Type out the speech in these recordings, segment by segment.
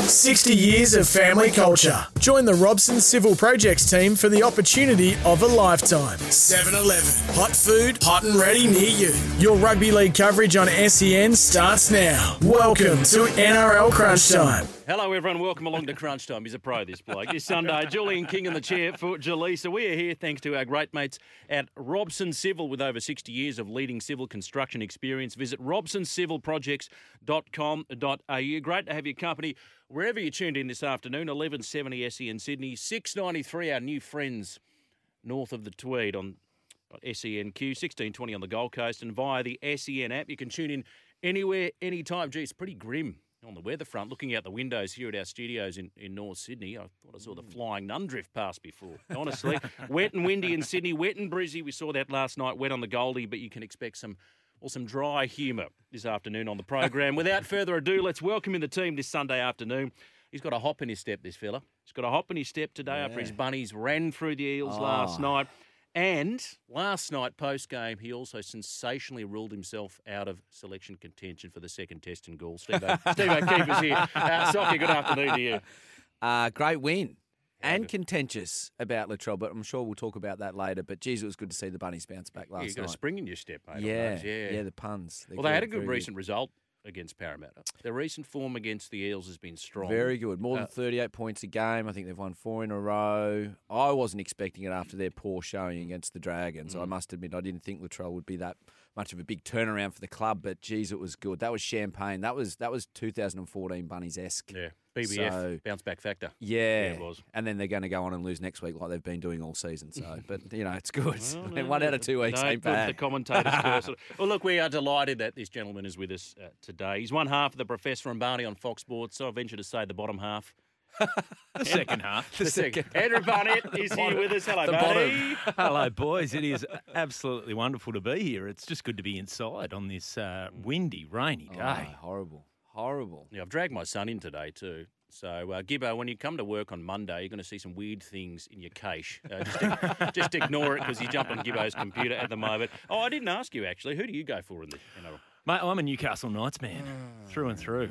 60 years of family culture. Join the Robson Civil Projects team for the opportunity of a lifetime. 7-Eleven. Hot food, hot and ready near you. Your rugby league coverage on SEN starts now. Welcome to NRL Crunch Time. Hello, everyone. Welcome along to Crunch Time. He's a pro, this bloke. This Sunday, Julian King in the chair for Jaleesa. So we are here thanks to our great mates at Robson Civil with over 60 years of leading civil construction experience. Visit robsoncivilprojects.com.au. Great to have your company wherever you tuned in this afternoon. 1170 SEN Sydney, 693, our new friends north of the Tweed on SENQ, 1620 on the Gold Coast, and via the SEN app. You can tune in anywhere, anytime. Gee, it's pretty grim on the weather front. Looking out the windows here at our studios in North Sydney, I thought I saw the flying nun drift past before, honestly. Wet and windy in Sydney, wet and breezy. We saw that last night, wet on the Goldie, but you can expect some dry humour this afternoon on the program. Without further ado, let's welcome in the team this Sunday afternoon. He's got a hop in his step, this fella. He's got a hop in his step today after his bunnies ran through the Eels last night. And last night, post-game, he also sensationally ruled himself out of selection contention for the second test in Gaul. Steve-O, keep us here. Socky, good afternoon to you. Great win. And contentious about Latrell, but I'm sure we'll talk about that later. But, geez, it was good to see the bunnies bounce back last night. You've got a spring in your step, mate. Yeah, the puns. Well, they had a good recent result against Parramatta. Their recent form against the Eels has been strong. Very good. More than 38 points a game. I think they've won 4 in a row. I wasn't expecting it after their poor showing against the Dragons. I must admit, I didn't think Latrell would be that much of a big turnaround for the club, but, geez, it was good. That was champagne. That was 2014 Bunnies-esque. Yeah. BBF, so, bounce back factor. Yeah. It was. And then they're going to go on and lose next week like they've been doing all season. So, but, you know, it's good. Well, one out of 2 weeks ain't bad. The commentators curse. Well, look, we are delighted that this gentleman is with us today. He's one half of the Professor and Barney on Fox Sports, so I venture to say the bottom half. The second half. The second. Andrew Barnett is here with us. Hello, buddy. Hello, boys. It is absolutely wonderful to be here. It's just good to be inside on this windy, rainy day. Horrible. Yeah, I've dragged my son in today too. So, Gibbo, when you come to work on Monday, you're going to see some weird things in your cache. Just ignore it because you jump on Gibbo's computer at the moment. Oh, I didn't ask you, actually. Who do you go for in the NRL? Mate, I'm a Newcastle Knights man, through and through.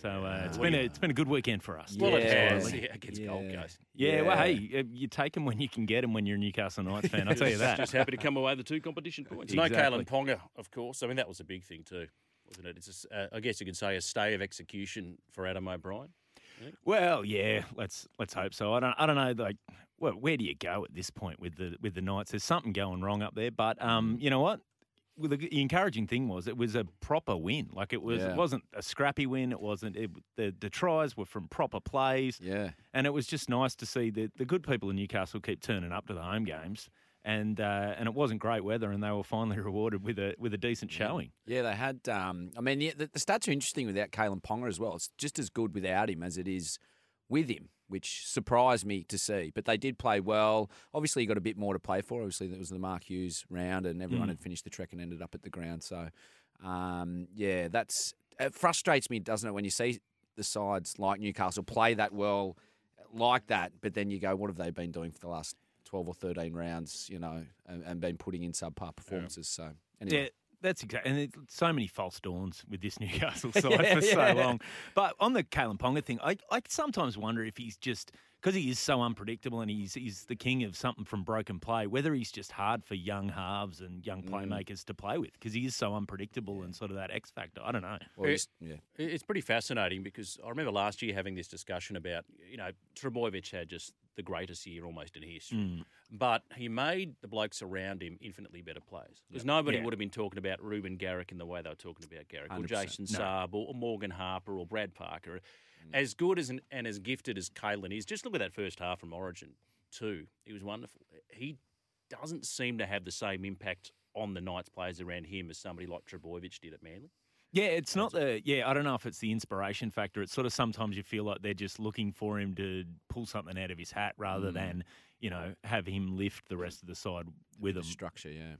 So it's been a good weekend for us. Well, it has against Gold Coast. Yeah, well, hey, you take them when you can get them when you're a Newcastle Knights fan, I'll tell you that. Just happy to come away with the 2 competition points. Exactly. No Kalen Ponga, of course. I mean, that was a big thing too, wasn't it? It's a, I guess you could say a stay of execution for Adam O'Brien. Yeah. Well, yeah, let's hope so. I don't know. Like, well, where do you go at this point with the Knights? There's something going wrong up there. But you know what? Well, the encouraging thing was it was a proper win. Like it wasn't a scrappy win. It wasn't. The tries were from proper plays. Yeah, and it was just nice to see the good people in Newcastle keep turning up to the home games. And it wasn't great weather, and they were finally rewarded with a decent showing. Yeah, they had. I mean, the stats are interesting without Kalen Ponga as well. It's just as good without him as it is with him, which surprised me to see. But they did play well. Obviously, you got a bit more to play for. Obviously, that was the Mark Hughes round, and everyone had finished the trek and ended up at the ground. So, it frustrates me, doesn't it, when you see the sides like Newcastle play that well like that, but then you go, what have they been doing for the last 12 or 13 rounds, you know, and been putting in subpar performances. So, anyway. Yeah, that's exactly. And so many false dawns with this Newcastle side for so long. But on the Kalen Ponga thing, I sometimes wonder if he's just, because he is so unpredictable and he's the king of something from broken play, whether he's just hard for young halves and young playmakers to play with, because he is so unpredictable and sort of that X factor. I don't know. Well, it's pretty fascinating because I remember last year having this discussion about, you know, Trbojevic had just the greatest year almost in history. But he made the blokes around him infinitely better players. Because nobody would have been talking about Ruben Garrick in the way they were talking about Garrick, or Jason Saab, or Morgan Harper, or Brad Parker. As good as and as gifted as Kalen is, just look at that first half from Origin 2. He was wonderful. He doesn't seem to have the same impact on the Knights players around him as somebody like Trbojevic did at Manly. Yeah, it's not the – yeah, I don't know if it's the inspiration factor. It's sort of sometimes you feel like they're just looking for him to pull something out of his hat rather than, you know, have him lift the rest of the side with him. Structure, yeah.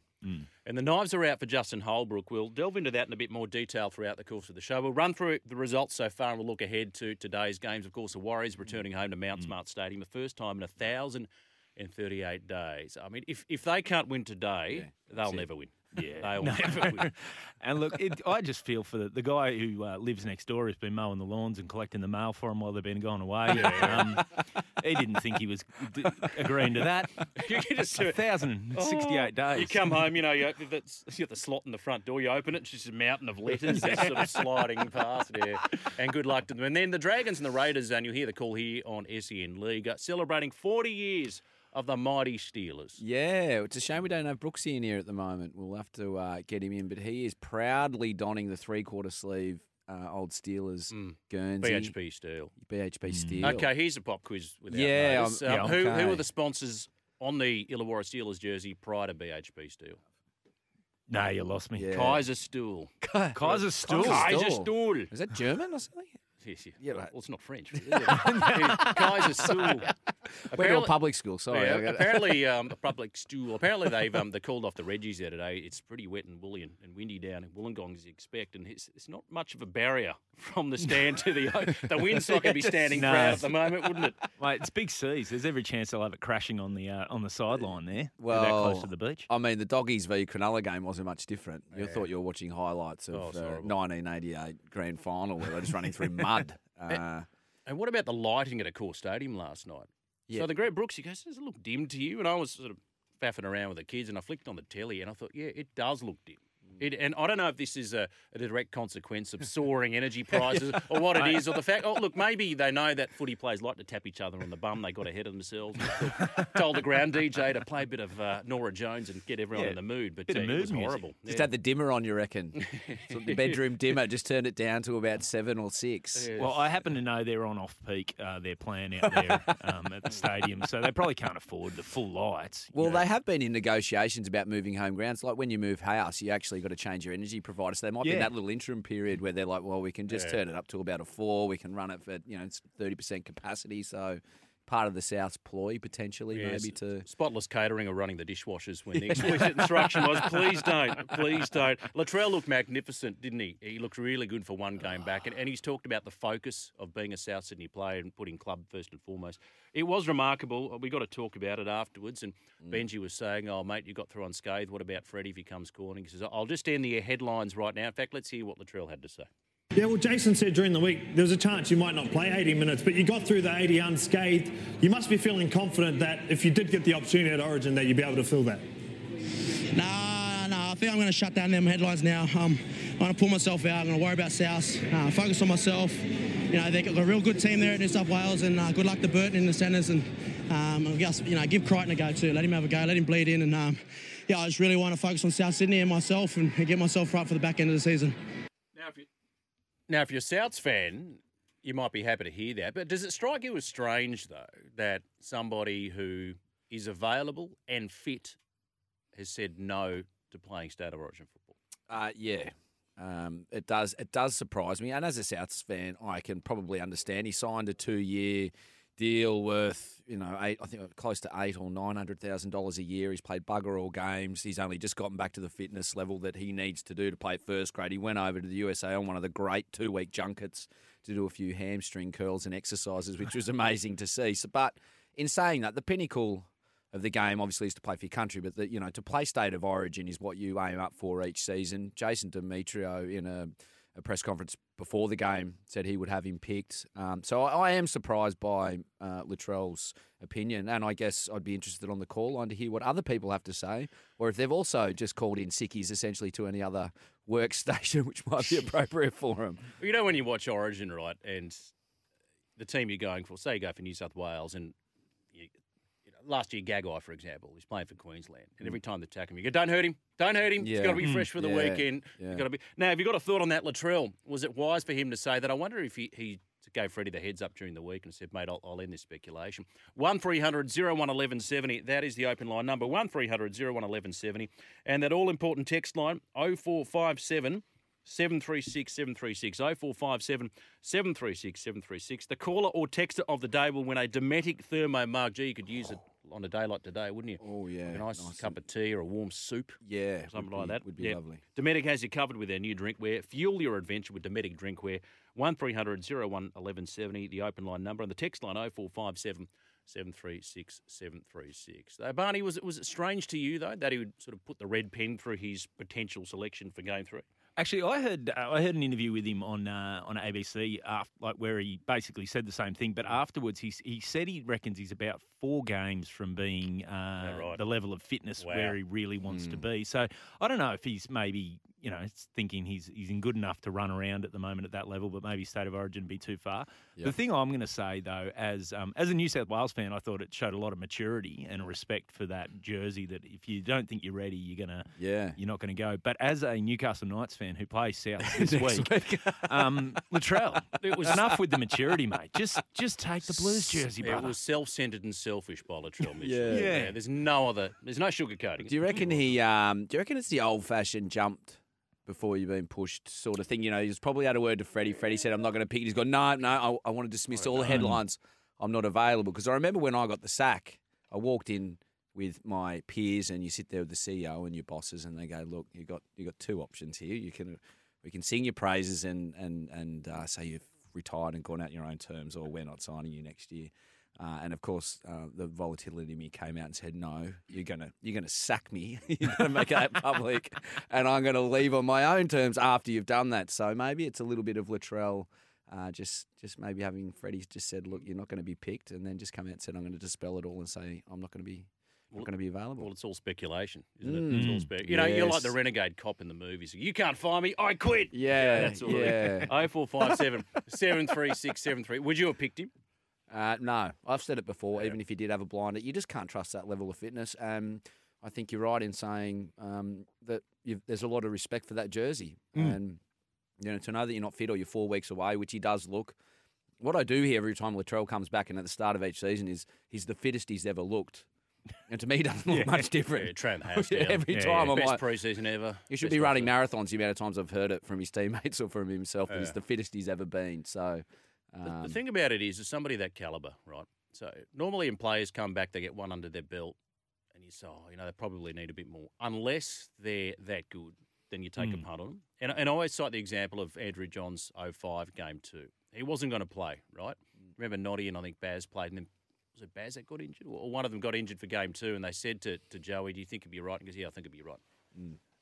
And the knives are out for Justin Holbrook. We'll delve into that in a bit more detail throughout the course of the show. We'll run through the results so far and we'll look ahead to today's games. Of course, the Warriors returning home to Mount Smart Stadium, the first time in 1,038 days. I mean, if they can't win today, they'll never win. Yeah, they and look, I just feel for the guy who lives next door who's been mowing the lawns and collecting the mail for him while they've been going away. He didn't think he was agreeing to that. You can just do 1,068 days. You come home, you know, you got the slot in the front door, you open it, it's just a mountain of letters that's sort of sliding past there. And good luck to them. And then the Dragons and the Raiders, and you'll hear the call here on SEN League, celebrating 40 years of the mighty Steelers. Yeah, it's a shame we don't have Brooksy in here at the moment. We'll have to get him in, but he is proudly donning the three-quarter sleeve old Steelers Guernsey. BHP Steel. BHP Steel. Okay, here's a pop quiz without those. Who were the sponsors on the Illawarra Steelers jersey prior to BHP Steel? No, you lost me. Yeah. Kaiserstuhl. Kaiserstuhl. Kaiserstuhl. Is that German or something? Yeah, right. Well, it's not French. Kaiserstuhl. Went to a public school, sorry. Yeah, apparently, a public stool. Apparently, they called off the Reggies there today. It's pretty wet and woolly and windy down in Wollongong, as you expect, and it's not much of a barrier from the stand to the wind's not going to be standing proud at the moment, wouldn't it? Mate, it's big seas. There's every chance they'll have it crashing on the sideline there. Well, that close to the beach. I mean, the Doggies v Cronulla game wasn't much different. You thought you were watching highlights of 1988 grand final where they're just running through mud. And what about the lighting at Accor Stadium last night? Yeah. So the great Brooks, he goes, does it look dim to you? And I was sort of faffing around with the kids and I flicked on the telly and I thought, yeah, it does look dim. And I don't know if this is a direct consequence of soaring energy prices or what it is or the fact, maybe they know that footy players like to tap each other on the bum. They got ahead of themselves. Told the ground DJ to play a bit of Norra Jones and get everyone in the mood. But it was horrible. Yeah. Just had the dimmer on, you reckon? So the bedroom dimmer, just turned it down to about 7 or 6. Yes. Well, I happen to know they're on off-peak, their plan out there at the stadium, so they probably can't afford the full lights. Well, they have been in negotiations about moving home grounds. Like when you move house, you actually got to change your energy provider. So they might be in that little interim period where they're like, well, we can just turn it up to about a 4. We can run it for, you know, it's 30% capacity. So part of the South's ploy potentially maybe to... Spotless catering or running the dishwashers when the explicit instruction was, please don't, please don't. Latrell looked magnificent, didn't he? He looked really good for one game back. And he's talked about the focus of being a South Sydney player and putting club first and foremost. It was remarkable. We got to talk about it afterwards. And Benji was saying, oh, mate, you got through unscathed. What about Freddie if he comes cornering? He says, I'll just end the headlines right now. In fact, let's hear what Latrell had to say. Yeah, well, Jason said during the week there was a chance you might not play 80 minutes, but you got through the 80 unscathed. You must be feeling confident that if you did get the opportunity at Origin that you'd be able to fill that. Nah, I think I'm going to shut down them headlines now. I'm going to pull myself out. I'm going to worry about South, focus on myself. You know, they've got a real good team there at New South Wales, and good luck to Burton in the centres. And, I guess, you know, give Crichton a go too. Let him have a go. Let him bleed in. And, yeah, I just really want to focus on South Sydney and myself and get myself right for the back end of the season. Now, if you're a Souths fan, you might be happy to hear that. But does it strike you as strange, though, that somebody who is available and fit has said no to playing State of Origin football? Yeah, it does. It does surprise me. And as a Souths fan, I can probably understand. He signed a 2-year deal worth, you know, close to $800,000 or $900,000 a year. He's played bugger all games. He's only just gotten back to the fitness level that he needs to do to play first grade. He went over to the USA on one of the great 2-week junkets to do a few hamstring curls and exercises, which was amazing to see. So, but in saying that, the pinnacle of the game obviously is to play for your country, but you know, to play State of Origin is what you aim up for each season. Jason Demetrio in a press conference before the game said he would have him picked. So I am surprised by Luttrell's opinion, and I guess I'd be interested on the call line to hear what other people have to say, or if they've also just called in sickies essentially to any other workstation, which might be appropriate for them. You know, when you watch Origin, right, and the team you're going for, say you go for New South Wales and last year, Gagai, for example, he's playing for Queensland, and every time they attack him, you go, "Don't hurt him, don't hurt him." Yeah. He's got to be fresh for the weekend. Yeah. He's got to be. Now, have you got a thought on that, Latrell? Was it wise for him to say that? I wonder if he gave Freddie the heads up during the week and said, "Mate, I'll end this speculation." 1300 01 1170. That is the open line number. 1300 01 1170, and that all important text line 0457. 736 736 0457 736 736. The caller or texter of the day will win a Dometic Thermo Mug. Gee, you could use it on a day like today, wouldn't you? Oh, yeah. Like a nice cup of tea or a warm soup. Yeah. Something like that. Would be lovely. Dometic has you covered with their new drinkware. Fuel your adventure with Dometic Drinkware. 1300 01 1170, the open line number, and the text line 0457 736 736. Barney, was it strange to you, though, that he would sort of put the red pen through his potential selection for Game 3? Actually, I heard an interview with him on ABC, after, like, where he basically said the same thing. But afterwards, he said he reckons he's about 4 games from being the level of fitness where he really wants to be. So I don't know if he's maybe thinking he's in good enough to run around at the moment at that level, but maybe State of Origin would be too far. Yep. The thing I'm going to say, though, as a New South Wales fan, I thought it showed a lot of maturity and respect for that jersey. That if you don't think you're ready, you're not going to go. But as a Newcastle Knights fan, who plays South this week. Latrell, it was enough with the maturity, mate. Just take the Blues jersey, brother. It was self-centered and selfish by Latrell Mitchell. Yeah. There's no sugarcoating. Do you reckon do you reckon it's the old-fashioned jumped before you've been pushed sort of thing? He was probably had a word to Freddie. Freddie said, "I'm not going to pick." He's gone, "No, I want to dismiss all the headlines. I'm not available." Because I remember when I got the sack, I walked in with my peers, and you sit there with the CEO and your bosses, and they go, "Look, you got 2 options here. We can sing your praises and say you've retired and gone out on your own terms, or we're not signing you next year." And of course, the volatility in me came out and said, "No, you're gonna sack me. You're gonna make that public, and I'm gonna leave on my own terms after you've done that." So maybe it's a little bit of Latrell. Just maybe having Freddie just said, "Look, you're not going to be picked," and then just come out and said, "I'm going to dispel it all and say I'm not going to be." Not going to be available. Well, it's all speculation, isn't it? It's all speculation. You're like the renegade cop in the movies. "You can't fire me. I quit." Yeah, that's all. Yeah. 0457 736 73. Would you have picked him? No, I've said it before. Yeah. Even if you did have a blinder, you just can't trust that level of fitness. I think you're right in saying that there's a lot of respect for that jersey, and to know that you're not fit or you're 4 weeks away, which he does look. What I do here every time Latrell comes back and at the start of each season is he's the fittest he's ever looked. And to me, it doesn't look much different. Yeah, Trent has every time. I'm best like, preseason ever. He should be running marathons. The amount of times I've heard it from his teammates or from himself, that he's the fittest he's ever been. So the thing about it is somebody that caliber, right? So normally, when players come back, they get one under their belt, and you say, they probably need a bit more. Unless they're that good, then you take a punt on them. And I always cite the example of Andrew Johns 05 Game 2. He wasn't going to play, right? Remember, Noddy and I think Baz played, and then. Was it Baz that got injured? Or one of them got injured for Game 2, and they said to Joey, "Do you think it'd be right?" And he goes, "Yeah, I think it'd be right."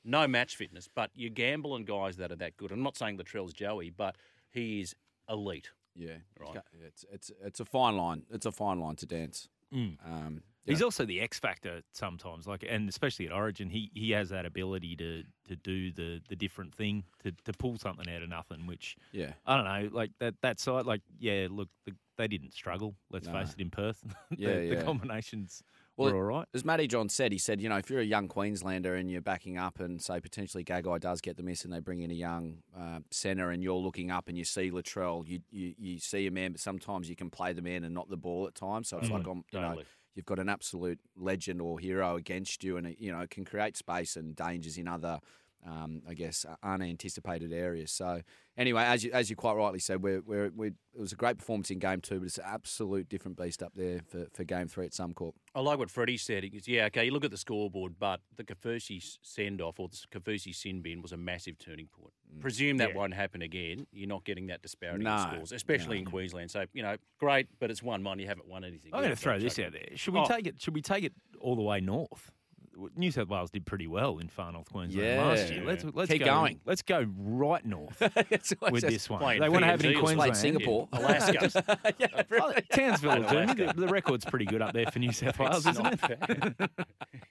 No match fitness, but you gamble on guys that are that good. I'm not saying Latrell's Joey, but he is elite. Yeah. Right. It's a fine line. It's a fine line to dance. He's also the X factor sometimes, and especially at Origin, he has that ability to do the different thing, to pull something out of nothing, which I don't know, that side, they didn't struggle, let's face it, in Perth. The combinations were all right. As Matty John said, he said, if you're a young Queenslander and you're backing up and say potentially Gagai does get the miss and they bring in a young centre and you're looking up and you see Latrell, you see a man, but sometimes you can play the man and not the ball at times. So it's you've got an absolute legend or hero against you, and it can create space and dangers in other unanticipated areas. So anyway, as you quite rightly said, it was a great performance in Game 2, but it's an absolute different beast up there for Game 3 at Suncorp. I like what Freddie said. He goes, you look at the scoreboard, but the Kaufusi send-off or the Kaufusi sin-bin was a massive turning point. Presume that won't happen again. You're not getting that disparity in scores, especially in Queensland. So, great, but it's 1-1. You haven't won anything. I'm going to throw this out there. Should we take it all the way north? New South Wales did pretty well in Far North Queensland last year. Let's keep going. Let's go right north with this one. They want to have it in Queensland. Singapore, Alaska. Townsville will do. The record's pretty good up there for New South Wales, isn't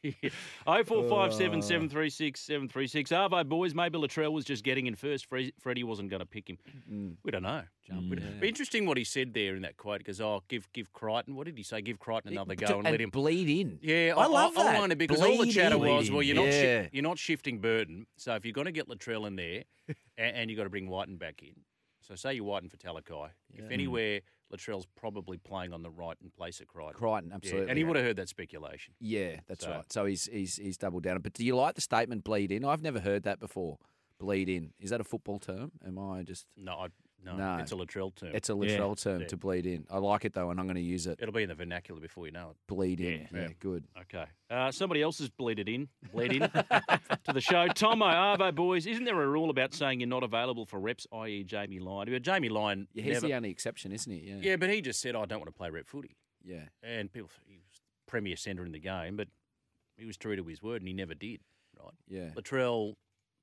it? 0457 736 736. Arvo boys, maybe Latrell was just getting in first. Freddie wasn't going to pick him. We don't know. But interesting what he said there in that quote, because give Crichton, what did he say? Give Crichton another go and let him bleed in. Yeah, I love that. I wanted, because bleed all the chatter was, well, you're not shifting burden. So if you're going to get Latrell in there, and you've got to bring Whiten back in. So say you're Whiten for Talakai. Yeah. If anywhere, Latrell's probably playing on the right in place of Crichton. Crichton, absolutely. Yeah. And he would have heard that speculation. Yeah, that's right. So he's doubled down. But do you like the statement "bleed in"? I've never heard that before. Bleed in. Is that a football term? Am I just No, it's a Latrell term. It's a Latrell term to bleed in. I like it, though, and I'm going to use it. It'll be in the vernacular before you know it. Bleed in. Yeah, good. Okay. Somebody else has bled in to the show. Tomo, Arvo boys, isn't there a rule about saying you're not available for reps, i.e. Jamie Lyon? Jamie Lyon. Yeah, he's the only exception, isn't he? Yeah. Yeah, but he just said, I don't want to play rep footy. Yeah. And people, he was the premier centre in the game, but he was true to his word, and he never did. Right? Yeah. Latrell,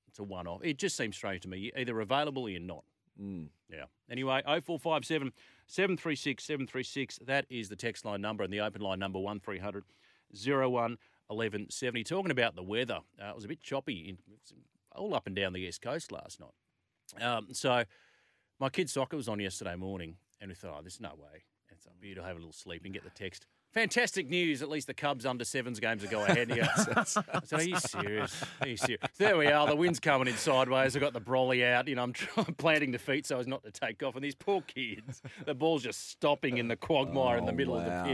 it's a one-off. It just seems strange to me. You're either available or you're not. Mm. Yeah. Anyway, 0457 736 736. That is the text line number, and the open line number 1300 01 1170. Talking about the weather, it was a bit choppy all up and down the East Coast last night. So my kid's soccer was on yesterday morning, and we thought, there's no way. It's up here to have a little sleep and get the text. Fantastic news. At least the Cubs under-7s games will go ahead. So are you serious? There we are. The wind's coming in sideways. I've got the brolly out. I'm planting the feet so as not to take off. And these poor kids, the ball's just stopping in the quagmire in the middle of the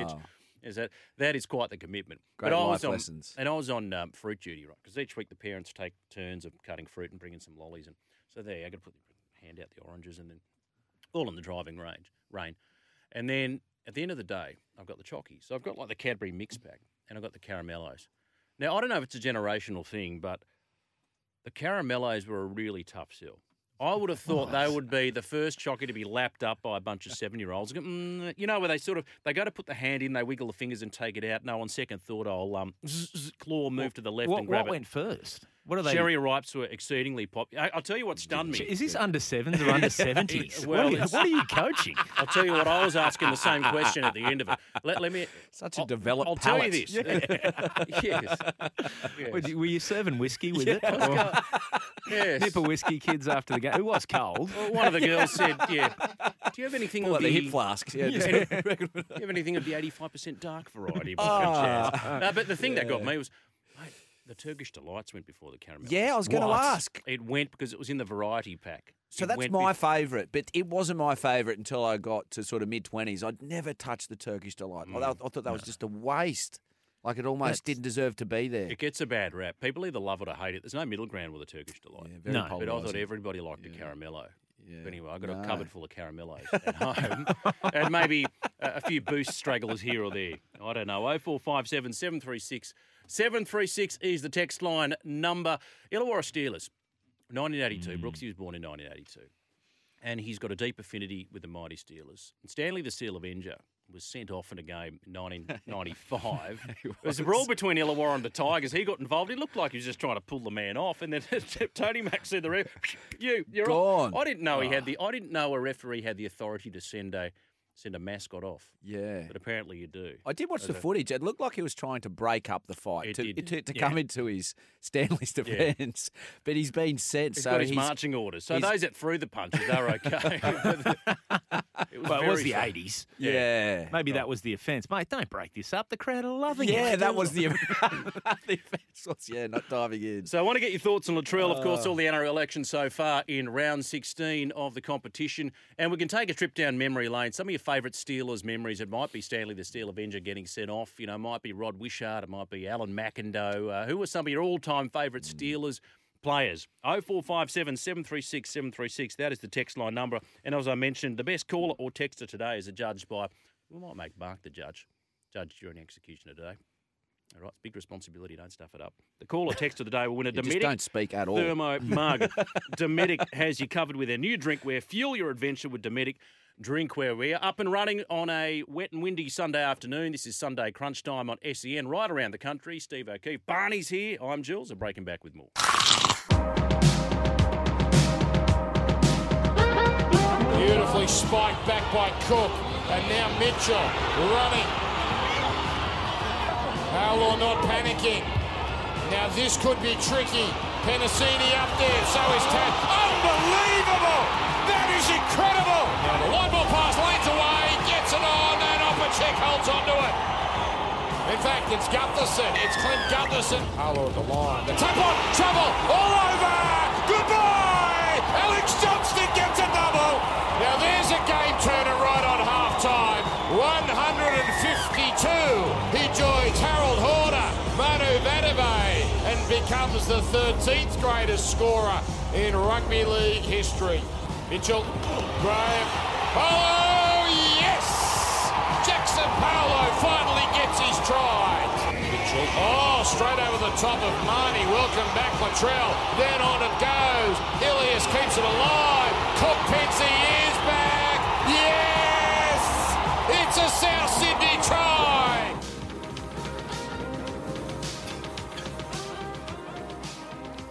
pitch. That is quite the commitment. Great life lessons. And I was on fruit duty, right? Because each week the parents take turns of cutting fruit and bringing some lollies. And so there, I got to hand out the oranges, and then all in the driving rain. And then at the end of the day, I've got the chockies. So I've got like the Cadbury mix pack, and I've got the caramellos. Now, I don't know if it's a generational thing, but the caramellos were a really tough sell. I would have thought they would be the first chockey to be lapped up by a bunch of 7-year-olds. Where they go to put the hand in, they wiggle the fingers and take it out. No, on second thought, I'll claw, move to the left and grab it. What went first? What are they? Cherry ripes were exceedingly popular. I'll tell you what stunned me. Is this under 7s or under 70s? What are you coaching? I'll tell you what, I was asking the same question at the end of it. I'll tell you this. Yes. Were you serving whiskey with it? Yes. Nipper whiskey kids after the game. It was cold. Well, one of the girls said, do you have anything of the hip flasks? Yeah. Do you have anything of the 85% dark variety? But the thing that got me was, mate, the Turkish Delights went before the caramel. Yeah, I was going to ask. It went because it was in the variety pack. So that's my favourite, but it wasn't my favourite until I got to sort of mid-20s. I'd never touched the Turkish Delight. I thought that was just a waste. Like it almost didn't deserve to be there. It gets a bad rap. People either love it or hate it. There's no middle ground with a Turkish Delight. Yeah, but I thought everybody liked a caramello. Yeah. But anyway, I got a cupboard full of caramellos at home, and maybe a few boost stragglers here or there. I don't know. 0457 736 736 is the text line number. Illawarra Steelers, 1982. Brooks, he was born in 1982. And he's got a deep affinity with the mighty Steelers. And Stanley the Seal Avenger was sent off in a game in 1995. It was a brawl between Illawarra and the Tigers. He got involved. He looked like he was just trying to pull the man off. And then Tony Mack said, "You're gone." Off. I didn't know I didn't know a referee had the authority to send a mascot off. Yeah. But apparently you do. I did watch the footage. It looked like he was trying to break up the fight to come into his Stanley's defence. Yeah. But he's been sent. He's got his marching orders. So those that threw the punches, they're okay. It was the 80s. Yeah. Maybe that was the offence. Mate, don't break this up. The crowd are loving it. Yeah, that was the offence. Yeah, not diving in. So I want to get your thoughts on Latrell. Of course, all the NRL action so far in round 16 of the competition. And we can take a trip down memory lane. Some of your favourite Steelers memories. It might be Stanley the Steel Avenger getting sent off. It might be Rod Wishart. It might be Alan McIndoe. Who were some of your all-time favourite Steelers players? 0457 736 736. That is the text line number. And as I mentioned, the best caller or texter today is adjudged by... We might make Mark the judge. Judge during execution today. All right, it's big responsibility. Don't stuff it up. The call or text of the day will win a Dometic. Don't speak at all. Thermo mug. Dometic has you covered with their new drink where fuel your adventure with Dometic. drink where we are. Up and running on a wet and windy Sunday afternoon. This is Sunday Crunch Time on SEN right around the country. Steve O'Keefe. Barney's here. I'm Jules. I'm breaking back with more. Beautifully spiked back by Cook. And now Mitchell running. Howlaw not panicking. Now this could be tricky. Pennicini up there, so is Tad. Unbelievable! That is incredible! The line ball pass, lanes away, gets it on, and Opacek holds onto it. In fact, it's Gutherson, it's Clint Gutherson. Howlaw at the line. The tap on, trouble, all over! Goodbye! Alex Johnston gets a double! Now there's a game turner right on half-time. 152. He joins Harold Horner, Manu Vadavai, and becomes the 13th greatest scorer in rugby league history. Mitchell, Graham, oh yes! Jackson Paulo finally gets his try. Mitchell, oh, straight over the top of Marnie. Welcome back, Latrell. Then on it goes. Ilias keeps it alive. Cook pins the ears back. Yes! It's a South Sydney try.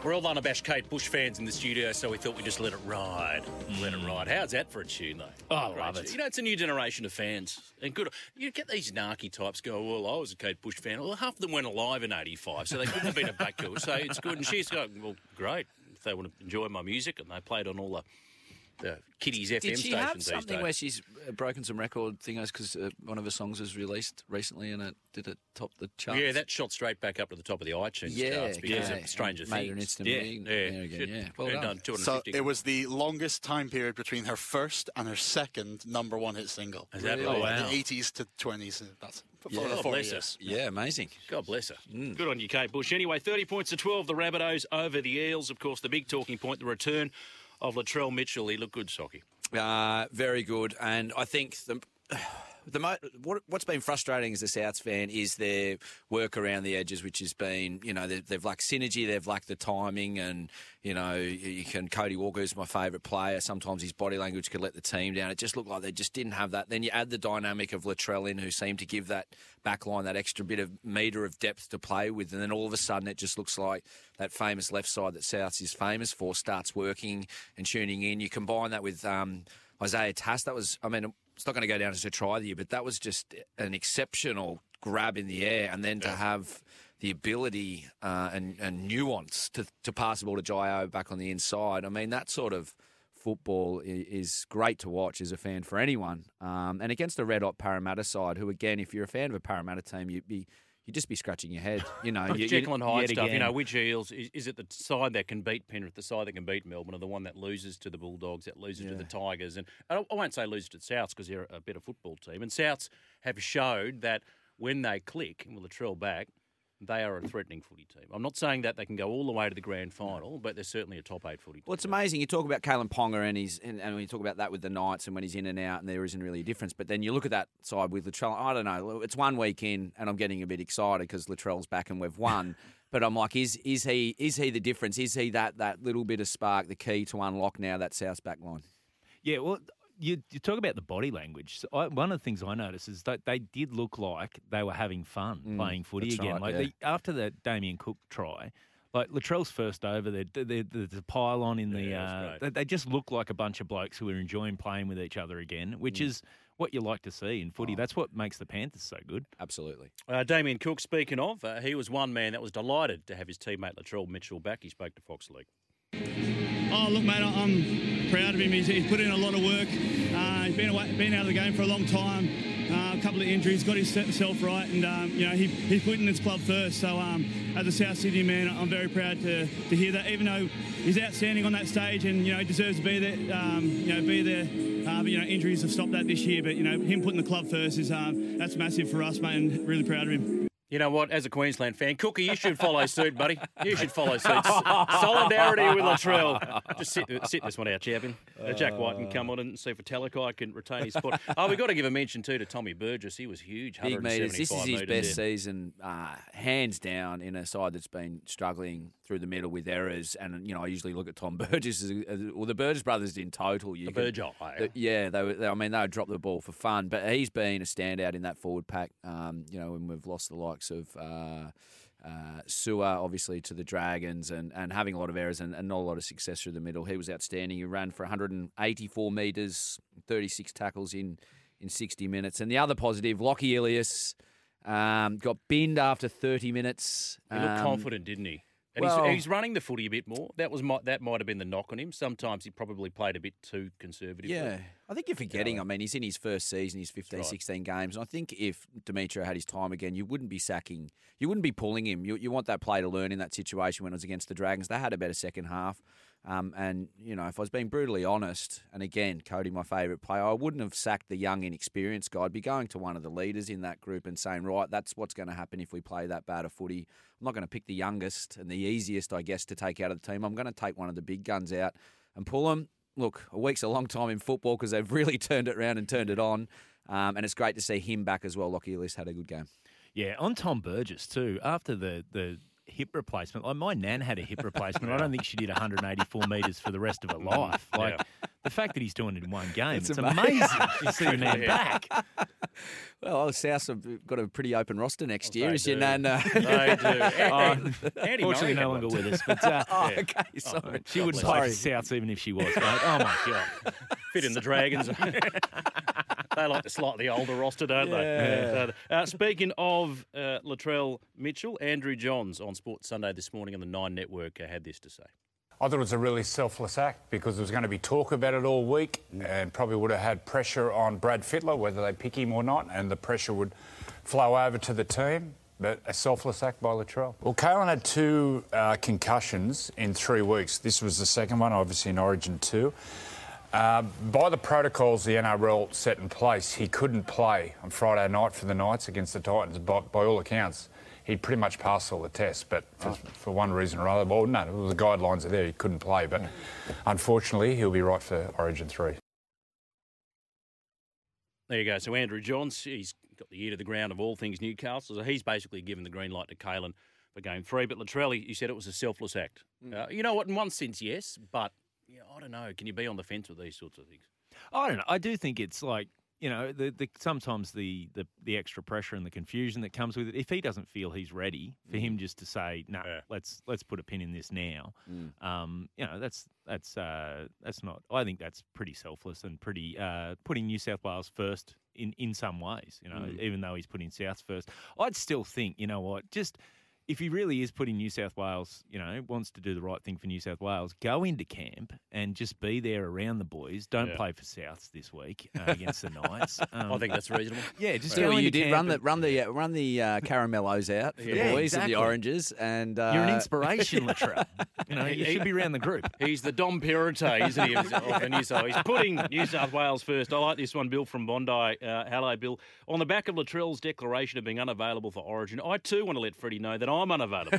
We're all unabashed Kate Bush fans in the studio, so we thought we'd just let it ride. Let it ride. How's that for a tune, though? Oh, I love it. You know, it's a new generation of fans. And good. You get these narky types go, well, I was a Kate Bush fan. Well, half of them went alive in 85, so they couldn't have been a back girl. So it's good. And she's going, well, great. If they want to enjoy my music, and they played on all the kiddies FM stations these days. Did she have something where she's broken some record thingos because one of her songs was released recently and it did it top the charts? Yeah, that shot straight back up to the top of the iTunes charts because of Stranger Things. Made her an instant thing. Yeah. Well done. So it was the longest time period between her first and her second number one hit single. Exactly. Really? Oh, wow. The 80s to 20s. That's God bless her. Yeah, amazing. God bless her. Mm. Good on you, Kate Bush. Anyway, 30 points to 12, the Rabbitohs over the Eels. Of course, the big talking point, the return of Latrell Mitchell. He looked good, Socky. Very good. And I think what's been frustrating as a Souths fan is their work around the edges, which has been, you know, they've lacked synergy, they've lacked the timing, and, you know, Cody Walker, who's my favourite player, sometimes his body language could let the team down. It just looked like they just didn't have that. Then you add the dynamic of Latrell in, who seemed to give that back line that extra bit of metre of depth to play with, and then all of a sudden it just looks like that famous left side that Souths is famous for starts working and tuning in. You combine that with Isaiah Tass. That was, I mean, it's not going to go down as a try of the year, but that was just an exceptional grab in the air. And then to have the ability and nuance to pass the ball to Jaio back on the inside, I mean, that sort of football is great to watch as a fan for anyone. And against a red-hot Parramatta side, who, again, if you're a fan of a Parramatta team, you'd just be scratching your head, you know. Jekyll and Hyde stuff, again. You know, which Eels, is it the side that can beat Penrith, the side that can beat Melbourne, or the one that loses to the Bulldogs, that loses to the Tigers? And I won't say loses to Souths because they're a better football team. And Souths have showed that when they click, and with Latrell back, they are a threatening footy team. I'm not saying that they can go all the way to the grand final, but they're certainly a top 8 footy team. Well, it's amazing. You talk about Kalen Ponga and when you talk about that with the Knights and when he's in and out and there isn't really a difference. But then you look at that side with Latrell. I don't know. It's one week in and I'm getting a bit excited because Latrell's back and we've won. But I'm like, is he the difference? Is he that little bit of spark, the key to unlock now that South's back line? Yeah, well, you talk about the body language. So one of the things I noticed is that they did look like they were having fun playing footy again. Right, after the Damien Cook try, like Latrell's first over, the pile on in they just look like a bunch of blokes who are enjoying playing with each other again, which is what you like to see in footy. Oh. That's what makes the Panthers so good. Absolutely. Damien Cook, speaking of, he was one man that was delighted to have his teammate Latrell Mitchell back. He spoke to Fox League. Oh, look, mate, I'm proud of him. He's put in a lot of work. He's been out of the game for a long time. A couple of injuries, got himself right, and, you know, he's putting this club first. So, as a South Sydney man, I'm very proud to hear that, even though he's outstanding on that stage and, you know, he deserves to be there. But, you know, injuries have stopped that this year, but, you know, him putting the club first is that's massive for us, mate, and really proud of him. You know what? As a Queensland fan, Cookie, you should follow suit, buddy. You should follow suit. Solidarity with Latrell. Just sit this one out, champion. Jack White can come on and see if a Talakai can retain his spot. Oh, we've got to give a mention, too, to Tommy Burgess. He was huge, 175 metres. This is his best season, hands down, in a side that's been struggling through the middle with errors. And, you know, I usually look at Tom Burgess, or the Burgess brothers in total. You the Burgess. Yeah, they would drop the ball for fun. But he's been a standout in that forward pack, you know, and we've lost the likes of... Sewer, obviously, to the Dragons and having a lot of errors and not a lot of success through the middle. He was outstanding. He ran for 184 metres, 36 tackles in 60 minutes. And the other positive, Lockie Ilias got binned after 30 minutes. He looked confident, didn't he? And well, he's running the footy a bit more. That might have been the knock on him. Sometimes he probably played a bit too conservatively. Yeah. I think you're forgetting, I mean, he's in his first season, he's 15, right. 16 games. And I think if Demetrio had his time again, you wouldn't be sacking. You wouldn't be pulling him. You want that player to learn in that situation when it was against the Dragons. They had a better second half. And, you know, if I was being brutally honest, and again, Cody, my favourite player, I wouldn't have sacked the young, inexperienced guy. I'd be going to one of the leaders in that group and saying, right, that's what's going to happen if we play that bad of footy. I'm not going to pick the youngest and the easiest, I guess, to take out of the team. I'm going to take one of the big guns out and pull them. Look, a week's a long time in football because they've really turned it around and turned it on. And it's great to see him back as well. Lockie Ellis had a good game. Yeah, on Tom Burgess too, after the hip replacement. Like my nan had a hip replacement. I don't think she did 184 metres for the rest of her life. Like the fact that he's doing it in one game, it's amazing to see your nan back. Well, South have got a pretty open roster next year. Is your nan? They do. Unfortunately, no longer with us. But, okay, sorry. She wouldn't play for Souths even if she was. Right? Oh, my God. Fit in the Dragons. They like the slightly older roster, don't they? Yeah. Speaking of Latrell Mitchell, Andrew Johns on Sports Sunday this morning on the Nine Network had this to say. I thought it was a really selfless act because there was going to be talk about it all week and probably would have had pressure on Brad Fittler, whether they pick him or not, and the pressure would flow over to the team. But a selfless act by Latrell. Well, Kalen had two concussions in 3 weeks. This was the second one, obviously, in Origin 2. By the protocols the NRL set in place, he couldn't play on Friday night for the Knights against the Titans. By all accounts, he pretty much passed all the tests, but for one reason or other, well, no, the guidelines are there, he couldn't play. But unfortunately, he'll be right for Origin 3. There you go. So Andrew Johns, he's got the ear to the ground of all things Newcastle. So he's basically given the green light to Kalen for Game 3. But Latrell, you said it was a selfless act. You know what, in one sense, yes, but... Yeah, I don't know. Can you be on the fence with these sorts of things? I don't know. I do think it's like, you know, sometimes the extra pressure and the confusion that comes with it. If he doesn't feel he's ready, for him just to say, no, let's put a pin in this now. You know, that's not. I think that's pretty selfless and pretty putting New South Wales first in some ways. You know, even though he's putting Souths first, I'd still think, you know what, just. If he really is putting New South Wales, you know, wants to do the right thing for New South Wales, go into camp and just be there around the boys. Don't play for Souths this week against the Knights. I think that's reasonable. Yeah, just do what you did. Run the caramellos out for the boys and the oranges. And you're an inspiration, Latrell. You know, you should be around the group. He's the Dom Perrottet, isn't he? He's putting New South Wales first. I like this one, Bill from Bondi. Hello, Bill. On the back of Latrell's declaration of being unavailable for Origin, I too want to let Freddie know that I'm unavailable.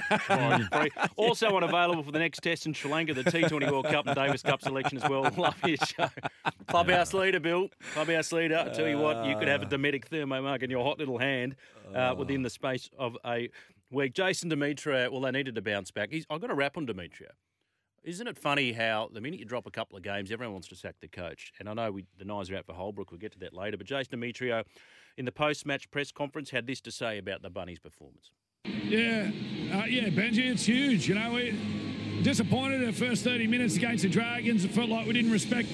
Also unavailable for the next test in Sri Lanka, the T20 World Cup and Davis Cup selection as well. Love your show. Clubhouse leader, Bill. Clubhouse leader. I tell you what, you could have a Dometic Thermomug in your hot little hand within the space of a week. Jason Demetrio, well, they needed to bounce back. I've got a wrap on Demetrio. Isn't it funny how the minute you drop a couple of games, everyone wants to sack the coach? And I know the knives are out for Holbrook. We'll get to that later. But Jason Demetrio, in the post-match press conference, had this to say about the Bunnies' performance. Yeah, Benji, it's huge. You know, we're disappointed in the first 30 minutes against the Dragons. It felt like we didn't respect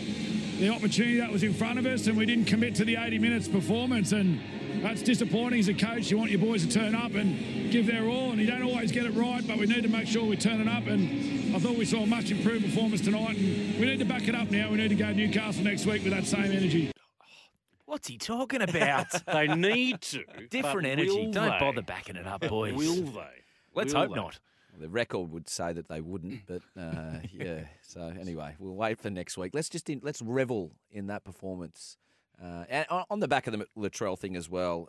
the opportunity that was in front of us and we didn't commit to the 80 minutes performance. And that's disappointing as a coach. You want your boys to turn up and give their all, and you don't always get it right, but we need to make sure we turn it up. And I thought we saw a much improved performance tonight, and we need to back it up now. We need to go to Newcastle next week with that same energy. What's he talking about? They need to. Different energy. Don't bother backing it up, boys. Will they? Let's hope not. Well, the record would say that they wouldn't, but yeah. So anyway, we'll wait for next week. Let's revel in that performance And on the back of the Latrell thing as well,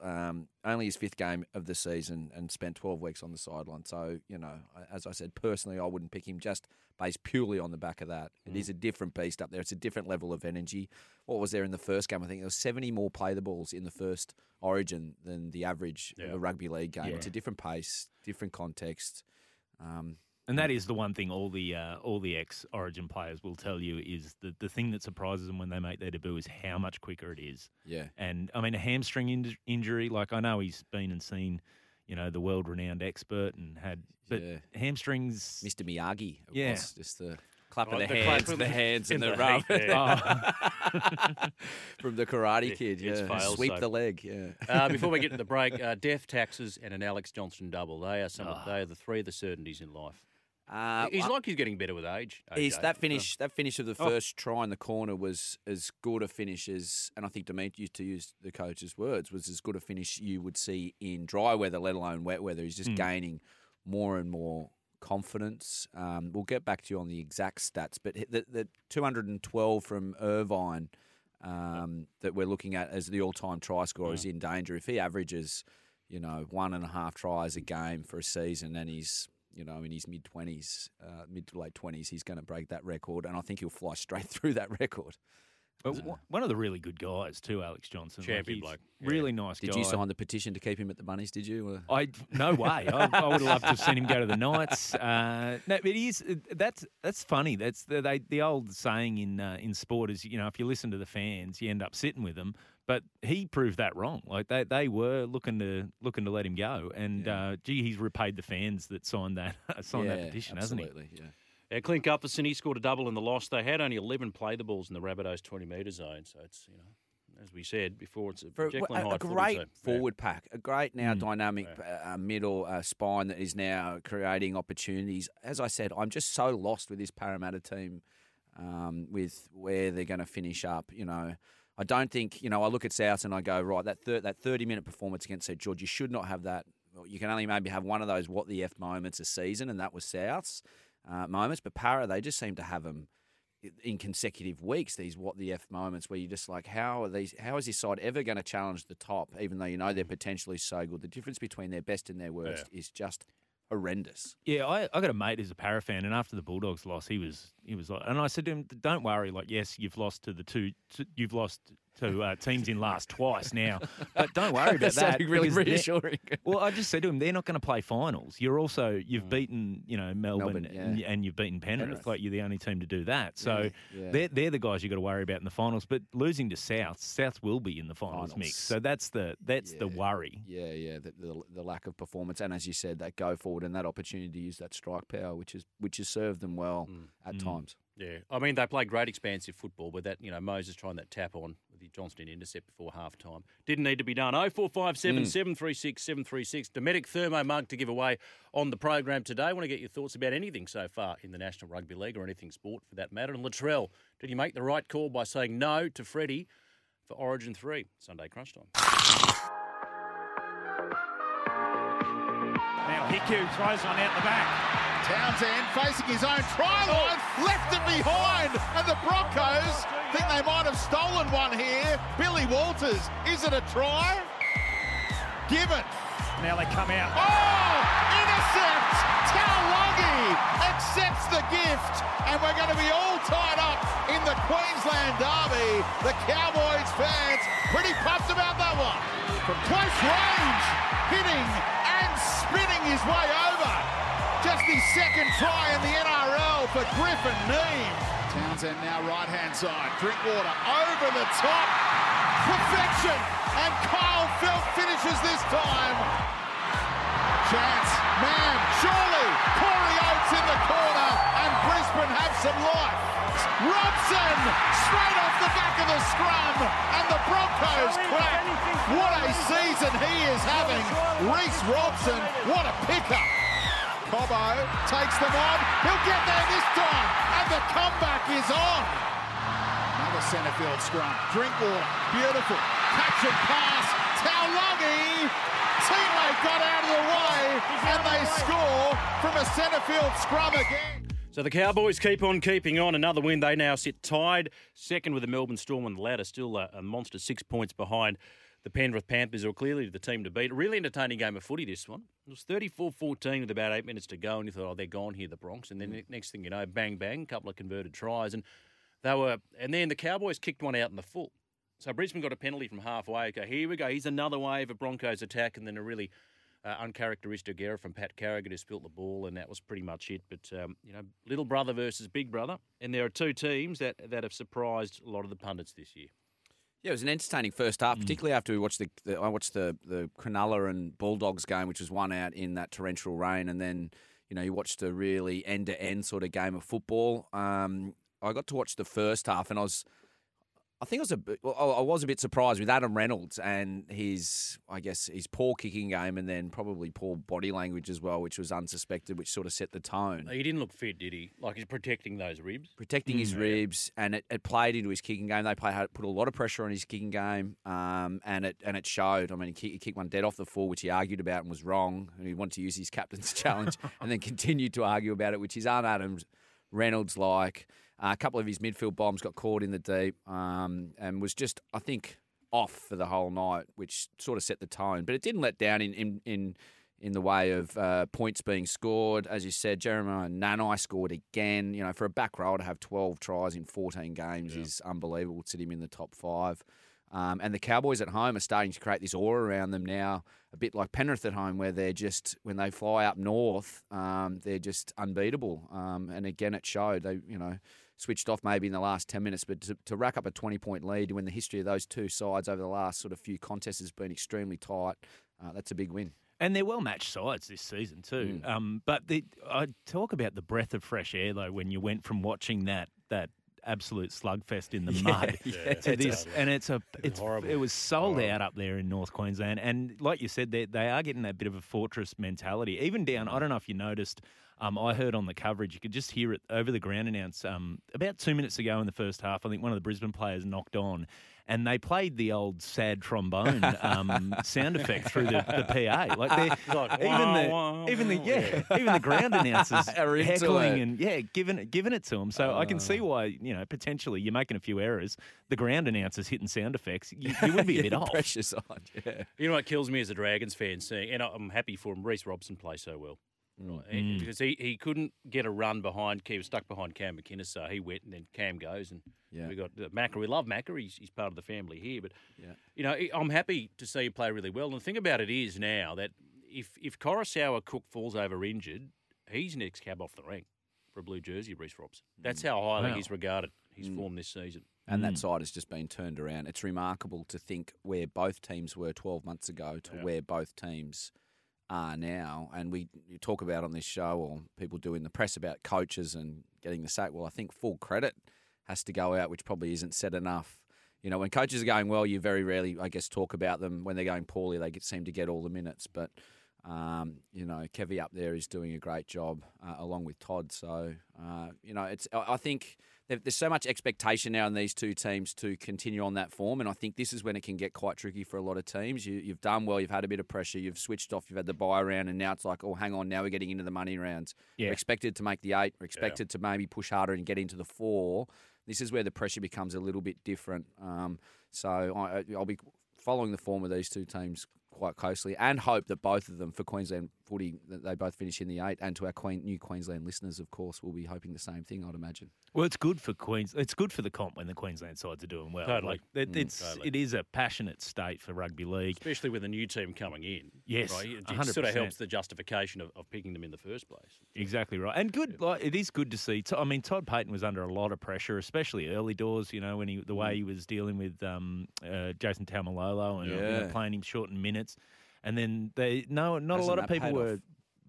only his fifth game of the season and spent 12 weeks on the sideline. So, you know, as I said, personally, I wouldn't pick him just based purely on the back of that. It is a different beast up there. It's a different level of energy. What was there in the first game? I think there was 70 more play the balls in the first Origin than the average of a rugby league game. Yeah. It's a different pace, different context. And that is the one thing all the ex-Origin players will tell you is that the thing that surprises them when they make their debut is how much quicker it is. Yeah. And, I mean, a hamstring injury, like I know he's been and seen, you know, the world-renowned expert and had – but hamstrings – Mr. Miyagi. Yeah. Was just the clap of the hands in the rough. Yeah. From the Karate Kid, sweep the leg, before we get to the break, death, taxes and an Alex Johnson double. They are they are the three of the certainties in life. He's getting better with age. That finish of the first try in the corner was as good a finish as, and I think Demetri, to use the coach's words, was as good a finish you would see in dry weather, let alone wet weather. He's just gaining more and more confidence. We'll get back to you on the exact stats, but the 212 from Irvine that we're looking at as the all-time try scorer is in danger. If he averages, you know, 1.5 tries a game for a season, and he's, you know, in his mid to late 20s, he's going to break that record, and I think he'll fly straight through that record. But one of the really good guys too, Alex Johnson. Champion bloke. Really nice guy. Did you sign the petition to keep him at the Bunnies, did you? No way. I would have loved to have seen him go to the Knights. No, but that's funny. That's the old saying in sport is, you know, if you listen to the fans, you end up sitting with them. But he proved that wrong. Like they were looking to let him go. And he's repaid the fans that signed that that petition, hasn't he? Yeah. Clint Gutherson, he scored a double in the loss. They had only 11 play the balls in the Rabbitohs 20-metre zone. So it's, you know, as we said before, it's a great forward pack, a great now dynamic middle spine that is now creating opportunities. As I said, I'm just so lost with this Parramatta team with where they're going to finish up, you know. I don't think, you know, I look at South and I go, right, that 30-minute performance against St George, you should not have that. You can only maybe have one of those what the F moments a season, and that was South's. Moments, but Para, they just seem to have them in consecutive weeks, these what the F moments where you're just like, how is this side ever going to challenge the top, even though you know they're potentially so good? The difference between their best and their worst is just horrendous. Yeah, I got a mate who's a Para fan, and after the Bulldogs loss, he was like, and I said to him, don't worry, like, yes, you've lost to you've lost to teams in last twice now, but don't worry about that. Really reassuring. Well, I just said to him, they're not going to play finals. You've beaten, you know, Melbourne and you've beaten Penrith. Like you're the only team to do that. So they're the guys you got to worry about in the finals. But losing to South will be in the finals mix. So that's the worry. Yeah, yeah, the lack of performance, and as you said, that go forward and that opportunity to use that strike power, which has served them well at times. Yeah, I mean, they play great expansive football, but that, you know, Moses trying that tap on with the Johnston intercept before halftime. Didn't need to be done. 0457 736 736. Dometic Thermo mug to give away on the program today. I want to get your thoughts about anything so far in the National Rugby League or anything sport for that matter. And Latrell, did you make the right call by saying no to Freddie for Origin 3? Sunday crunch time. Now Hiku throws one out the back. Townsend facing his own try line, left it behind, and the Broncos think they might have stolen one here. Billy Walters, is it a try? Given. Now they come out. Oh, intercept! Taulagi accepts the gift, and we're going to be all tied up in the Queensland derby. The Cowboys fans pretty pumped about that one. From close range, hitting and spinning his way over. Just his second try in the NRL for Griffin Neame. Townsend now right-hand side. Drinkwater over the top. Perfection. And Kyle Felt finishes this time. Chance. Man. Surely. Corey Oates in the corner. And Brisbane have some life. Robson. Straight off the back of the scrum. And the Broncos crack. What a season he is having. Reece Robson. What a pickup. Cobbo takes them on. He'll get there this time. And the comeback is on. Another centre field scrum. Drinkwater. Beautiful. Catch and pass. Taulagi. Tine got out of the way. And they score from a centre field scrum again. So the Cowboys keep on keeping on. Another win. They now sit tied second with the Melbourne Storm on the ladder. Still a monster 6 points behind the Penrith Panthers, are clearly the team to beat. A really entertaining game of footy, this one. It was 34-14 with about 8 minutes to go, and you thought, oh, they're gone here, the Bronx. And then next thing you know, bang, bang, a couple of converted tries. And they were. And then the Cowboys kicked one out in the full. So Brisbane got a penalty from halfway. Okay, here we go. Here's another wave of Broncos attack, and then a really uncharacteristic error from Pat Carrigan, who spilt the ball, and that was pretty much it. But, you know, little brother versus big brother. And there are two teams that have surprised a lot of the pundits this year. Yeah, it was an entertaining first half, particularly after we watched I watched the Cronulla and Bulldogs game, which was won out in that torrential rain, and then you watched a really end-to-end sort of game of football. I got to watch the first half, and I was a bit surprised with Adam Reynolds and his poor kicking game, and then probably poor body language as well, which was unsuspected, which sort of set the tone. He didn't look fit, did he? Like, he's protecting those ribs. Protecting his ribs, and it played into his kicking game. They put a lot of pressure on his kicking game, and it showed. I mean, he kicked one dead off the full, which he argued about and was wrong, and he wanted to use his captain's challenge, and then continued to argue about it, which is un-Adam Reynolds-like. A couple of his midfield bombs got caught in the deep and was just, I think, off for the whole night, which sort of set the tone. But it didn't let down in the way of points being scored. As you said, Jeremiah Nanai scored again. You know, for a back row to have 12 tries in 14 games is unbelievable. It's hit him in the top five. And the Cowboys at home are starting to create this aura around them now, a bit like Penrith at home, where they're just, when they fly up north, they're just unbeatable. And again, it showed. They, switched off maybe in the last 10 minutes, but to rack up a 20-point lead when the history of those two sides over the last sort of few contests has been extremely tight, that's a big win. And they're well-matched sides this season too. But I talk about the breath of fresh air, though, when you went from watching that absolute slugfest in the mud to this. And it's horrible. It was sold out up there in North Queensland. And like you said, they are getting that bit of a fortress mentality. Even down, I don't know if you noticed, I heard on the coverage, you could just hear it over the ground announce about 2 minutes ago in the first half, I think one of the Brisbane players knocked on and they played the old sad trombone sound effect through the PA. Even the ground announcers are heckling it. And giving it to them. So I can see why, potentially you're making a few errors. The ground announcers hitting sound effects, you would be a bit off. Pressure's on, yeah. You know what kills me as a Dragons fan, and I'm happy for him, Reece Robson plays so well. Right. Because he couldn't get a run behind, he was stuck behind Cam McInnes, so he went and then Cam goes and we got Macca. We love Macca, he's part of the family here, but I'm happy to see him play really well. And the thing about it is now that if Koroisau Cook falls over injured, he's next cab off the rank for a blue jersey, Reece Robson. That's how highly he's regarded his form this season. And that side has just been turned around. It's remarkable to think where both teams were 12 months ago to where both teams are now, and you talk about on this show, or people do in the press, about coaches and getting the sack. Well, I think full credit has to go out, which probably isn't said enough. When coaches are going well, you very rarely, I guess, talk about them. When they're going poorly, they seem to get all the minutes. But Kevy up there is doing a great job along with Todd. So it's. I think there's so much expectation now in these two teams to continue on that form, and I think this is when it can get quite tricky for a lot of teams. You've done well, you've had a bit of pressure, you've switched off, you've had the buy round, and now it's like, oh, hang on, now we're getting into the money rounds. Yeah. We're expected to make the 8, we're expected to maybe push harder and get into the 4. This is where the pressure becomes a little bit different. So I'll be following the form of these two teams quite closely, and hope that both of them, for Queensland footy, that they both finish in the 8. And to our new Queensland listeners, of course, will be hoping the same thing, I'd imagine. Well, it's good for It's good for the comp when the Queensland sides are doing well. Totally, It is a passionate state for rugby league, especially with a new team coming in. Yes, right? It sort of helps the justification of picking them in the first place. Exactly right, and good. Yeah. It is good to see. I mean, Todd Payton was under a lot of pressure, especially early doors. When the way he was dealing with Jason Taumalolo and playing him short in minutes. And then a lot of people were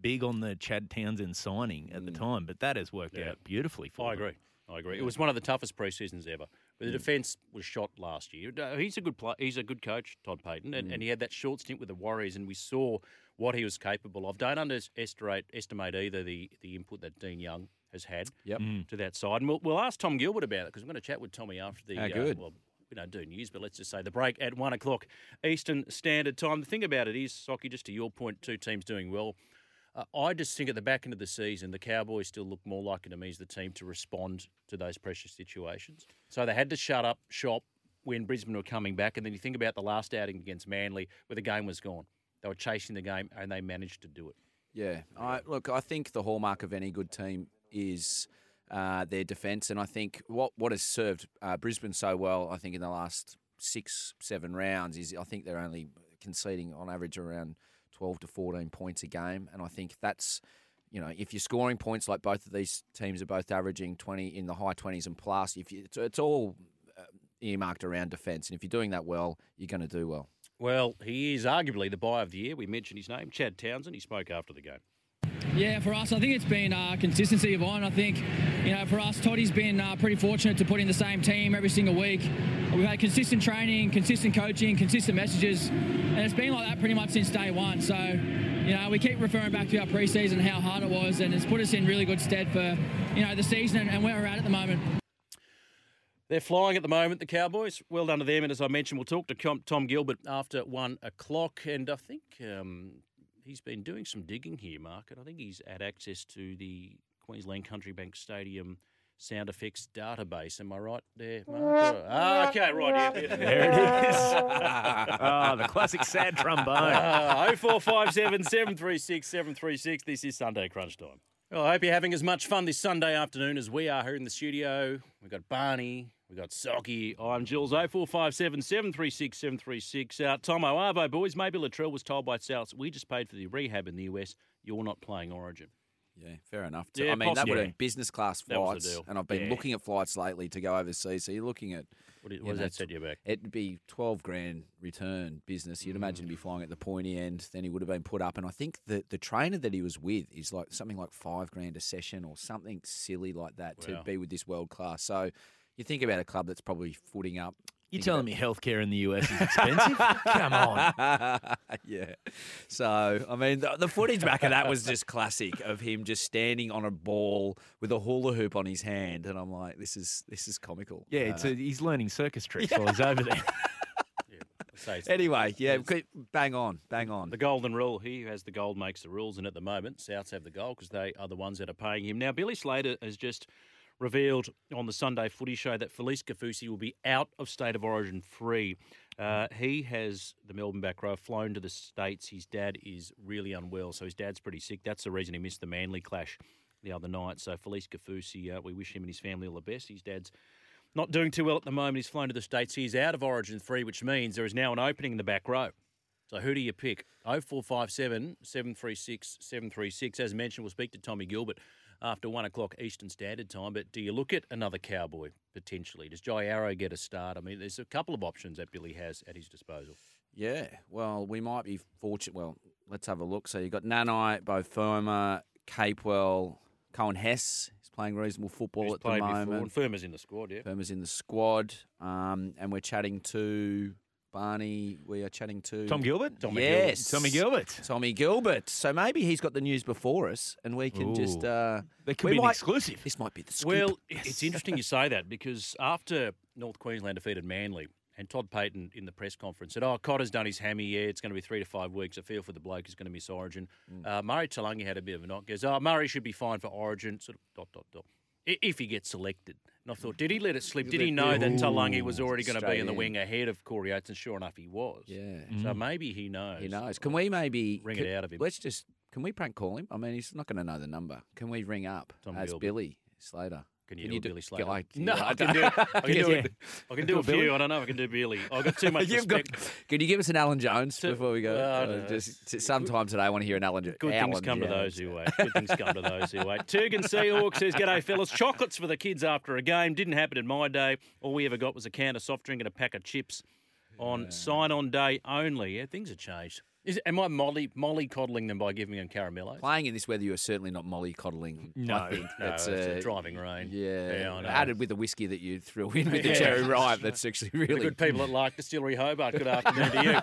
big on the Chad Townsend signing at the time, but that has worked out beautifully for them. I agree. It was one of the toughest pre-seasons ever. But the defence was shot last year. He's a good player. He's a good coach, Todd Payton, and he had that short stint with the Warriors, and we saw what he was capable of. Don't underestimate either the input that Dean Young has had to that side. And we'll ask Tom Gilbert about it, because I'm going to chat with Tommy after the. How good. We don't do news, but let's just say the break at 1:00 Eastern Standard Time. The thing about it is, Socky, just to your point, two teams doing well I just think at the back end of the season, the Cowboys still look more likely to me as the team to respond to those pressure situations. So they had to shut up shop when Brisbane were coming back. And then you think about the last outing against Manly where the game was gone. They were chasing the game and they managed to do it. Yeah. Look, I think the hallmark of any good team is their defence. And I think what has served Brisbane so well, I think, in the last 6-7 rounds is I think they're only conceding on average around 12 to 14 points a game. And I think that's, you know, if you're scoring points like both of these teams are both averaging 20 in the high 20s and plus, if you, it's all earmarked around defence. And if you're doing that well, you're going to do well. Well, he is arguably the buy of the year. We mentioned his name, Chad Townsend. He spoke after the game. Yeah, for us, I think it's been consistency of on. I think, you know, for us, Toddy's been pretty fortunate to put in the same team every single week. We've had consistent training, consistent coaching, consistent messages, and it's been like that pretty much since day one. So, you know, we keep referring back to our preseason, how hard it was, and it's put us in really good stead for, you know, the season and where we're at the moment. They're flying at the moment, the Cowboys. Well done to them. And as I mentioned, we'll talk to Tom Gilbert after 1 o'clock. And I think he's been doing some digging here, Mark. And I think he's had access to the Queensland Country Bank Stadium sound effects database. Am I right there, Mark? Oh, okay, right here. There it is. Oh, the classic sad trombone. 0457 736 736. This is Sunday Crunch Time. Well, I hope you're having as much fun this Sunday afternoon as we are here in the studio. We've got Barney. We've got Socky. I'm Jules. 0457 736 736. Tom Arvo, boys. Maybe Latrell was told by Souths, we just paid for the rehab in the US. You're not playing Origin. Yeah, fair enough. Yeah, I mean, that would have been business class flights. And I've been looking at flights lately to go overseas. So you're looking at... What does that set you back? It'd be 12 grand return business. You'd imagine he'd be flying at the pointy end. Then he would have been put up. And I think the trainer that he was with is like something like $5,000 a session or something silly like that to be with this world class. So you think about a club that's probably footing up. You're telling me healthcare in the US is expensive? Come on. Yeah. So, I mean, the footage back of that was just classic of him just standing on a ball with a hula hoop on his hand. And I'm like, this is comical. Yeah, he's learning circus tricks while he's over there. Anyway, bang on. The golden rule. He who has the gold makes the rules. And at the moment, Souths have the gold because they are the ones that are paying him. Now, Billy Slater has just revealed on the Sunday Footy Show that Felice Kafusi will be out of State of Origin free. He has the Melbourne back row flown to the States. His dad is really unwell, so his dad's pretty sick. That's the reason he missed the Manly clash the other night. So Felice Kafusi, we wish him and his family all the best. His dad's not doing too well at the moment. He's flown to the States. He's out of Origin free, which means there is now an opening in the back row. So who do you pick? 0457 736 736. As mentioned, we'll speak to Tommy Gilbert after 1 o'clock Eastern Standard Time. But do you look at another Cowboy potentially? Does Jai Arrow get a start? I mean, there's a couple of options that Billy has at his disposal. Yeah, well, we might be fortunate. Well, let's have a look. So you've got Nanai, Beaufirma, Capewell, Cohen Hess. He's playing reasonable football at the moment. Firma's in the squad, yeah. Firma's in the squad. And we're chatting to... Barney, we are chatting to... Tom Gilbert? Tommy Gilbert. So maybe he's got the news before us and we can just... That could be an exclusive. This might be the scoop. Well, it's interesting you say that because after North Queensland defeated Manly and Todd Payton in the press conference said, Cotter's done his hammy, it's going to be 3 to 5 weeks. I feel for the bloke who's going to miss Origin. Murray Talangi had a bit of a knock. Goes, Murray should be fine for Origin, sort of ... if he gets selected. And I thought, did he let it slip? Did he know that Talangi was already going to be in the wing ahead of Corey Oates? And sure enough, he was. Yeah. So maybe he knows. He knows. Can we maybe... Ring it out of him. Let's just... Can we prank call him? I mean, he's not going to know the number. Can we ring up Billy Slater? Can you do Billy Slater? No, I can do it. I can do a few. I don't know if I can do Billy. I've got too much respect. Can you give us an Alan Jones before we go? Sometime today I want to hear an Alan Jones. Good things come to those who wait. Turgan Seahawk says, "G'day, fellas. Chocolates for the kids after a game. Didn't happen in my day. All we ever got was a can of soft drink and a pack of chips on sign-on day only." Yeah, things have changed. Am I mollycoddling them by giving them caramellos? Playing in this weather, you are certainly not mollycoddling. No, I think. No, it's driving rain. Yeah, I know. Added with the whiskey that you threw in with the cherry ripe. That's actually really... The good people at Lark Distillery Hobart, good afternoon to you.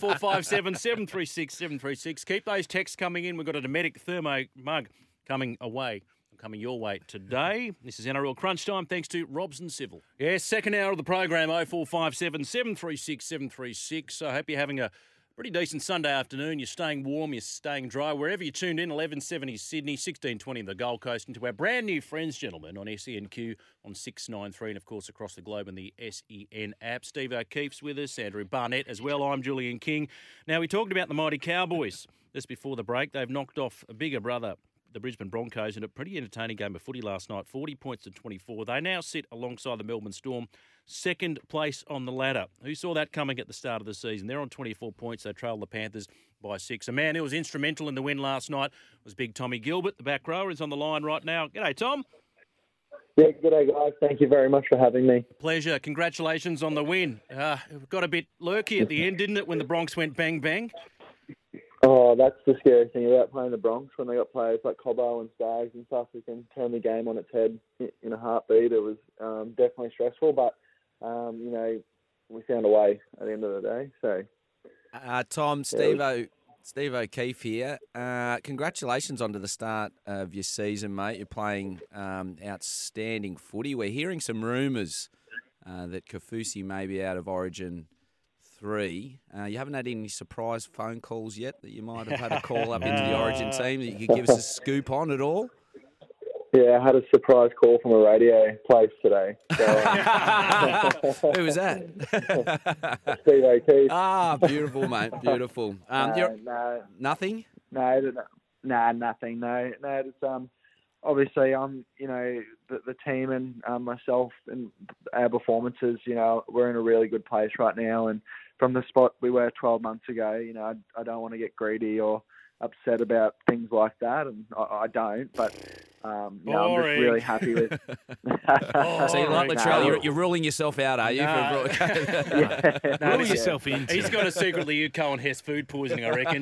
0457 736 736. Keep those texts coming in. We've got a Dometic Thermo mug coming your way today. This is NRL Crunch Time, thanks to Robson Civil. Yes, second hour of the program, 0457 736 736. I hope you're having a Pretty decent Sunday afternoon. You're staying warm, you're staying dry. Wherever you tuned in, 1170 Sydney, 1620 the Gold Coast, and to our brand new friends, gentlemen, on SENQ on 693 and, of course, across the globe in the SEN app. Steve O'Keefe's with us, Andrew Barnett as well. I'm Julian King. Now, we talked about the mighty Cowboys just before the break. They've knocked off a bigger brother, the Brisbane Broncos, in a pretty entertaining game of footy last night, 40 points to 24. They now sit alongside the Melbourne Storm, second place on the ladder. Who saw that coming at the start of the season? They're on 24 points. They trail the Panthers by 6. A man who was instrumental in the win last night was big Tommy Gilbert. The back rower is on the line right now. G'day, Tom. Yeah, g'day, guys. Thank you very much for having me. Pleasure. Congratulations on the win. Got a bit lurky at the end, didn't it, when the Bronx went bang, bang? Oh, that's the scary thing about playing the Bronx. When they got players like Cobbo and Stags and stuff who can turn the game on its head in a heartbeat, it was definitely stressful. But, you know, we found a way at the end of the day. So, Tom, Steve O'Keefe here. Congratulations on to the start of your season, mate. You're playing outstanding footy. We're hearing some rumours that Kaufusi may be out of Origin 3. You haven't had any surprise phone calls yet that you might have had a call up into the Origin team that you could give us a scoop on at all? Yeah, I had a surprise call from a radio place today. So. Who was that? Steve O'Keefe. Ah, beautiful, mate. Beautiful. Nothing? No, nothing. No, it's obviously, I'm, you know, the team and myself and our performances, you know, we're in a really good place right now. And from the spot we were 12 months ago, you know, I don't want to get greedy or upset about things like that, and I don't. But I'm just really happy with. So you like Latrell? You're ruling yourself out, are you? No. Rule yourself in. He's got a secretly UCO and Hess food poisoning, I reckon.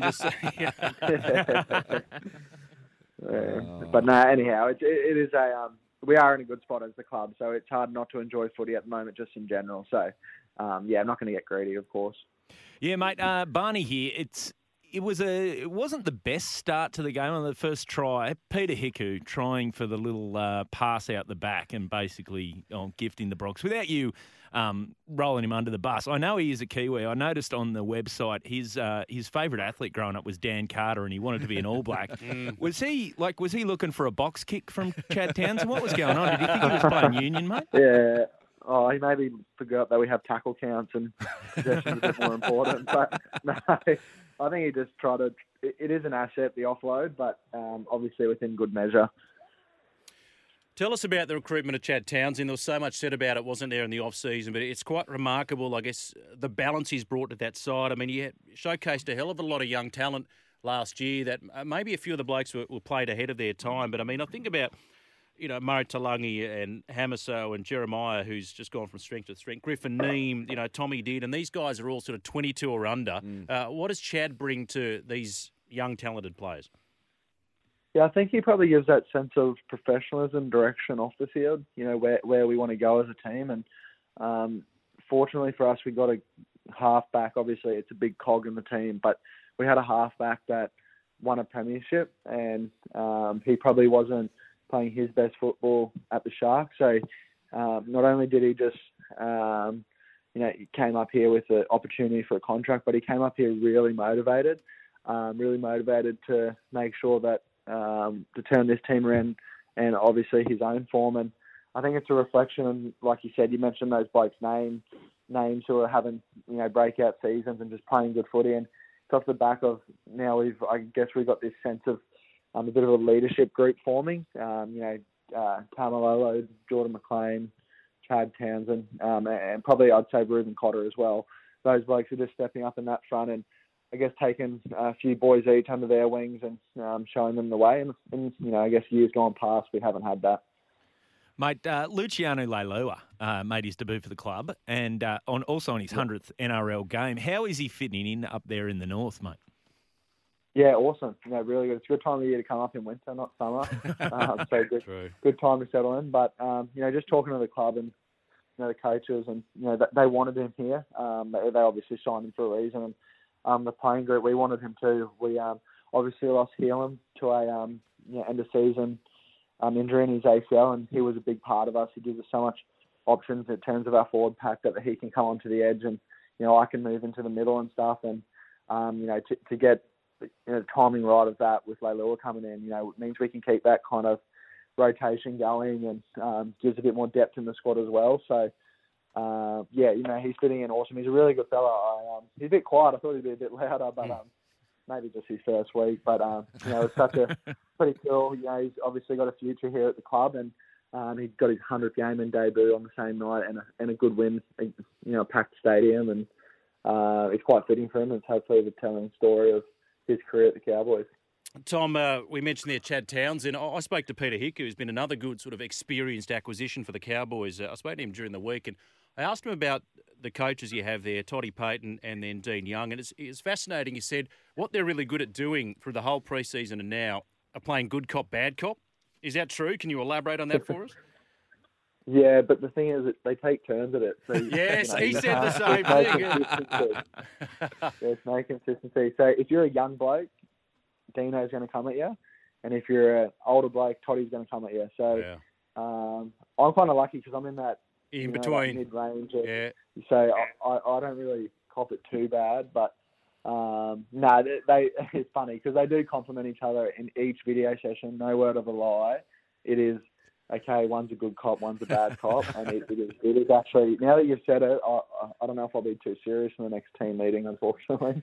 But no, anyhow, it is a we are in a good spot as the club, so it's hard not to enjoy footy at the moment, just in general. So, I'm not going to get greedy, of course. Yeah, mate, Barney here. It wasn't the best start to the game on the first try. Peter Hiku trying for the little pass out the back and basically gifting the Bronx without you rolling him under the bus. I know he is a Kiwi. I noticed on the website his favourite athlete growing up was Dan Carter, and he wanted to be an All Black. Was he looking for a box kick from Chad Townsend? What was going on? Did you think he was playing union, mate? Yeah. Oh, he maybe forgot that we have tackle counts and possessions are more important. But no, I think he just tried to. It is an asset, the offload, but obviously within good measure. Tell us about the recruitment of Chad Townsend. There was so much said about it, wasn't there, in the off-season, but it's quite remarkable, I guess, the balance he's brought to that side. I mean, he showcased a hell of a lot of young talent last year that maybe a few of the blokes were played ahead of their time. But, I mean, I think about, you know, Murray Talangi and Hamaso and Jeremiah, who's just gone from strength to strength, Griffin Neem, you know, Tommy Did, and these guys are all sort of 22 or under. What does Chad bring to these young, talented players? Yeah, I think he probably gives that sense of professionalism, direction off the field, you know, where we want to go as a team. And fortunately for us, we got a halfback. Obviously, it's a big cog in the team, but we had a halfback that won a premiership, and he probably wasn't playing his best football at the Sharks. So not only did he just, he came up here with an opportunity for a contract, but he came up here really motivated to make sure that, to turn this team around, and obviously his own form. And I think it's a reflection, like you said, you mentioned those blokes' names who are having, you know, breakout seasons and just playing good footy. And it's off the back of now we've got this sense of a bit of a leadership group forming. Tamalolo, Jordan McLean, Chad Townsend, and probably I'd say Reuben Cotter as well. Those blokes are just stepping up in that front and, I guess, taking a few boys each under their wings and showing them the way. And, you know, I guess years gone past, we haven't had that. Mate, Luciano Leilua made his debut for the club and also on his 100th NRL game. How is he fitting in up there in the north, mate? Yeah, awesome. You know, really good. It's a good time of year to come up in winter, not summer. So good time to settle in. But, just talking to the club and, you know, the coaches and, you know, they wanted him here. They obviously signed him for a reason. And, the playing group, we wanted him too. We obviously lost Helam to a end-of-season injury in his ACL, and he was a big part of us. He gives us so much options in terms of our forward pack that he can come onto the edge and, you know, I can move into the middle and stuff. And to get the timing right of that with Leilua coming in, it means we can keep that kind of rotation going and gives a bit more depth in the squad as well. So, he's fitting in awesome. He's a really good fella. He's a bit quiet. I thought he'd be a bit louder, but maybe just his first week. But, it's such a pretty cool. He's obviously got a future here at the club, and he got his 100th game and debut on the same night and a good win, a packed stadium. And it's quite fitting for him. It's hopefully the telling story of his career at the Cowboys. Tom, we mentioned there Chad Townsend. I spoke to Peter Hick, who's been another good sort of experienced acquisition for the Cowboys. I spoke to him during the week, and I asked him about the coaches you have there, Toddy Payton and then Dean Young. And it's fascinating, he said, what they're really good at doing through the whole preseason and now are playing good cop, bad cop. Is that true? Can you elaborate on that for us? Yeah, but the thing is, they take turns at it. So, yes, he said the same thing. There's no consistency. So if you're a young bloke, Dino's going to come at you, and if you're an older bloke, Toddy's going to come at you. So I'm kind of lucky because I'm in that between mid range. Yeah. So I don't really cop it too bad, but it's funny because they do compliment each other in each video session. No word of a lie. It is okay. One's a good cop, one's a bad cop, and it is actually. Now that you've said it, I don't know if I'll be too serious in the next team meeting, unfortunately.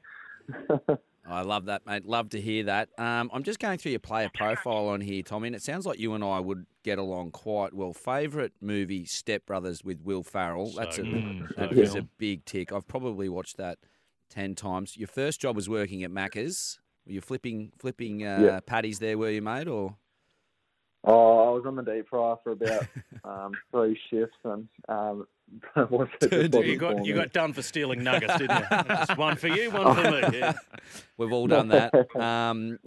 I love that, mate. Love to hear that. I'm just going through your player profile on here, Tommy, and it sounds like you and I would get along quite well. Favourite movie, Step Brothers with Will Ferrell. That is a big tick. I've probably watched that 10 times. Your first job was working at Macca's. Were you flipping patties there, were you, mate? Or? Oh, I was on the deep fryer for about three shifts and... You got done for stealing nuggets, didn't you? Just one for you, one for me. Yeah. We've all done that.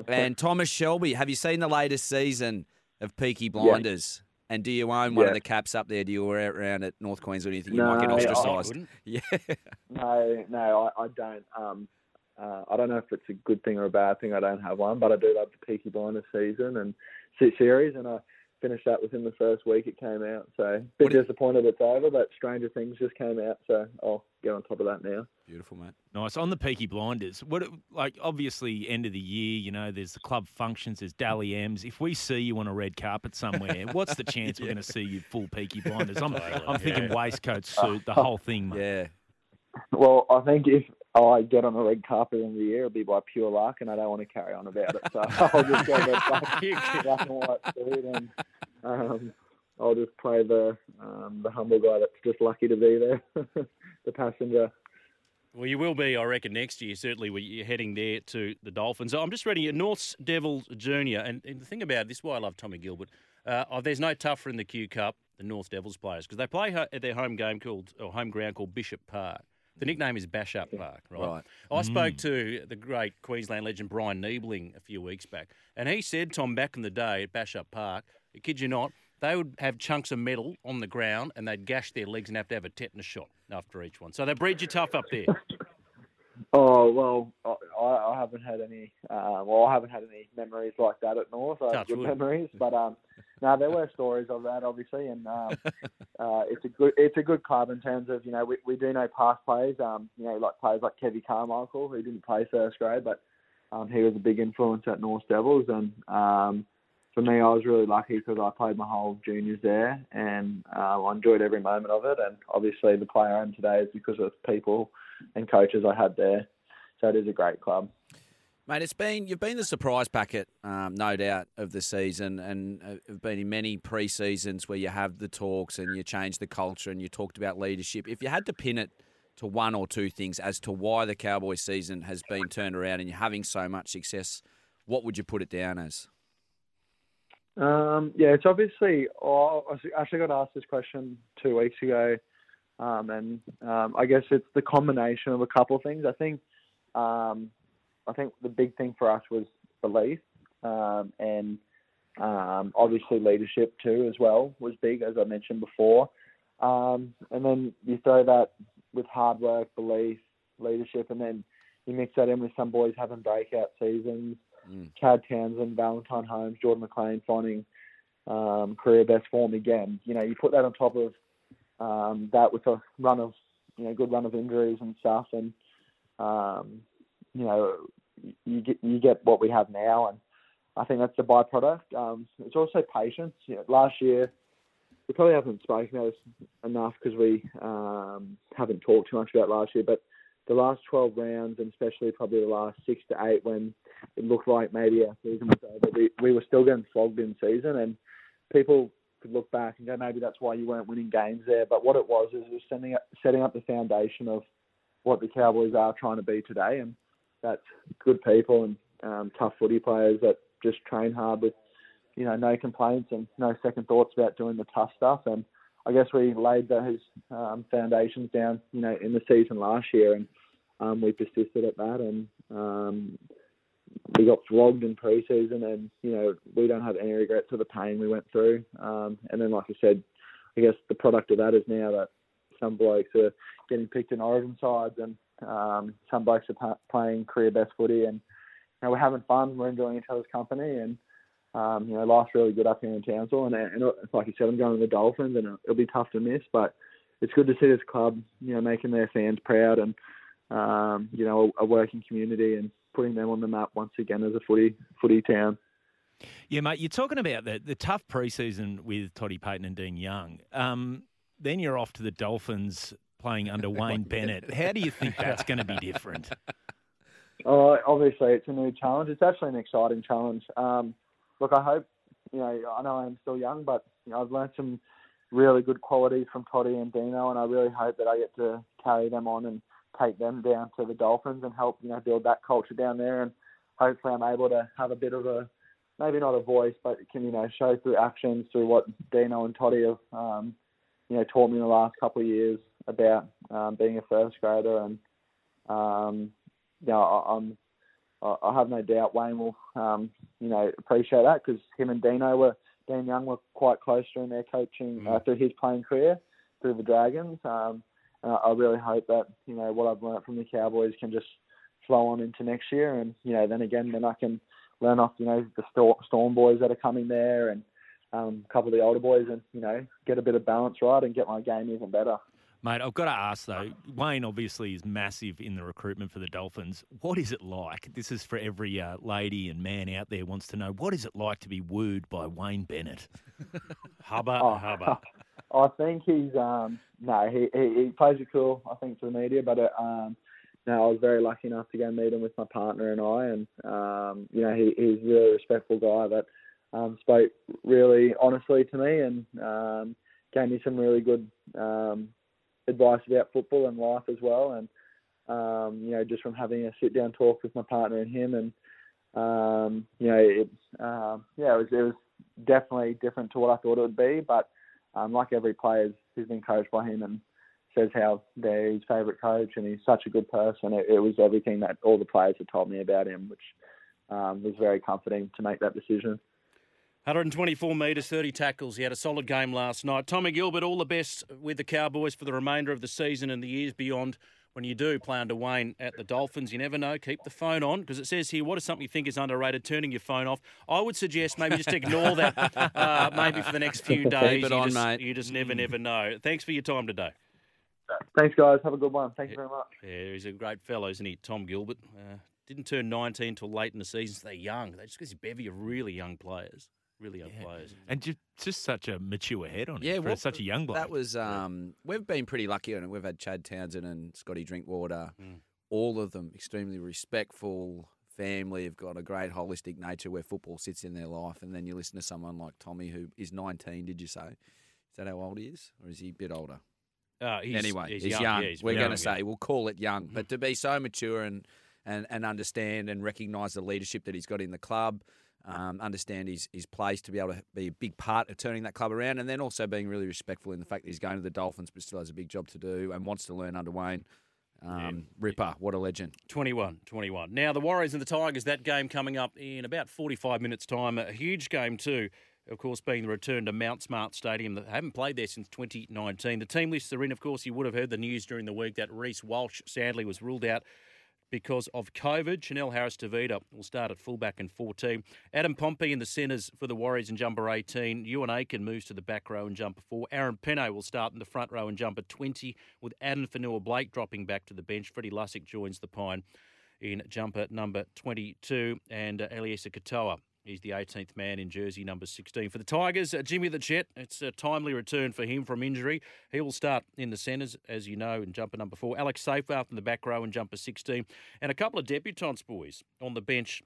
And Thomas Shelby, have you seen the latest season of Peaky Blinders? Yeah. And do you own one of the caps up there? Do you wear it around at North Queensland? Or do you think you might get ostracised? No, I don't. I don't know if it's a good thing or a bad thing. I don't have one, but I do love the Peaky Blinders season and series, and I finished that within the first week it came out. So a bit disappointed it's over, but Stranger Things just came out, so I'll get on top of that now. Beautiful, mate. Nice. On the Peaky Blinders, obviously end of the year, there's the club functions, there's Dally M's. If we see you on a red carpet somewhere, what's the chance we're going to see you full Peaky Blinders? I'm thinking waistcoat suit, the whole thing, mate. Yeah. Well, I think if I get on a red carpet in the year, it'll be by pure luck, and I don't want to carry on about it. So I'll just go black and white suit, and I'll just play the humble guy that's just lucky to be there, the passenger. Well, you will be, I reckon, next year. Certainly, you're heading there to the Dolphins. I'm just reading it, North's Devils Junior, and the thing about this, why I love Tommy Gilbert, there's no tougher in the Q Cup than North Devils players because they play at their home ground called Bishop Park. The nickname is Bash Up Park, right? I spoke to the great Queensland legend Brian Niebling a few weeks back, and he said, Tom, back in the day at Bash Up Park, I kid you not, they would have chunks of metal on the ground and they'd gash their legs and have to have a tetanus shot after each one. So they breed you tough up there. Oh, well, I haven't had any. I haven't had any memories like that at North. Good memories, but there were stories of that, obviously, and it's a good club in terms of we do know past players. Like players like Kevy Carmichael, who didn't play first grade, but he was a big influence at North Devils. And for me, I was really lucky because I played my whole juniors there, and I enjoyed every moment of it. And obviously, the player I am today is because of people and coaches I had there. So it is a great club. Mate, you've been the surprise packet, no doubt, of the season, and have been in many pre-seasons where you have the talks and you change the culture and you talked about leadership. If you had to pin it to one or two things as to why the Cowboys season has been turned around and you're having so much success, what would you put it down as? It's obviously... I actually got asked this question 2 weeks ago. I guess it's the combination of a couple of things. I think the big thing for us was belief, and obviously leadership too as well was big, as I mentioned before. And then you throw that with hard work, belief, leadership, and then you mix that in with some boys having breakout seasons. Chad Townsend, Valentine Holmes, Jordan McLean finding career best form again. You put that on top of that with a good run of injuries and stuff, and you know, you get what we have now, and I think that's the byproduct. It's also patience. You know, last year, we probably haven't spoken about this enough because we haven't talked too much about last year, but the last 12 rounds, and especially probably the last 6 to 8 when it looked like maybe our season was over, we were still getting flogged in season, and people could look back and go, maybe that's why you weren't winning games there. But what it was is it was setting up the foundation of what the Cowboys are trying to be today, and that's good people and tough footy players that just train hard with, you know, no complaints and no second thoughts about doing the tough stuff. And I guess we laid those foundations down, you know, in the season last year, and we persisted at that, and we got flogged in pre-season, and, you know, we don't have any regrets of the pain we went through. And then, like I said, I guess the product of that is now that some blokes are getting picked in Origin sides, and some blokes are playing career best footy, and, you know, we're having fun, we're enjoying each other's company, and you know, life's really good up here in Townsville, and like you said, I'm going to the Dolphins, and it'll be tough to miss, but it's good to see this club, you know, making their fans proud, and you know, a working community, and putting them on the map once again as a footy town. Yeah, mate, you're talking about the tough preseason with Toddy Payton and Dean Young. Then you're off to the Dolphins playing under Wayne Bennett. How do you think that's going to be different? Obviously, it's a new challenge. It's actually an exciting challenge. Look, I hope, you know, I know I'm still young, but, you know, I've learned some really good qualities from Toddy and Dino, and I really hope that I get to carry them on and take them down to the Dolphins and help, you know, build that culture down there. And hopefully I'm able to have a bit of a, maybe not a voice, but can, you know, show through actions, through what Dino and Toddy have, you know, taught me in the last couple of years about being a first grader. And, you know, I have no doubt Wayne will, you know, appreciate that, because him and Dean Young were quite close during their coaching, through his playing career, through the Dragons. And I really hope that, you know, what I've learnt from the Cowboys can just flow on into next year. And, you know, then I can learn off, you know, the Storm boys that are coming there, and a couple of the older boys, and, you know, get a bit of balance right and get my game even better. Mate, I've got to ask, though, Wayne obviously is massive in the recruitment for the Dolphins. What is it like? This is for every lady and man out there wants to know. What is it like to be wooed by Wayne Bennett? Hubba. I think he's, he plays it cool, I think, to the media. But, I was very lucky enough to go meet him with my partner and I. And, you know, he's a really respectful guy that spoke really honestly to me, and gave me some really good advice about football and life as well, and you know, just from having a sit down talk with my partner and him, and you know, it was definitely different to what I thought it would be, but like every player who's been coached by him and says how they're his favourite coach and he's such a good person, it was everything that all the players had told me about him, which was very comforting to make that decision. 124 metres, 30 tackles. He had a solid game last night. Tommy Gilbert, all the best with the Cowboys for the remainder of the season and the years beyond when you do play under Wayne at the Dolphins. You never know. Keep the phone on, because it says here, what is something you think is underrated? Turning your phone off. I would suggest maybe just ignore that maybe for the next few days. Keep it on, mate. You just never know. Thanks for your time today. Thanks, guys. Have a good one. Thank you very much. Yeah, he's a great fellow, isn't he, Tom Gilbert? Didn't turn 19 until late in the season, so they're young. They just get this bevy of really young players. And just such a mature head on it for such a young bloke. That was, we've been pretty lucky on it. We've had Chad Townsend and Scotty Drinkwater, all of them extremely respectful family, have got a great holistic nature where football sits in their life. And then you listen to someone like Tommy, who is 19, did you say? Is that how old he is? Or is he a bit older? He's young. Yeah, we're going to say, we'll call it young. But to be so mature and understand and recognise the leadership that he's got in the club, understand his place to be able to be a big part of turning that club around, and then also being really respectful in the fact that he's going to the Dolphins but still has a big job to do and wants to learn under Wayne. Ripper, what a legend. 21. Now, the Warriors and the Tigers, that game coming up in about 45 minutes' time. A huge game too, of course, being the return to Mount Smart Stadium. They haven't played there since 2019. The team lists are in. Of course, you would have heard the news during the week that Reece Walsh sadly was ruled out because of COVID. Chanel Harris-Tavita will start at fullback in 14. Adam Pompey in the centres for the Warriors in jumper 18. Ewan Aiken moves to the back row in jumper 4. Aaron Penne will start in the front row in jumper 20, with Adam Fanua-Blake dropping back to the bench. Freddie Lussick joins the Pine in jumper number 22, and Aliesa Katoa. He's the 18th man in jersey number 16. For the Tigers, Jimmy the Chet, it's a timely return for him from injury. He will start in the centres, as you know, in jumper number 4. Alex Seyfarth in the back row in jumper 16. And a couple of debutants, boys, on the bench.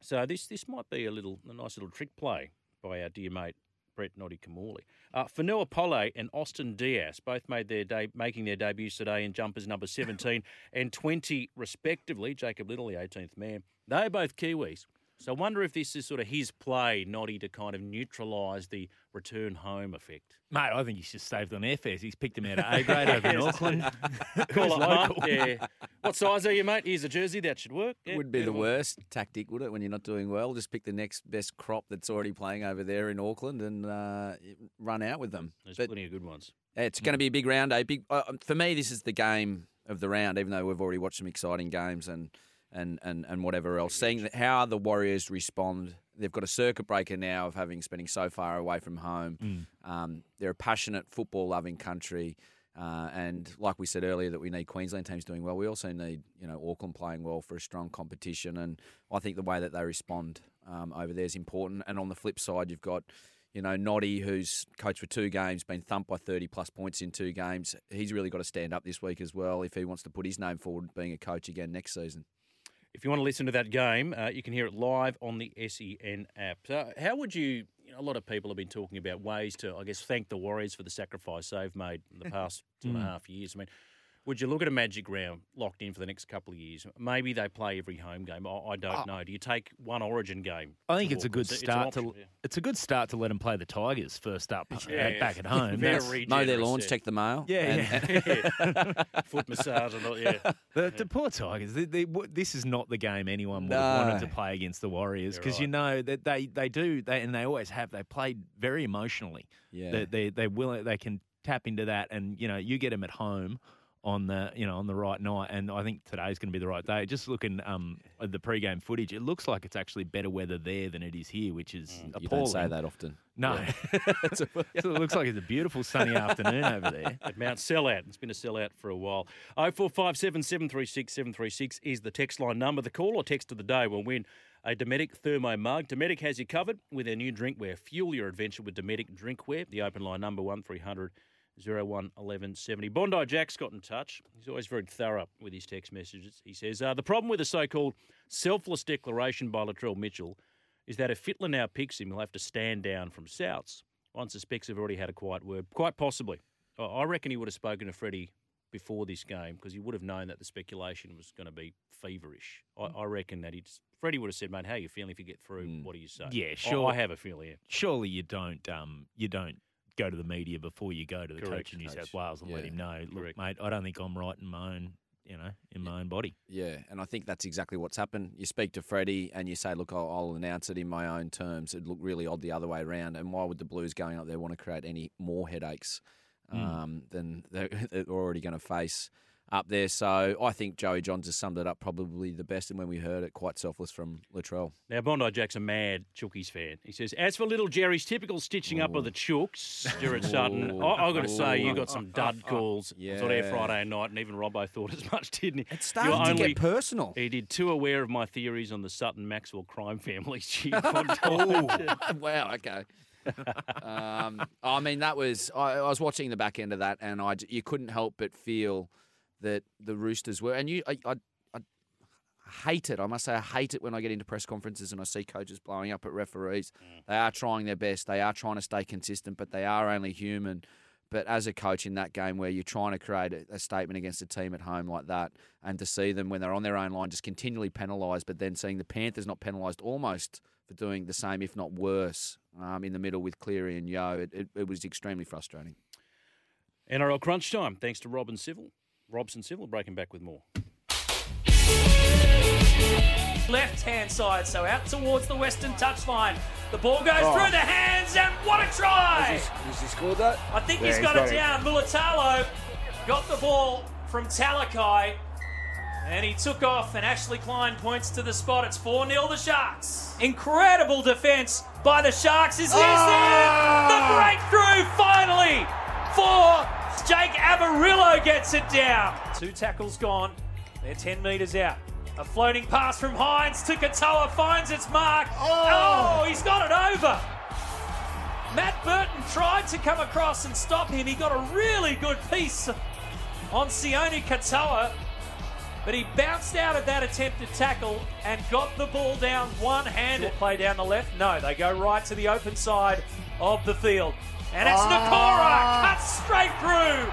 So this might be a nice little trick play by our dear mate, Brett Noddy Camorley. Fanua Pole and Austin Dias both made making their debuts today in jumpers number 17 and 20, respectively. Jacob Little, the 18th man. They're both Kiwis. So I wonder if this is sort of his play, Noddy, to kind of neutralise the return home effect. Mate, I think he's just saved on airfares. He's picked him out of A grade over in Auckland. Call up, mate. Yeah. What size are you, mate? Here's a jersey. That should work. Yeah. It would be the worst tactic, would it, when you're not doing well? Just pick the next best crop that's already playing over there in Auckland and run out with them. There's plenty of good ones. It's going to be a big round, eh? For me, this is the game of the round, even though we've already watched some exciting games and whatever else, seeing how the Warriors respond. They've got a circuit breaker now of spending so far away from home. They're a passionate, football-loving country. And like we said earlier, that we need Queensland teams doing well. We also need Auckland playing well for a strong competition. And I think the way that they respond over there is important. And on the flip side, you've got Noddy, who's coached for two games, been thumped by 30-plus points in two games. He's really got to stand up this week as well if he wants to put his name forward being a coach again next season. If you want to listen to that game, you can hear it live on the SEN app. So how would you, a lot of people have been talking about ways to, I guess, thank the Warriors for the sacrifice they've made in the past 2.5 years. I mean, would you look at a magic round locked in for the next couple of years? Maybe they play every home game. I don't know. Do you take one Origin game? I think it's a good start. It's a good start to let them play the Tigers first up back at home. Mow their lawns, check the mail. Foot massage and all. Yeah. The poor Tigers. This is not the game anyone would have wanted to play against the Warriors because that they do. They always have. They played very emotionally. Yeah. They will. They can tap into that, and you get them at home on the right night, and I think today's going to be the right day. Just looking at the pre-game footage, it looks like it's actually better weather there than it is here, which is appalling. You don't say that often. No. Yeah. So it looks like it's a beautiful sunny afternoon over there. At Mount Sellout. It's been a sellout for a while. 0457 736 736 is the text line number. The call or text of the day will win a Dometic Thermo mug. Dometic has you covered with their new drinkware. Fuel your adventure with Dometic Drinkware. The open line number 1300 011170. Bondi Jack's got in touch. He's always very thorough with his text messages. He says, the problem with the so-called selfless declaration by Latrell Mitchell is that if Fittler now picks him, he'll have to stand down from Souths. One suspects they've already had a quiet word. Quite possibly. I reckon he would have spoken to Freddie before this game because he would have known that the speculation was going to be feverish. I reckon that Freddie would have said, mate, how are you feeling if you get through? What do you say? Yeah, sure. I have a feeling. Yeah. Surely you don't. You don't go to the media before you go to the coach in New South Wales and let him know, look, mate, I don't think I'm right in my own, my own body. Yeah, and I think that's exactly what's happened. You speak to Freddie and you say, look, I'll announce it in my own terms. It'd look really odd the other way around. And why would the Blues going up there want to create any more headaches than they're already going to face up there? So I think Joey Johns has summed it up probably the best, and when we heard it, quite selfless from Latrell. Now, Bondi Jack's a mad Chookies fan. He says, as for little Jerry's typical stitching up of the Chooks, Gerard Sutton, I've got to say you got some dud calls on air Friday night, and even Robbo thought as much, didn't he? It started to get personal. He did. Too aware of my theories on the Sutton-Maxwell crime family. Wow, okay. I mean, that was I was watching the back end of that, and you couldn't help but feel that the Roosters were, and I hate it. I must say I hate it when I get into press conferences and I see coaches blowing up at referees. They are trying their best. They are trying to stay consistent, but they are only human. But as a coach in that game where you're trying to create a statement against a team at home like that, and to see them when they're on their own line just continually penalised, but then seeing the Panthers not penalised almost for doing the same, if not worse, in the middle with Cleary and Yeo, it was extremely frustrating. NRL Crunch Time, thanks to Robson Civil, breaking back with more. Left-hand side, so out towards the western touchline. The ball goes through the hands, and what a try! Has he scored that? I think he's got it down. Mulatalo got the ball from Talakai, and he took off, and Ashley Klein points to the spot. It's 4-0 the Sharks. Incredible defence by the Sharks. Is the breakthrough, finally, for Jake Avarillo. Gets it down. Two tackles gone. They're 10 metres out. A floating pass from Hines to Katoa, finds its mark. Oh, he's got it over. Matt Burton tried to come across and stop him. He got a really good piece on Sione Katoa, but he bounced out of that attempted tackle and got the ball down one-handed. Play down the left. No, they go right to the open side of the field. And it's Nikora, cut straight through.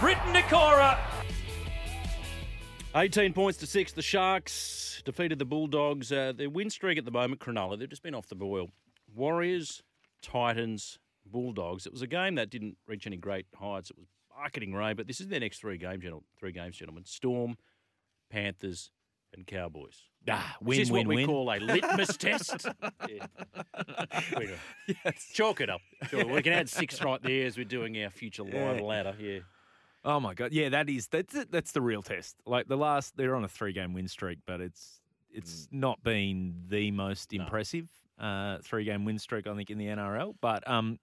Britton Nikora. 18 points to 6. The Sharks defeated the Bulldogs. Their win streak at the moment, Cronulla, they've just been off the boil. Warriors, Titans, Bulldogs. It was a game that didn't reach any great heights. It was marketing rain, but this is their next three games, gentlemen. Storm, Panthers, and Cowboys. Win. Call a litmus test. Yes. Chalk it up. Sure. We can add 6 right there as we're doing our future live ladder. Yeah. Oh my God. Yeah, that's the real test. Like they're on a 3-game win streak, but it's not been the most impressive 3-game win streak I think in the NRL. But I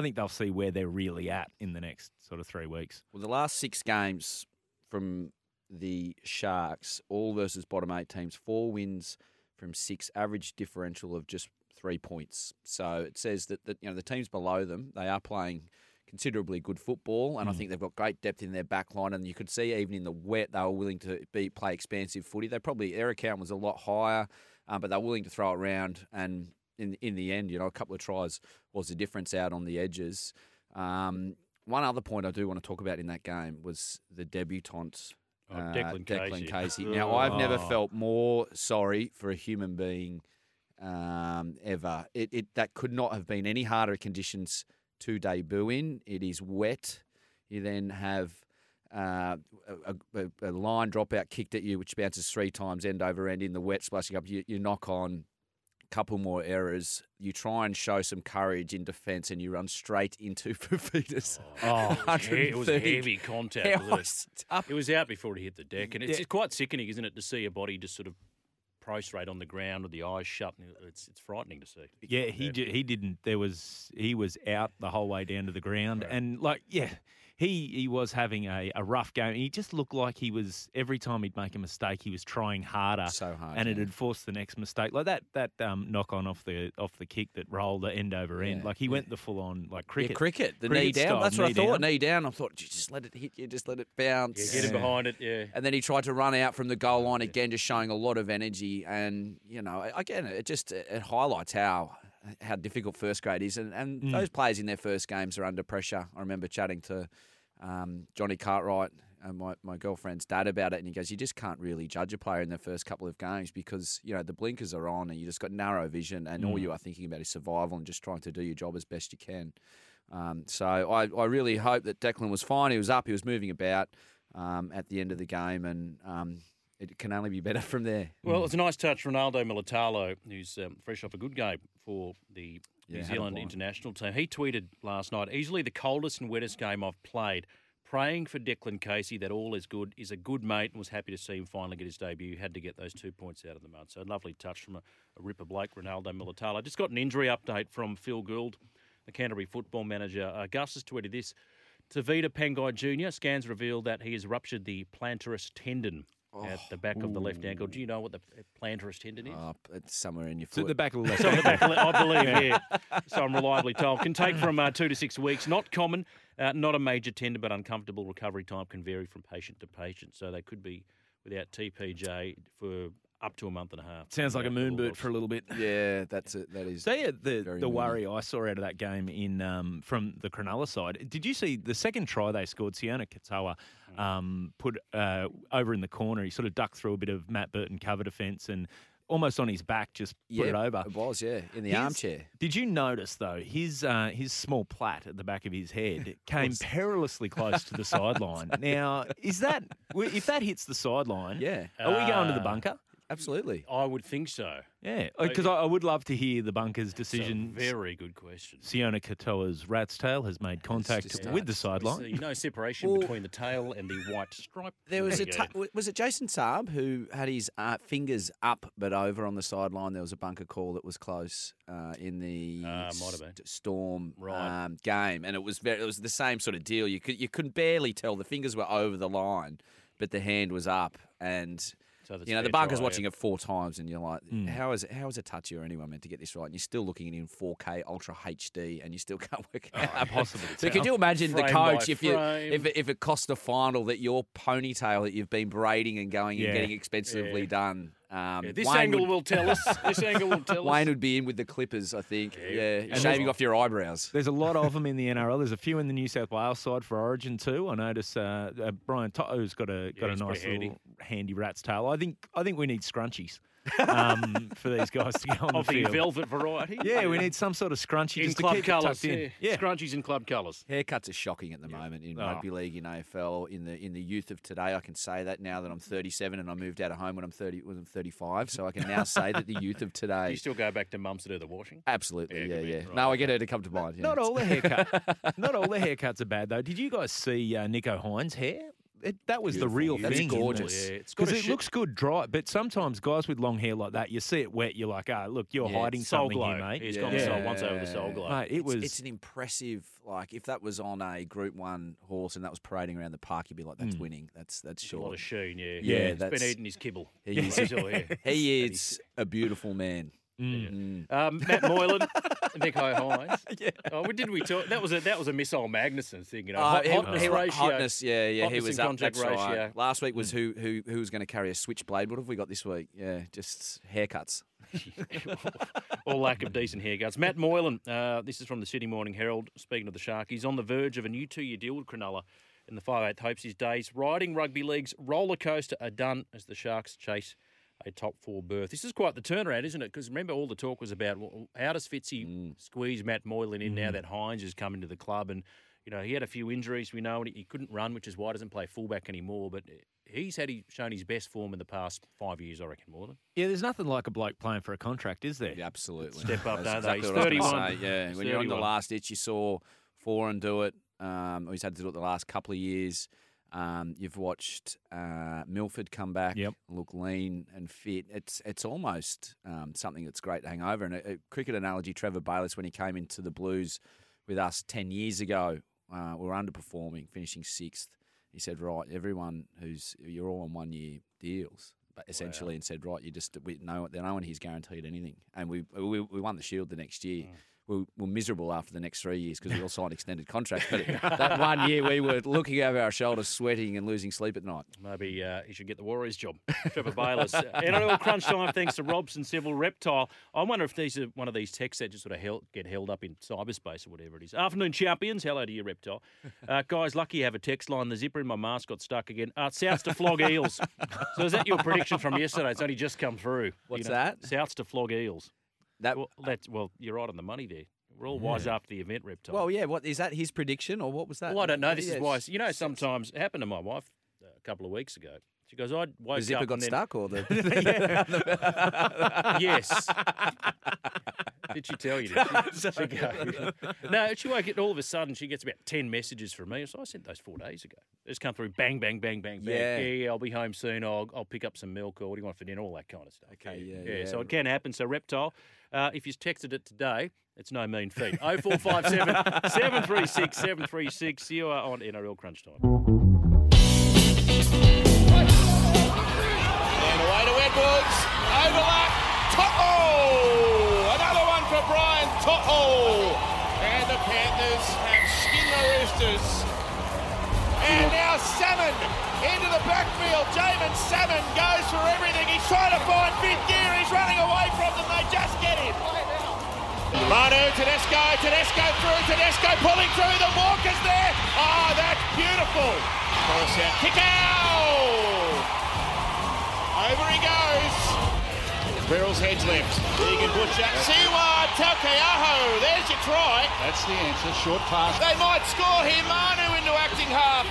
think they'll see where they're really at in the next sort of 3 weeks. Well, the last 6 games from the Sharks, all versus bottom 8 teams, 4 wins from 6, average differential of just 3 points. So it says that the teams below them, they are playing considerably good football, and I think they've got great depth in their back line, and you could see even in the wet they were willing to play expansive footy. Their account was a lot higher, but they were willing to throw it around, and in the end, a couple of tries was the difference out on the edges. One other point I do want to talk about in that game was the debutant Declan Casey. Now, I've never felt more sorry for a human being ever. That could not have been any harder conditions to debut in. It is wet. You then have a line dropout kicked at you, which bounces 3 times end over end in the wet, splashing up. You knock on couple more errors, you try and show some courage in defence, and you run straight into Fafita. It was heavy contact. It was out before he hit the deck, and it's quite sickening, isn't it, to see a body just sort of prostrate on the ground with the eyes shut. It's frightening to see. Yeah, he didn't. He was out the whole way down to the ground, right. And he was having a rough game. He just looked like he was, every time he'd make a mistake, he was trying harder. So hard, and it had forced the next mistake. Like that knock on off the kick that rolled the end over end. Like he went the full on like cricket. Yeah, cricket. The cricket knee down. Style. That's what I thought. Down. Knee down. I thought, just let it hit you. Just let it bounce. Yeah, get him behind it. Yeah. And then he tried to run out from the goal line again, just showing a lot of energy. And again, it highlights how difficult first grade is, and those players in their first games are under pressure. I remember chatting to Johnny Cartwright and my girlfriend's dad about it, and he goes, you just can't really judge a player in their first couple of games because, the blinkers are on and you just got narrow vision, and all you are thinking about is survival and just trying to do your job as best you can. So I really hope that Declan was fine. He was up, he was moving about at the end of the game, and it can only be better from there. Well, it's a nice touch. Ronaldo Militalo, who's fresh off a good game for the New Zealand international team, he tweeted last night, easily the coldest and wettest game I've played. Praying for Declan Casey that all is good. Is a good mate, and was happy to see him finally get his debut. Had to get those 2 points out of the mud. So a lovely touch from a ripper Blake, Ronaldo Militalo. Just got an injury update from Phil Gould, the Canterbury football manager. Gus has tweeted this. Tevita Pangai Jr. Scans reveal that he has ruptured the plantaris tendon at the back of the left ankle. Do you know what the plantaris tendon is? It's somewhere in your foot. It's at the back of the left ankle. I believe, so I'm reliably told. Can take from 2 to 6 weeks. Not common, not a major tendon, but uncomfortable. Recovery time can vary from patient to patient. So they could be without TPJ for up to a month and a half. Sounds like a moon boot for a little bit. Yeah, that is. So the worry I saw out of that game in from the Cronulla side. Did you see the second try they scored? Sione Katoa put over in the corner. He sort of ducked through a bit of Matt Burton cover defence and almost on his back just put it over. It was in the armchair. Did you notice though his small plait at the back of his head came perilously close to the sideline? Now is that if that hits the sideline? Yeah, are we going to the bunker? Absolutely. I would think so. Yeah, because I would love to hear the bunker's decision. Very good question. Sione Katoa's rat's tail has made contact with the sideline. No separation between the tail and the white stripe. There was was it Jason Saab who had his fingers up but over on the sideline? There was a bunker call that was close in the Storm game, and it was the same sort of deal. You couldn't barely tell the fingers were over the line. but the hand was up, and so you know the bunker's watching it four times, and you're like, how is a touchy or anyone meant to get this right? And you're still looking in 4K Ultra HD, and you still can't work it out. Impossible. So could you imagine the coach if it cost the final that your ponytail that you've been braiding and going and getting expensively done. This angle will tell us. This angle will tell us. Wayne would be in with the clippers, I think. Yeah. Shaving off your eyebrows. There's a lot of them in the NRL. There's a few in the New South Wales side for Origin too. I notice Brian To'o's got a nice little handy rat's tail. I think we need scrunchies for these guys to get on the field. Of the velvet variety. Yeah, we need some sort of scrunchie in just club to keep colours, it tucked in. Yeah. Scrunchies in club colours. Haircuts are shocking at the moment in rugby league, in AFL, in the youth of today. I can say that now that I'm 37 and I moved out of home when I'm 35, so I can now say that the youth of today. You still go back to mums to do the washing? Absolutely, yeah. Right. No, I get her to come to mine. Yeah. Not all the haircuts are bad though. Did you guys see Nico Hines' hair? That was beautiful. The real thing. That's gorgeous. Because it looks good dry, but sometimes guys with long hair like that, you see it wet, you're like, look, you're hiding something here, mate. He's gone once over the Soul Glow. Mate, it's an impressive, like, if that was on a Group 1 horse and that was parading around the park, you'd be like, that's winning. That's sure. A lot of sheen, Yeah, he's been eating his kibble. He is a beautiful man. Mm. Matt Moylan, Nico Hines. Didn't we talk? That was a Missile Magnuson thing, you know. Hotness ratio. He was up. That's ratio. Right. Last week was who was going to carry a switchblade. What have we got this week? Yeah, just haircuts. Or lack of decent haircuts. Matt Moylan. This is from the Sydney Morning Herald. Speaking of the Shark, he's on the verge of a new 2-year deal with Cronulla. In the 5/8 hopes his days riding rugby league's roller coaster are done as the Sharks chase a top 4 berth. This is quite the turnaround, isn't it? Because remember, all the talk was about how does Fitzy squeeze Matt Moylan in now that Hines has come into the club, and you know he had a few injuries, we know, and he couldn't run, which is why he doesn't play fullback anymore. But he's shown his best form in the past 5 years, I reckon, Moylan. Yeah, there's nothing like a bloke playing for a contract, is there? Yeah, absolutely. Step up, don't they? He's 31. Yeah, when you're on the last itch, you saw Foran do it. He's had to do it the last couple of years. You've watched Milford come back, look lean and fit. It's almost something that's great to hang over. And a cricket analogy, Trevor Bayliss, when he came into the Blues with us 10 years ago, we were underperforming, finishing 6th. He said, right, everyone you're all on 1-year deals, but essentially, and said, right, no one here's guaranteed anything. And we won the Shield the next year. We're miserable after the next 3 years because we all signed extended contracts. But that 1 year we were looking over our shoulders, sweating and losing sleep at night. Maybe you should get the Warriors job, Trevor Bayliss. NRL Crunch Time, thanks to Robson Civil Reptile. I wonder if these are one of these texts that just sort of get held up in cyberspace or whatever it is. Afternoon champions, hello to you, Reptile. Guys, lucky you have a text line. The zipper in my mask got stuck again. Souths to flog Eels. So is that your prediction from yesterday? It's only just come through. What's that? Souths to flog Eels. Well, you're right on the money there. We're all wise after the event, Reptile. Well, yeah, what is that his prediction or what was that? Well, I don't know. This is why, you know, sometimes it happened to my wife a couple of weeks ago. She goes, I woke up. The zipper got stuck or the. Yes. Did she tell you this? No, she woke up all of a sudden. She gets about 10 messages from me. So I sent those 4 days ago. It's come through bang, bang, bang, bang, bang. Yeah, I'll be home soon. I'll pick up some milk or what do you want for dinner? All that kind of stuff. Okay, yeah. So it can happen. So, Reptile, if you've texted it today, it's no mean feat. 0457 736 736. You are on NRL Crunch Time. Edwards, overlap, To'o! Another one for Brian To'o! And the Panthers have skinned the Roosters. And now Salmon into the backfield. Jamin Salmon goes for everything. He's trying to find fifth gear. He's running away from them. They just get him. Manu, Tedesco through. Tedesco pulling through. The Walker's there. Oh, that's beautiful. Cross out. Kick out! Over he goes. Verrill's head's left. Egan Butcher. Siwa Taukeaho. There's your try. That's the answer. Short pass. They might score here. Manu into acting half.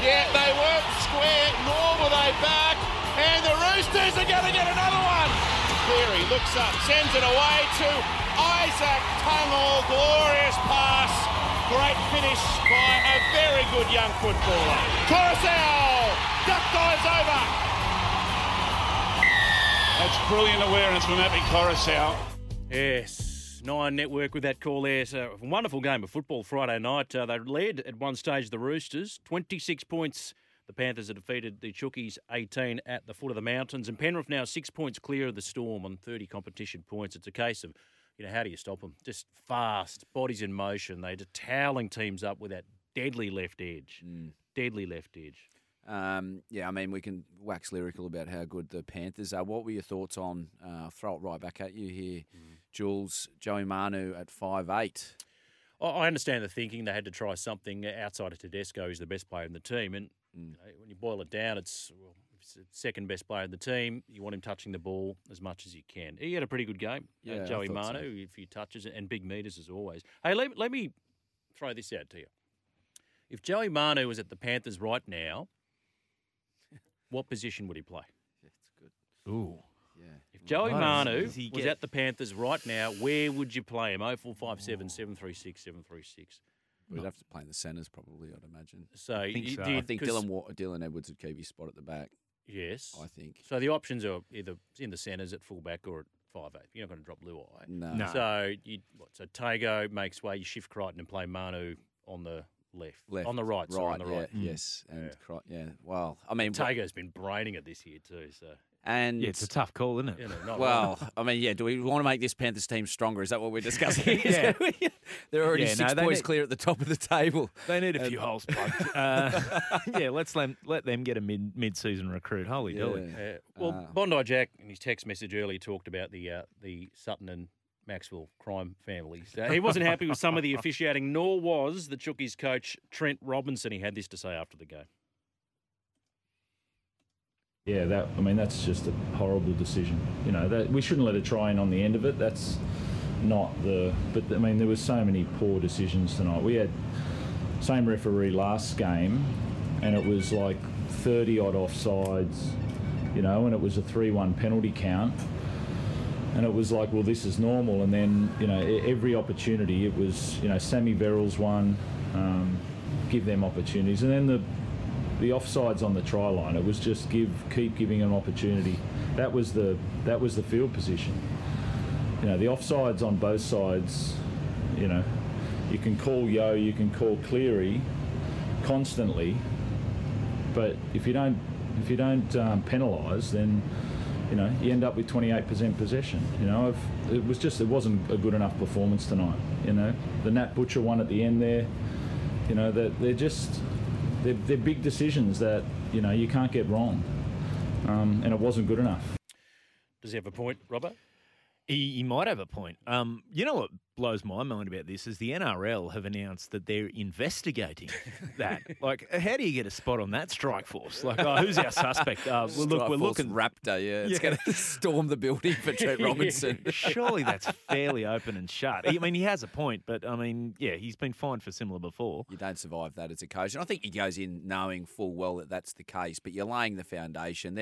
Yeah, they worked square. Nor were they back. And the Roosters are going to get another one. Cleary looks up. Sends it away to Isaac Tungall. Glorious pass. Great finish by a very good young footballer. Coruscant. Duck dives over. That's brilliant awareness from Abby Coruscant. Yes, Nine Network with that call there. So a wonderful game of football Friday night. They led at one stage the Roosters, 26 points The Panthers have defeated the Chookies 18 at the foot of the mountains, and Penrith now 6 points clear of the Storm on 30 competition points. It's a case of, you know, how do you stop them? Just fast, bodies in motion. They're just toweling teams up with that deadly left edge. Deadly left edge. Yeah, I mean, we can wax lyrical about how good the Panthers are. What were your thoughts on, throw it right back at you here, Jules, Joey Manu at 5'8"? I understand the thinking. They had to try something outside of Tedesco, who's the best player in the team. And you know, when you boil it down, it's the second best player in the team. You want him touching the ball as much as you can. He had a pretty good game, Joey Manu, so. If he touches it, and big meters as always. Hey, let me throw this out to you. If Joey Manu was at the Panthers right now, what position would he play? That's good. Ooh. Yeah. If Joey Manu was at the Panthers right now, where would you play him? 0457 736 736. We'd have to play in the centres probably, I'd imagine. So I think, I think Dylan Edwards would keep his spot at the back. Yes. I think. So the options are either in the centres at fullback or at 5'8". You're not going to drop Luai. No. So, so Tago makes way, you shift Crichton and play Manu on the... Left. On the right, sorry, on the right. Yes. And well, I mean... Tago's been braining it this year too, so... And yeah, it's a tough call, isn't it? You know, I mean, do we want to make this Panthers team stronger? Is that what we're discussing? They're already 6 points clear at the top of the table. They need a few holes plugged. Let's let them get a mid-season recruit. Holy dooly. Well, Bondi Jack in his text message earlier talked about the Sutton and Maxwell crime families. He wasn't happy with some of the officiating, nor was the Chookies coach Trent Robinson. He had this to say after the game. Yeah, that's just a horrible decision. You know, we shouldn't let a try in on the end of it. That's not the... But, I mean, there were so many poor decisions tonight. We had same referee last game, and it was like 30-odd offsides, you know, and it was a 3-1 penalty count. And it was like, well, this is normal. And then, you know, every opportunity, it was, you know, Sammy Verrills won, give them opportunities. And then the offsides on the try line, it was just keep giving them opportunity. That was the field position. You know, the offsides on both sides, you know, you can call Yeo, you can call Cleary constantly, but if you don't penalise, then, you know, you end up with 28% possession. You know, it wasn't a good enough performance tonight. You know, the Nat Butcher one at the end there. You know, they're big decisions that, you know, you can't get wrong, and it wasn't good enough. Does he have a point, Robert? He might have a point. You know what blows my mind about this is the NRL have announced that they're investigating that. Like, how do you get a spot on that strike force? Like, who's our suspect? We're looking Raptor. Yeah, it's going to storm the building for Trent Robinson. Surely that's fairly open and shut. I mean, he has a point, but I mean, yeah, he's been fined for similar before. You don't survive that as a coach, and I think he goes in knowing full well that that's the case. But you're laying the foundation.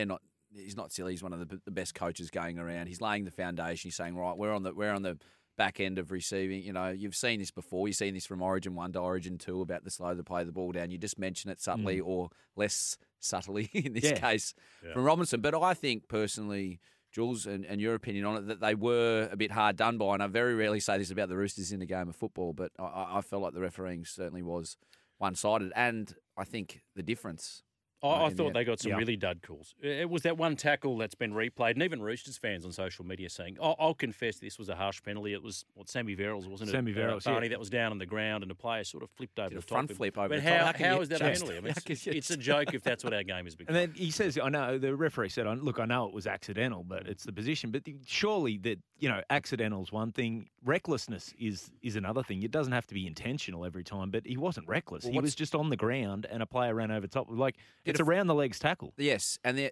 He's not silly. He's one of the best coaches going around. He's laying the foundation. He's saying, right, we're on the back end of receiving. You know, you've seen this before. You've seen this from Origin 1 to Origin 2 about the slow to play the ball down. You just mention it subtly or less subtly in this case from Robinson. But I think personally, Jules, and your opinion on it, that they were a bit hard done by. And I very rarely say this about the Roosters in a game of football, but I felt like the refereeing certainly was one-sided. And I think the difference... I thought they got some really dud calls. It was that one tackle that's been replayed, and even Roosters fans on social media saying, I'll confess this was a harsh penalty. It was Sammy Verrills, wasn't it? Sammy Verrills, Barney, that was down on the ground, and the player sort of flipped over the top. Front flip over the top. How is that a penalty? I mean, it's a joke if that's what our game has become. And then he says, the referee said, look, I know it was accidental, but it's the position. But surely that, you know, accidental is one thing. Recklessness is another thing. It doesn't have to be intentional every time, but he wasn't reckless. Well, he was just on the ground, and a player ran over top. Like... It's around the legs tackle. Yes, and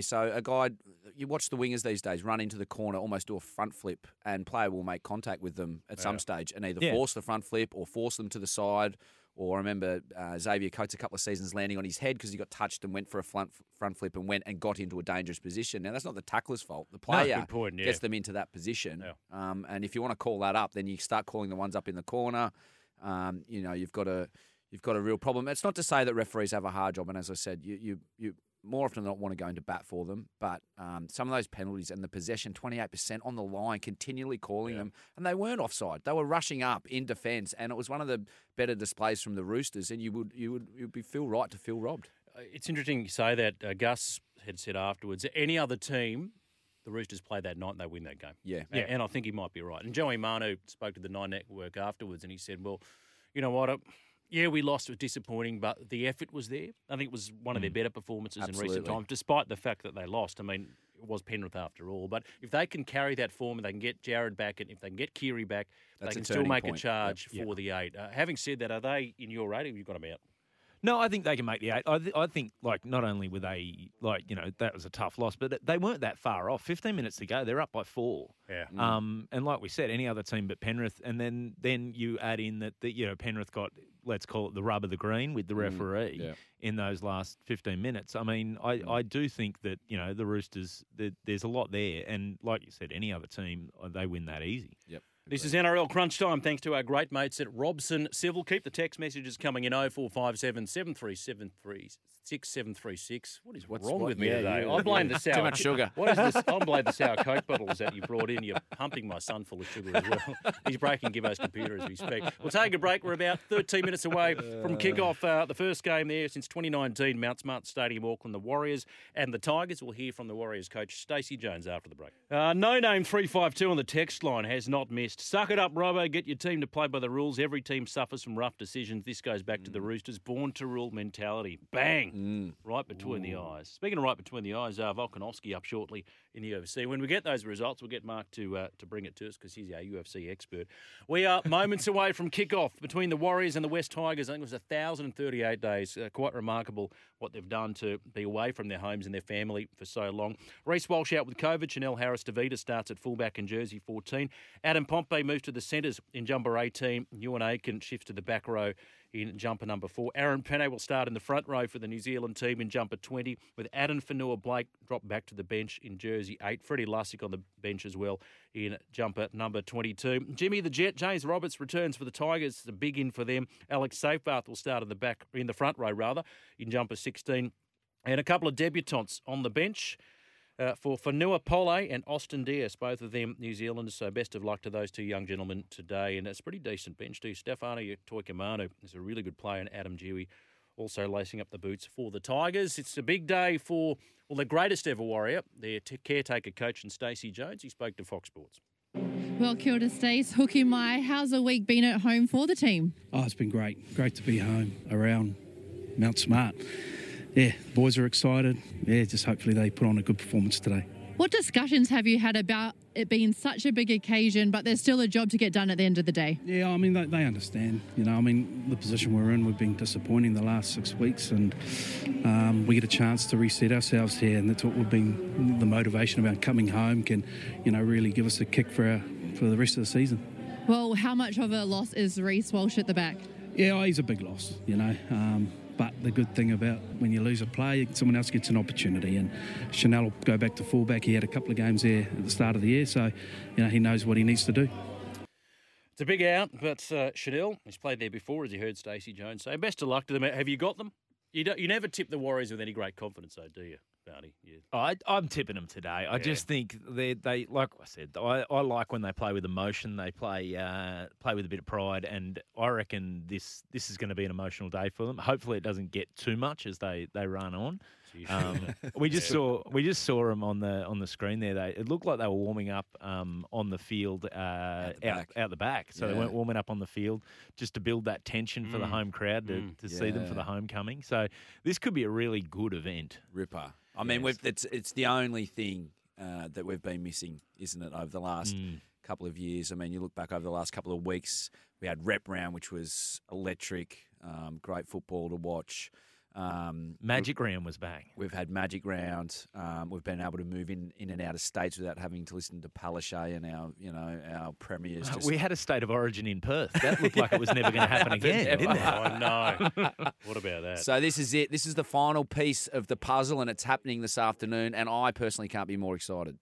so a guy, you watch the wingers these days run into the corner, almost do a front flip, and player will make contact with them at some stage, and either force the front flip or force them to the side. Or I remember Xavier Coates a couple of seasons landing on his head because he got touched and went for a front flip and went and got into a dangerous position. Now, that's not the tackler's fault. The player gets them into that position. Yeah. And if you want to call that up, then you start calling the ones up in the corner. You know, you've got a real problem. It's not to say that referees have a hard job, and as I said, you more often than not want to go into bat for them, but some of those penalties and the possession, 28% on the line, continually calling them, and they weren't offside. They were rushing up in defence, and it was one of the better displays from the Roosters, and you'd be feel right to feel robbed. It's interesting you say that. Gus had said afterwards, any other team, the Roosters play that night and they win that game. Yeah. And I think he might be right. And Joey Manu spoke to the Nine Network afterwards and he said, well, you know what, yeah, we lost. It was disappointing, but the effort was there. I think it was one of their better performances in recent times, despite the fact that they lost. I mean, it was Penrith after all. But if they can carry that form and they can get Jared back and if they can get Keary back, they can still make a charge for the eight. Having said that, are they in your rating? You've got them out. No, I think they can make the eight. I think, like, not only were they, like, you know, that was a tough loss, but they weren't that far off. 15 minutes to go, they're up by 4. Yeah. And like we said, any other team but Penrith. And then you add in that, you know, Penrith got, let's call it the rub of the green with the referee in those last 15 minutes. I mean, I do think that, you know, the Roosters, there's a lot there. And like you said, any other team, they win that easy. Yep. This is NRL Crunch Time, thanks to our great mates at Robson Civil. Keep the text messages coming in 0457 737 6736. What's wrong with me today? I blame the sour. Too much sugar. What is this? I blame the sour Coke bottles that you brought in. You're pumping my son full of sugar as well. He's breaking Gibbo's computer as we speak. We'll take a break. We're about 13 minutes away from kickoff. The first game there since 2019, Mount Smart Stadium, Auckland. The Warriors and the Tigers. We'll hear from the Warriors coach Stacey Jones after the break. No name 352 on the text line has not missed. Suck it up, Robbo. Get your team to play by the rules. Every team suffers from rough decisions. This goes back to the Roosters' born-to-rule mentality. Bang! Right between the eyes. Speaking of right between the eyes, Volkanovski up shortly in the UFC. When we get those results, we'll get Mark to bring it to us because he's our UFC expert. We are moments away from kickoff between the Warriors and the West Tigers. I think it was 1,038 days. Quite remarkable what they've done to be away from their homes and their family for so long. Reece Walsh out with COVID. Chanel Harris-DeVita starts at fullback in jersey 14. Adam Pompey moves to the centres in jumper 18. Ewan Aiken shifts to the back row in jumper number 4. Aaron Penne will start in the front row for the New Zealand team in jumper 20, with Adam Fanua-Blake dropped back to the bench in jersey 8. Freddie Lussick on the bench as well in jumper number 22. Jimmy the Jet, James Roberts returns for the Tigers. It's a big in for them. Alex Seyfarth will start in the front row rather in jumper 16. And a couple of debutants on the bench. For Fanua Pole and Austin Dias, both of them New Zealanders, so best of luck to those two young gentlemen today. And it's a pretty decent bench too. Stefano Toikamanu is a really good player, and Adam Dewey also lacing up the boots for the Tigers. It's a big day for, well, the greatest ever Warrior, their caretaker coach and Stacey Jones. He spoke to Fox Sports. Well, kia ora, Stace. Hoki mai, how's the week been at home for the team? Oh, it's been great. Great to be home around Mount Smart. Yeah, the boys are excited. Yeah, just hopefully they put on a good performance today. What discussions have you had about it being such a big occasion, but there's still a job to get done at the end of the day? Yeah, I mean, they understand. You know, I mean, the position we're in, we've been disappointing the last 6 weeks, and we get a chance to reset ourselves here, and that's what we've been, the motivation about coming home can, you know, really give us a kick for the rest of the season. Well, how much of a loss is Reece Walsh at the back? Yeah, he's a big loss, you know. But the good thing about when you lose a play, someone else gets an opportunity. And Chanel will go back to fullback. He had a couple of games there at the start of the year, so you know he knows what he needs to do. It's a big out, but Chanel, he's played there before, as you heard Stacey Jones say. Best of luck to them. Have you got them? You never tip the Warriors with any great confidence, though, do you, Barney? Yeah. I'm tipping them today. I just think they like I said, I like when they play with emotion. They play with a bit of pride, and I reckon this is going to be an emotional day for them. Hopefully, it doesn't get too much as they run on. We just saw them on the screen there. It looked like they were warming up on the field out the back. So they weren't warming up on the field just to build that tension for the home crowd to see them for the homecoming. So this could be a really good event. Ripper. I mean, it's the only thing that we've been missing, isn't it, over the last couple of years? I mean, you look back over the last couple of weeks, we had rep round, which was electric, great football to watch. Magic round was bang. We've had magic round. We've been able to move in and out of states without having to listen to Palaszczuk and our premiers. We had a state of origin in Perth. That looked like it was never going to happen again, didn't it? Oh, no. What about that? So this is it. This is the final piece of the puzzle, and it's happening this afternoon, and I personally can't be more excited.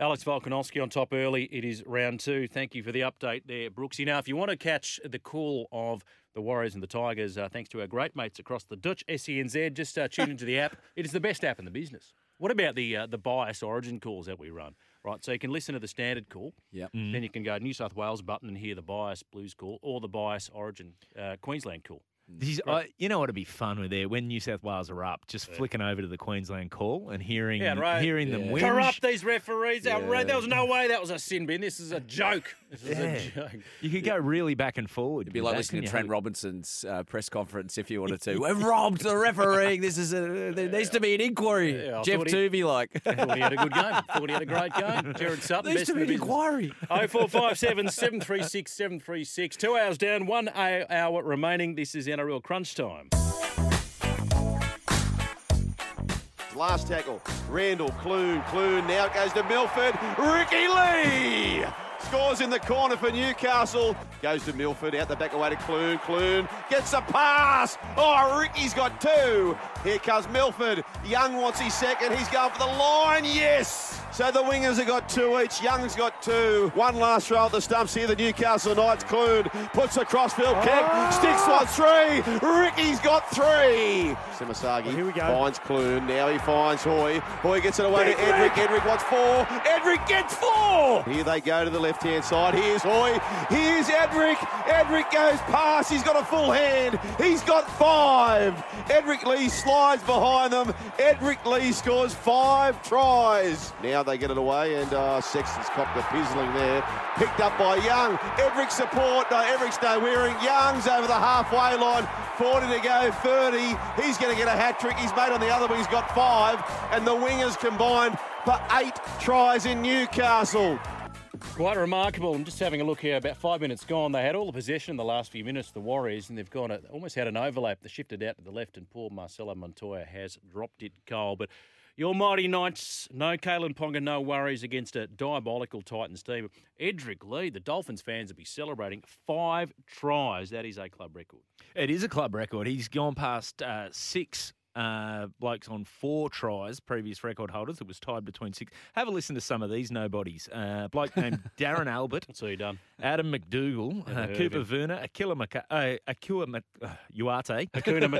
Alex Volkanovski on top early. It is round 2. Thank you for the update there, Brooksy. Now, if you want to catch the call of the Warriors and the Tigers, thanks to our great mates across the Dutch, SENZ, just tune into the app. It is the best app in the business. What about the bias origin calls that we run? Right, so you can listen to the standard call. Yep. Then you can go New South Wales button and hear the bias Blues call or the bias origin Queensland call. You know what would be fun with there when New South Wales are up, just flicking over to the Queensland call and hearing them whinge. Corrupt these referees. There was no way that was a sin bin. This is a joke. You could go really back and forward. It'd be like listening to Trent Robinson's press conference if you wanted to. We've robbed the refereeing. There needs to be an inquiry. Jeff Toovey I thought he had a good game. I thought he had a great game. Gerard Sutton. There needs to be an inquiry. 0457 736 736. 2 hours down, 1 hour remaining. This is NRL Crunch Time. Last tackle, Randall, Clune, now it goes to Milford. Ricky Lee scores in the corner for Newcastle. Goes to Milford, out the back away to Clune. Clune gets a pass. Oh, Ricky's got two. Here comes Milford. Young wants his second. He's going for the line. Yes! So the wingers have got two each. Young's got two. One last throw at the stumps here. The Newcastle Knights. Clune puts a crossfield kick. Sticks one three. Ricky's got three. Simasagi finds Clune. Now he finds Hoy. Hoy gets it away to Edric. Edric wants four. Edric gets four. Here they go to the left-hand side. Here's Hoy. Here's Edric. Edric goes past. He's got a full hand. He's got five. Edric Lee slides behind them. Edric Lee scores five tries. Now they get it away, and Sexton's copped a pizzling there. Picked up by Young. Edric's nowhere. Young's over the halfway line. 40 to go, 30. He's going to get a hat-trick. He's made on the other, but he's got five. And the wingers combined for eight tries in Newcastle. Quite remarkable. I'm just having a look here. About 5 minutes gone. They had all the possession in the last few minutes, the Warriors, and they've gone almost had an overlap. They shifted out to the left, and poor Marcelo Montoya has dropped it cold. But your mighty Knights, no Kalen Ponga, no worries against a diabolical Titans team. Edric Lee, the Dolphins fans will be celebrating five tries. That is a club record. It is a club record. He's gone past six blokes on four tries, previous record holders. It was tied between six. Have a listen to some of these nobodies. Bloke named Darren Albert. That's all you done. Adam McDougall, Cooper Verner, Hakuna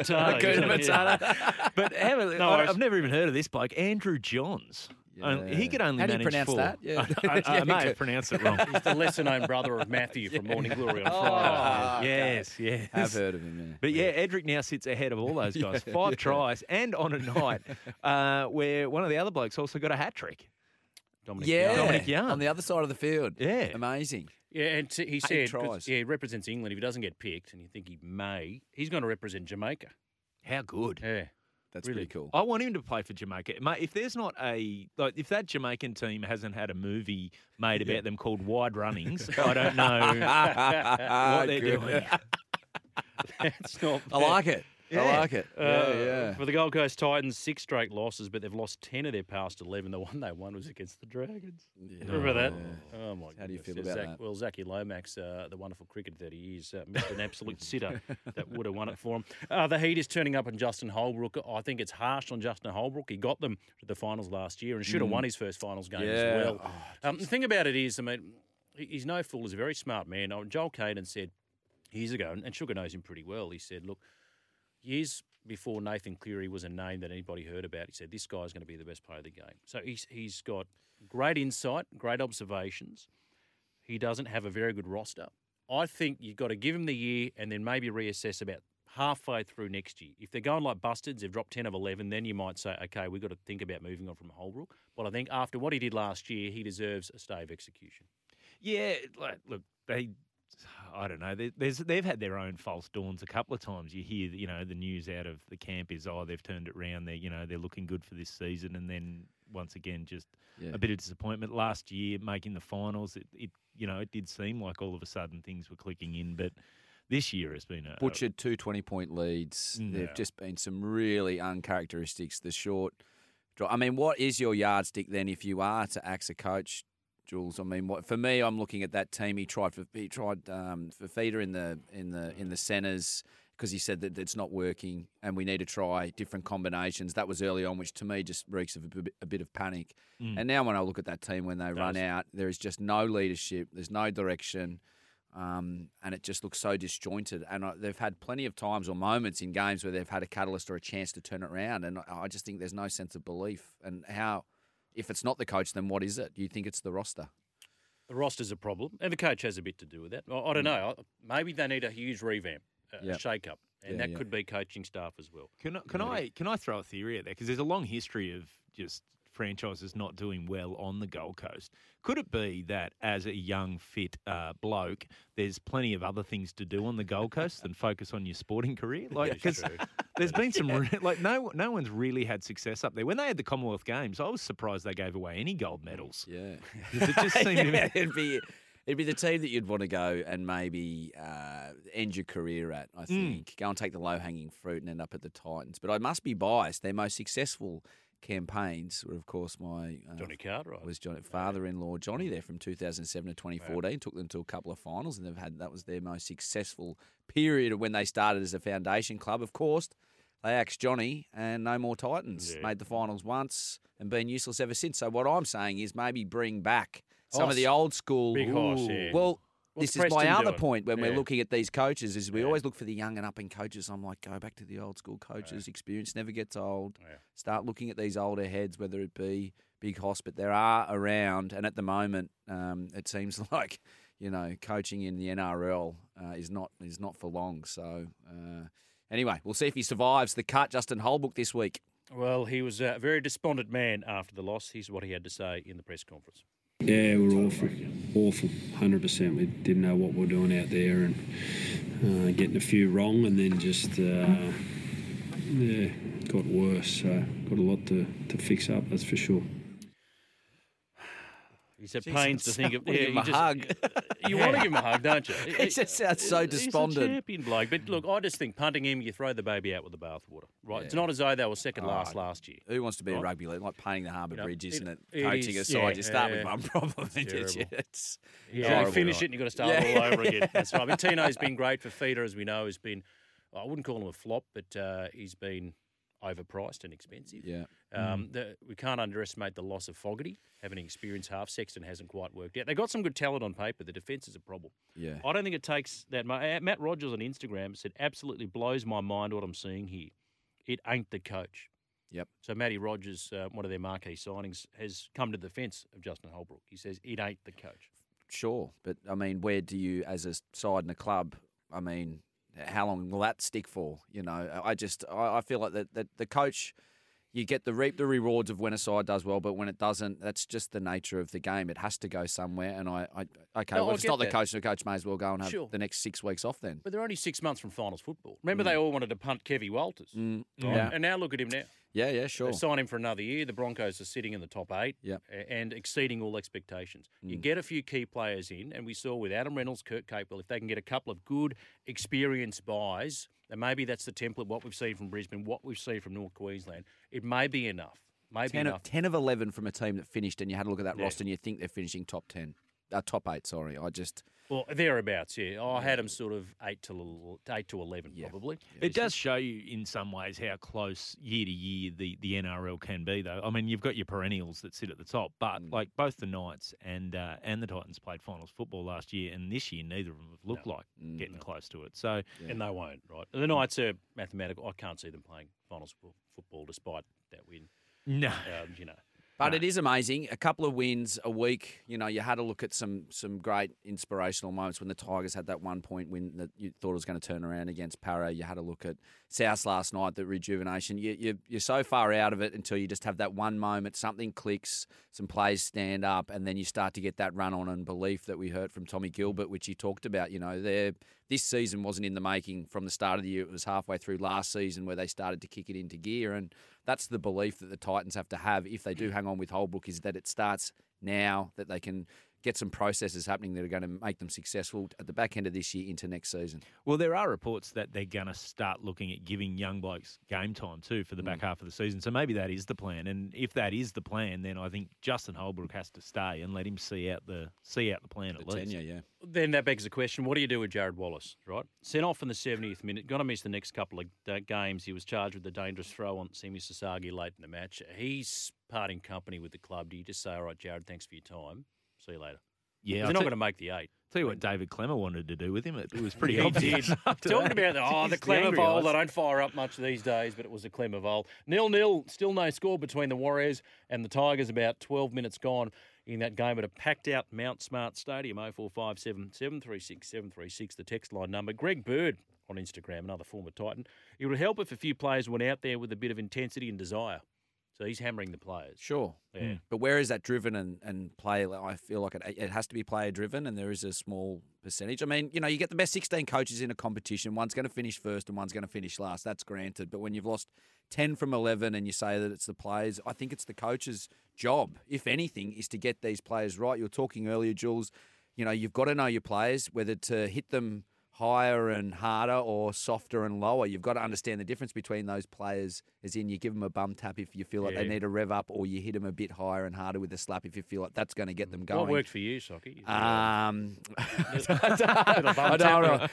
Matata. But I've never even heard of this bloke, Andrew Johns. Yeah. He could only manage four. How do you pronounce that? I may have pronounced it wrong. He's the lesser-known brother of Matthew from Morning Glory on Friday. Yes. I've heard of him, yeah. But, Edric now sits ahead of all those guys. Five tries, and on a night where one of the other blokes also got a hat-trick. Dominic Young. On the other side of the field. Yeah. Amazing. Yeah, and he said he represents England. If he doesn't get picked, and you think he may, he's going to represent Jamaica. How good. Yeah. That's really cool. I want him to play for Jamaica. Mate, if there's not if that Jamaican team hasn't had a movie made about them called Wide Runnings, I don't know what they're doing. That's not bad. I like it. For the Gold Coast Titans, six straight losses, but they've lost 10 of their past 11. The one they won was against the Dragons. Yeah. Remember that? Oh, my goodness. How do you feel about that? Well, Zachy Lomax, the wonderful cricketer that he is, missed an absolute sitter that would have won it for him. The heat is turning up on Justin Holbrook. I think it's harsh on Justin Holbrook. He got them to the finals last year and should have won his first finals game as well. Oh, the thing about it is, I mean, he's no fool. He's a very smart man. Joel Caden said years ago, and Sugar knows him pretty well, he said, look, years before Nathan Cleary was a name that anybody heard about, he said, this guy's going to be the best player of the game. So he's got great insight, great observations. He doesn't have a very good roster. I think you've got to give him the year and then maybe reassess about halfway through next year. If they're going like bustards, they've dropped 10 of 11, then you might say, okay, we've got to think about moving on from Holbrook. Well, I think after what he did last year, he deserves a stay of execution. Yeah, look, I don't know. They've had their own false dawns a couple of times. You hear, the news out of the camp is, they've turned it round. They're looking good for this season, and then once again, just a bit of disappointment. Last year, making the finals, it did seem like all of a sudden things were clicking in, but this year has been butchered 2 20-point leads. No. There've just been some really uncharacteristics. The short draw. I mean, what is your yardstick then if you are to axe a coach? Jules, I mean, for me, I'm looking at that team. He tried Fifita in the centres because he said that it's not working, and we need to try different combinations. That was early on, which to me just reeks of a bit of panic. Mm. And now, when I look at that team when they run out, there is just no leadership. There's no direction, and it just looks so disjointed. And they've had plenty of times or moments in games where they've had a catalyst or a chance to turn it around, and I just think there's no sense of belief and how. If it's not the coach, then what is it? Do you think it's the roster? The roster's a problem, and the coach has a bit to do with that. I don't know. Maybe they need a huge revamp, a shake-up. And that could be coaching staff as well. Can I throw a theory out there? Because there's a long history of just franchises not doing well on the Gold Coast. Could it be that as a young, fit bloke, there's plenty of other things to do on the Gold Coast than focus on your sporting career? Like, because there's been some no one's really had success up there. When they had the Commonwealth Games, I was surprised they gave away any gold medals. Yeah, it just seemed it'd be the team that you'd want to go and maybe end your career at, I think. Go and take the low-hanging fruit and end up at the Titans. But I must be biased. Their most successful campaigns were, of course, my Johnny Cartwright. Was father-in-law Johnny there from 2007 to 2014. Wow. Took them to a couple of finals, and that was their most successful period of when they started as a foundation club. Of course, they axed Johnny and no more Titans. Yeah. Made the finals once and been useless ever since. So what I'm saying is maybe bring back some of the old school. Big horse, yeah. Well, what's this is my other point when we're looking at these coaches is we always look for the young and up-and coaches. I'm like, go back to the old school coaches. Yeah. Experience never gets old. Yeah. Start looking at these older heads, whether it be Big Hoss, but there are around. And at the moment, it seems like, coaching in the NRL is not for long. So anyway, we'll see if he survives the cut. Justin Holbrook this week. Well, he was a very despondent man after the loss. Here's what he had to say in the press conference. Yeah, we were awful, 100%. We didn't know what we were doing out there and getting a few wrong and then just got worse. So got a lot to fix up, that's for sure. He's at pains to think of. Yeah, give him a hug. You want to give him a hug, don't you? He just sounds so despondent. He's a champion bloke. But look, I just think punting him, you throw the baby out with the bathwater. Right? Yeah. It's not as though they were second last year. Who wants to be a rugby league? Like painting the Harbour Bridge, isn't it? Coaching aside, you start with one problem. You finish it and you've got to start all over again. That's right. I mean, Tino's been great for feeder, as we know. He's been, I wouldn't call him a flop, but he's been overpriced and expensive. Yeah. We can't underestimate the loss of Fogarty. Having experienced half, Sexton hasn't quite worked out. They've got some good talent on paper. The defence is a problem. Yeah. I don't think it takes that much. Matt Rogers on Instagram said, absolutely blows my mind what I'm seeing here. It ain't the coach. Yep. So Matty Rogers, one of their marquee signings, has come to the defence of Justin Holbrook. He says, it ain't the coach. Sure. But, I mean, where do you, as a side and a club, I mean, how long will that stick for? I feel like that the coach, you get to reap the rewards of when a side does well, but when it doesn't, that's just the nature of the game. It has to go somewhere. And if it's not the coach, the coach may as well go and have the next 6 weeks off then. But they're only 6 months from finals football. Remember, they all wanted to punt Kevy Walters. Mm. Right? Yeah. And now look at him now. Yeah, yeah, sure. They sign him for another year. The Broncos are sitting in the top eight and exceeding all expectations. Mm. You get a few key players in, and we saw with Adam Reynolds, Kurt Capewell, if they can get a couple of good, experienced buys, and maybe that's the template, what we've seen from Brisbane, what we've seen from North Queensland, it may be enough. 10 of 11 from a team that finished, and you had a look at that roster, and you think they're finishing top eight, sorry. Well, thereabouts, yeah. I had them sort of 8 to 11, probably. Yeah. It does show you in some ways how close year to year the NRL can be, though. I mean, you've got your perennials that sit at the top, but like both the Knights and the Titans played finals football last year, and this year neither of them have looked like getting close to it. So, and they won't, right? The Knights are mathematical. I can't see them playing finals football despite that win. No, But it is amazing. A couple of wins a week. You had a look at some great inspirational moments when the Tigers had that 1-point win that you thought was going to turn around against Parra. You had a look at South last night, the rejuvenation. You're so far out of it until you just have that one moment. Something clicks, some plays stand up, and then you start to get that run on and belief that we heard from Tommy Gilbert, which he talked about. This season wasn't in the making from the start of the year. It was halfway through last season where they started to kick it into gear, and that's the belief that the Titans have to have if they do hang on with Holbrook, is that it starts now, that they can get some processes happening that are going to make them successful at the back end of this year into next season. Well, there are reports that they're going to start looking at giving young blokes game time too for the back half of the season. So maybe that is the plan. And if that is the plan, then I think Justin Holbrook has to stay and let him see out the plan at least. Tenure, yeah. Then that begs the question, what do you do with Jared Wallace, right? Sent off in the 70th minute, going to miss the next couple of games. He was charged with the dangerous throw on Simi Sasagi late in the match. He's parting company with the club. Do you just say, all right, Jared, thanks for your time? See you later. Yeah, they're not going to make the eight. Tell you what David Clemmer wanted to do with him. It was pretty obvious. Talking about the Clemmer Bowl. I don't fire up much these days, but it was the Clemmer Bowl. 0-0, still no score between the Warriors and the Tigers. About 12 minutes gone in that game at a packed-out Mount Smart Stadium. 0457 736 736, the text line number. Greg Bird on Instagram, another former Titan. It would help if a few players went out there with a bit of intensity and desire. So he's hammering the players. Sure. Yeah. Mm. But where is that driven and play? I feel like it has to be player driven, and there is a small percentage. I mean, you know, you get the best 16 coaches in a competition. One's going to finish first and one's going to finish last. That's granted. But when you've lost 10 from 11 and you say that it's the players, I think it's the coach's job, if anything, is to get these players right. You were talking earlier, Jules, you know, you've got to know your players, whether to hit them higher and harder or softer and lower. You've got to understand the difference between those players, as in you give them a bum tap if you feel like they need to rev up, or you hit them a bit higher and harder with a slap if you feel like that's going to get them going. What worked for you, Socky?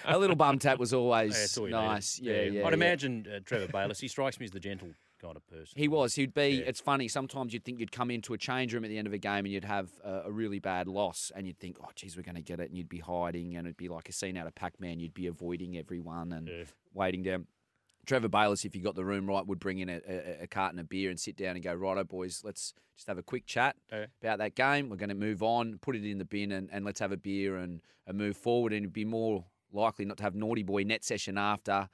A little bum tap was always nice. I'd imagine Trevor Bayliss, he strikes me as the gentle kind of person. He was. He'd be. Yeah. It's funny. Sometimes you'd think you'd come into a change room at the end of a game and you'd have a really bad loss, and you'd think, oh, geez, we're going to get it, and you'd be hiding, and it'd be like a scene out of Pac-Man. You'd be avoiding everyone and waiting down. Trevor Bayliss, if you got the room right, would bring in a carton of beer and sit down and go, righto, boys, let's just have a quick chat about that game. We're going to move on, put it in the bin, and let's have a beer and move forward. And it'd be more likely not to have naughty boy net session after.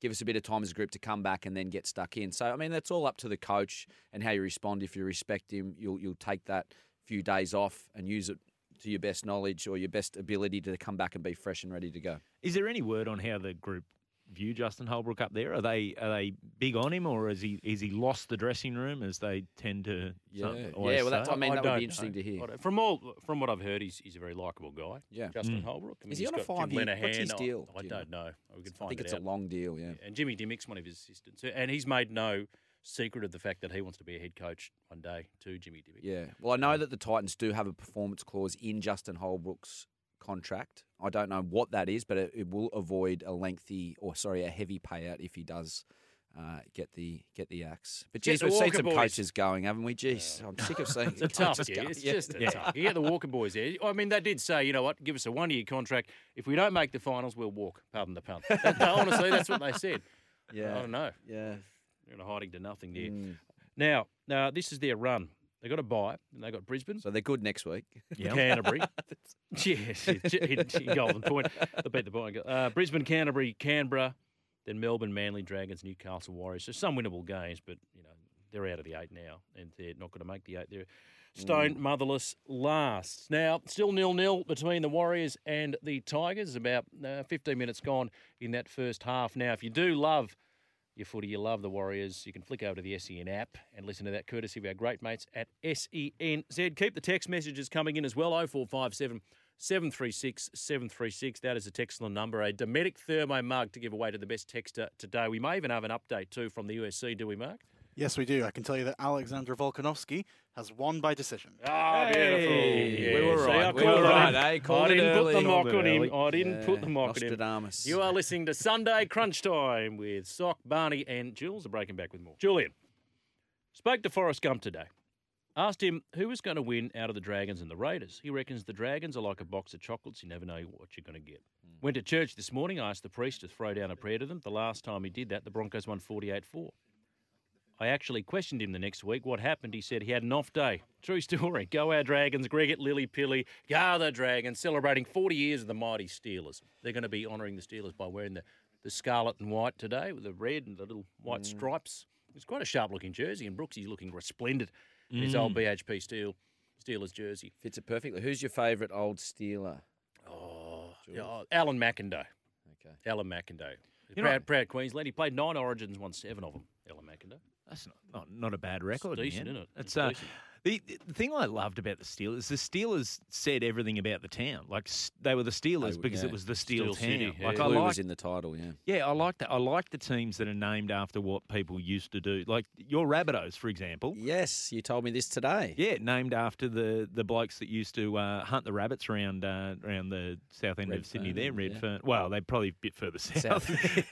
Give us a bit of time as a group to come back and then get stuck in. So, I mean, that's all up to the coach and how you respond. If you respect him, you'll take that few days off and use it to your best knowledge or your best ability to come back and be fresh and ready to go. Is there any word on how the group view Justin Holbrook up there? Are they big on him, or is he lost the dressing room, as they tend to? That would be interesting to hear. From what I've heard, he's a very likable guy. Yeah, Justin Holbrook. I mean, is he on a 5-year? What's his deal? I don't know. I think it's a long deal. Yeah. And Jimmy Dimmick's one of his assistants, and he's made no secret of the fact that he wants to be a head coach one day too, Jimmy Dimmick. Yeah. Well, I know that the Titans do have a performance clause in Justin Holbrook's contract. I don't know what that is, but it will avoid a heavy payout if he does get the axe. But geez, we've seen some coaches going, haven't we? Geez, I'm sick of seeing. It's tough. It's just tough. You get the Walker boys there. I mean, they did say, you know what? Give us a 1-year contract. If we don't make the finals, we'll walk. Pardon the pun. Honestly, that's what they said. Yeah, I don't know. Yeah, they're hiding to nothing there. Mm. Now this is their run. They got a bye, and they got Brisbane. So they're good next week. Yeah. Canterbury. Yes, Golden Point. They beat the point. Brisbane, Canterbury, Canberra, then Melbourne, Manly, Dragons, Newcastle, Warriors. So some winnable games, but you know they're out of the 8 now, and they're not going to make the 8. They're stone motherless last. Now, still 0-0 between the Warriors and the Tigers. About 15 minutes gone in that first half. Now, if you do love your footy, you love the Warriors, you can flick over to the SEN app and listen to that courtesy of our great mates at SENZ. Keep the text messages coming in as well, 0457 736 736. That is a text line number. A Dometic Thermo mug to give away to the best texter today. We may even have an update too from the USC, do we, Mark? Yes, we do. I can tell you that Alexander Volkanovski has won by decision. Oh, beautiful. Yes. We were right. I didn't put the mock on him. You are listening to Sunday Crunch Time with Sock, Barney and Jules. Are breaking back with more. Julian spoke to Forrest Gump today. Asked him who was going to win out of the Dragons and the Raiders. He reckons the Dragons are like a box of chocolates. You never know what you're going to get. Went to church this morning. I asked the priest to throw down a prayer to them. The last time he did that, the Broncos won 48-4. I actually questioned him the next week. What happened? He said he had an off day. True story. Go our Dragons. Greg at Lily Pilly. Go the Dragons. Celebrating 40 years of the mighty Steelers. They're going to be honouring the Steelers by wearing the scarlet and white today, with the red and the little white stripes. It's quite a sharp-looking jersey, and Brooksy's looking resplendent in his old BHP Steelers jersey. Fits it perfectly. Who's your favourite old Steeler? Oh, Alan McIndoe. Okay. Alan McIndoe. Proud Queensland. He played 9 Origins, won 7 of them, Alan McIndoe. That's not a bad record. It's decent, isn't it? The thing I loved about the Steelers said everything about the town. Like, they were the Steelers because it was the Steel town. City, yeah. Like, I was in the title, yeah. Yeah, I like that. I like the teams that are named after what people used to do. Like your Rabbitohs, for example. Yes, you told me this today. Yeah, named after the blokes that used to hunt the rabbits around the south end of Sydney there, Redfern. Yeah. Well, they'd probably a bit further south.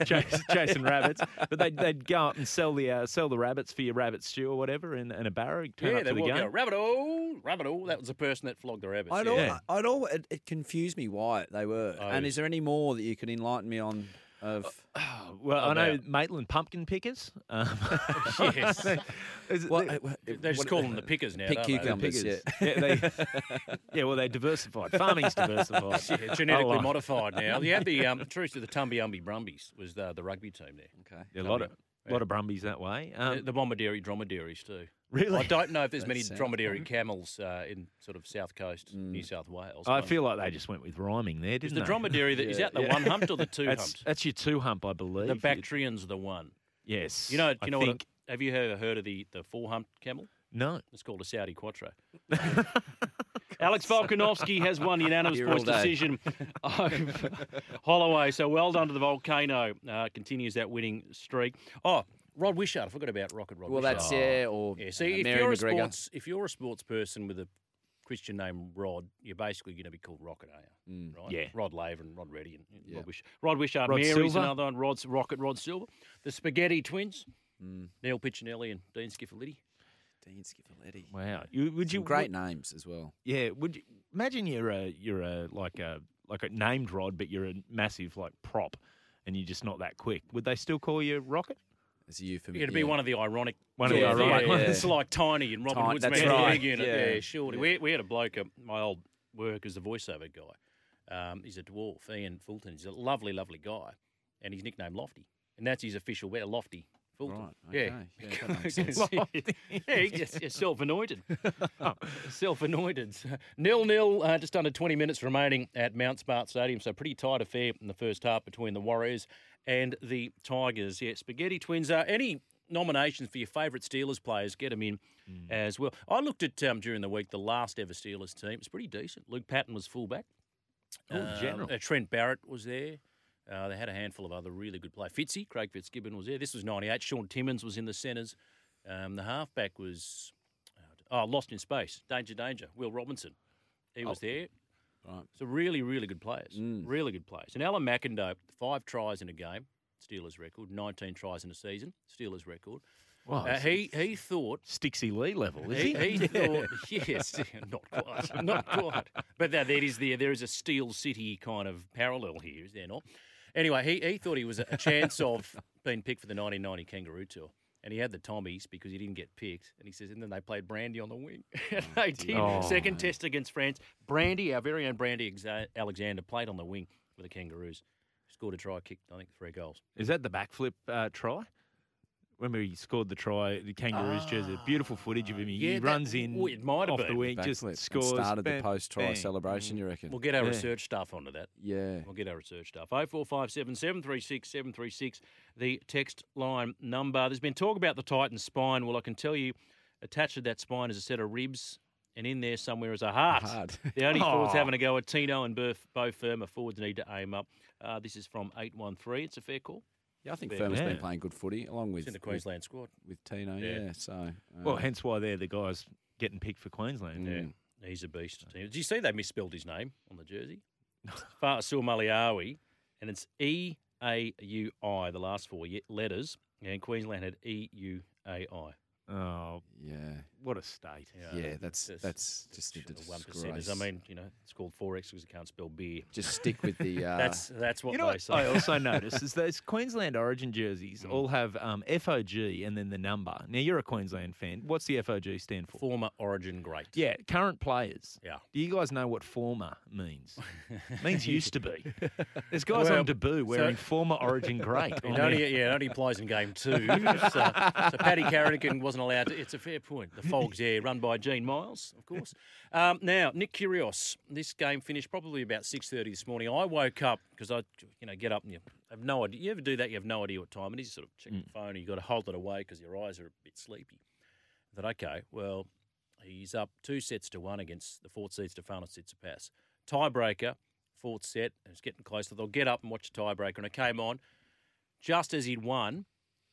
chasing rabbits. But they'd go up and sell the rabbits for your rabbit stew or whatever in a barrow. Turn up to the game. Rabbitoh. That was the person that flogged the rabbits. It confused me why they were. And is there any more that you can enlighten me on I know Maitland pumpkin pickers. Yes. They just call them the pickers now. Pick cucumbers. Pickers. They diversified. Farming's diversified. Yeah, genetically modified now. You had the truce to the Tumbyumby Brumbies was the rugby team there. Okay. Yeah, a lot of Brumbies that way. The Bombardieri dromedaries too. Really? I don't know if there's many dromedary camels in sort of south coast, New South Wales. I feel like they just went with rhyming there, didn't they? The dromedary, is that the one-humped or the two-humped? That's your two-hump, I believe. The Bactrian's the one. Yes. Have you ever heard of the four-humped camel? No. It's called a Saudi Quattro. Alex Volkanovski has won unanimous points decision over Holloway. So well done to the Volcano. Continues that winning streak. Oh, Rod Wishart. I forgot about Rod Wishart. Well, that's if you're a sports person with a Christian name Rod, you're basically going to be called Rocket, are you? Right? Yeah. Rod Laver, Rod Reddy, and Rod Wishart. Rod Mary's Silver. Another one. Rod's Rocket, Rod Silver. The Spaghetti Twins, Neil Piccinelli and Dean Schifferlitti. Dean Schifferlitti. Wow. Some great names as well. Yeah. Would you imagine you're a named Rod, but you're a massive prop, and you're just not that quick? Would they still call you Rocket? It's a euphemism. It'd be one of the ironic. One of the ironic ones. It's like Tiny in Robin Hood's Magic Egg Unit. Yeah, surely. Yeah. We had a bloke at my old work as a voiceover guy. He's a dwarf, Ian Fulton. He's a lovely, lovely guy, and he's nicknamed Lofty, and that's his official wear, Lofty Fulton. Right. Okay. Yeah. That makes sense. He's just self-anointed. Self-anointed. 0-0. Just under 20 minutes remaining at Mount Smart Stadium. So pretty tight affair in the first half between the Warriors and the Tigers. Yeah, Spaghetti Twins. Any nominations for your favourite Steelers players, get them in as well. I looked at, during the week, the last ever Steelers team. It's pretty decent. Luke Patton was fullback. General. Trent Barrett was there. They had a handful of other really good players. Craig Fitzgibbon was there. This was 98. Sean Timmins was in the centres. The halfback was Lost in Space. Danger. Will Robinson. He was there. Right. So really, really good players. Really good players. And Alan McIndoe, 5 tries in a game, Steelers record. 19 tries in a season, Steelers record. Wow, he thought Stixie Lee level, is he? He thought yes, not quite. But there is a Steel City kind of parallel here, is there not? Anyway, he thought he was a chance of being picked for the 1990 Kangaroo Tour. And he had the Tommies because he didn't get picked. And he says, and then they played Brandy on the wing. And they did. Second test against France. Brandy, our very own Brandy Alexander, played on the wing for the Kangaroos. Scored a try, kicked, I think, 3 goals. Is that the backflip try? Remember he scored the try, the Kangaroos jersey. Beautiful footage of him. He runs in off the wing, just scores. Started the post-try celebration, you reckon? We'll get our research stuff onto that. Yeah. We'll get our research stuff. 0457 736 736, the text line number. There's been talk about the Titan spine. Well, I can tell you, attached to that spine is a set of ribs, and in there somewhere is a heart. The only forwards having a go at Tino and Bo Firma. Forwards need to aim up. This is from 813. It's a fair call. Yeah, I think Firma's been playing good footy along with the Queensland squad with Tino. Yeah, so well, hence why they're the guys getting picked for Queensland. Yeah, he's a beast. Did you see they misspelled his name on the jersey? Fa'asul Maliawi, and it's EAUI. The last 4 letters, and Queensland had EUAI. Oh, yeah! What a state. Yeah, that's just a disgrace. I mean, it's called Forex because you can't spell beer. Just stick with the. That's what they say. I also noticed is those Queensland Origin jerseys all have FOG and then the number. Now you're a Queensland fan. What's the FOG stand for? Former Origin great. Yeah, current players. Yeah. Do you guys know what former means? It means used to be. There's guys on debut wearing former Origin great. It only plays in game 2. So Paddy Carrigan wasn't allowed to. It's a fair point. The Fogs, run by Gene Miles, of course. Now, Nick Kyrgios, this game finished probably about 6:30 this morning. I woke up because I, get up and you have no idea. You ever do that? You have no idea what time it is. You sort of check the phone and you've got to hold it away because your eyes are a bit sleepy. I thought, okay, well, he's up 2-1 against the fourth seed Stefanos Tsitsipas. Tiebreaker, fourth set, and it's getting close. So they'll get up and watch the tiebreaker. And it came on just as he'd won.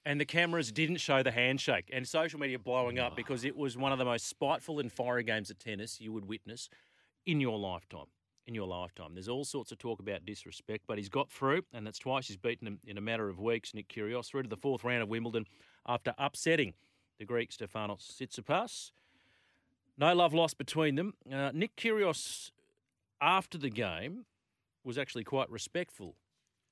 And the cameras didn't show the handshake, and social media blowing up because it was one of the most spiteful and fiery games of tennis you would witness in your lifetime. There's all sorts of talk about disrespect, but he's got through, and that's twice he's beaten him in a matter of weeks, Nick Kyrgios, through to the fourth round of Wimbledon after upsetting the Greek Stefanos Tsitsipas. No love lost between them. Nick Kyrgios, after the game, was actually quite respectful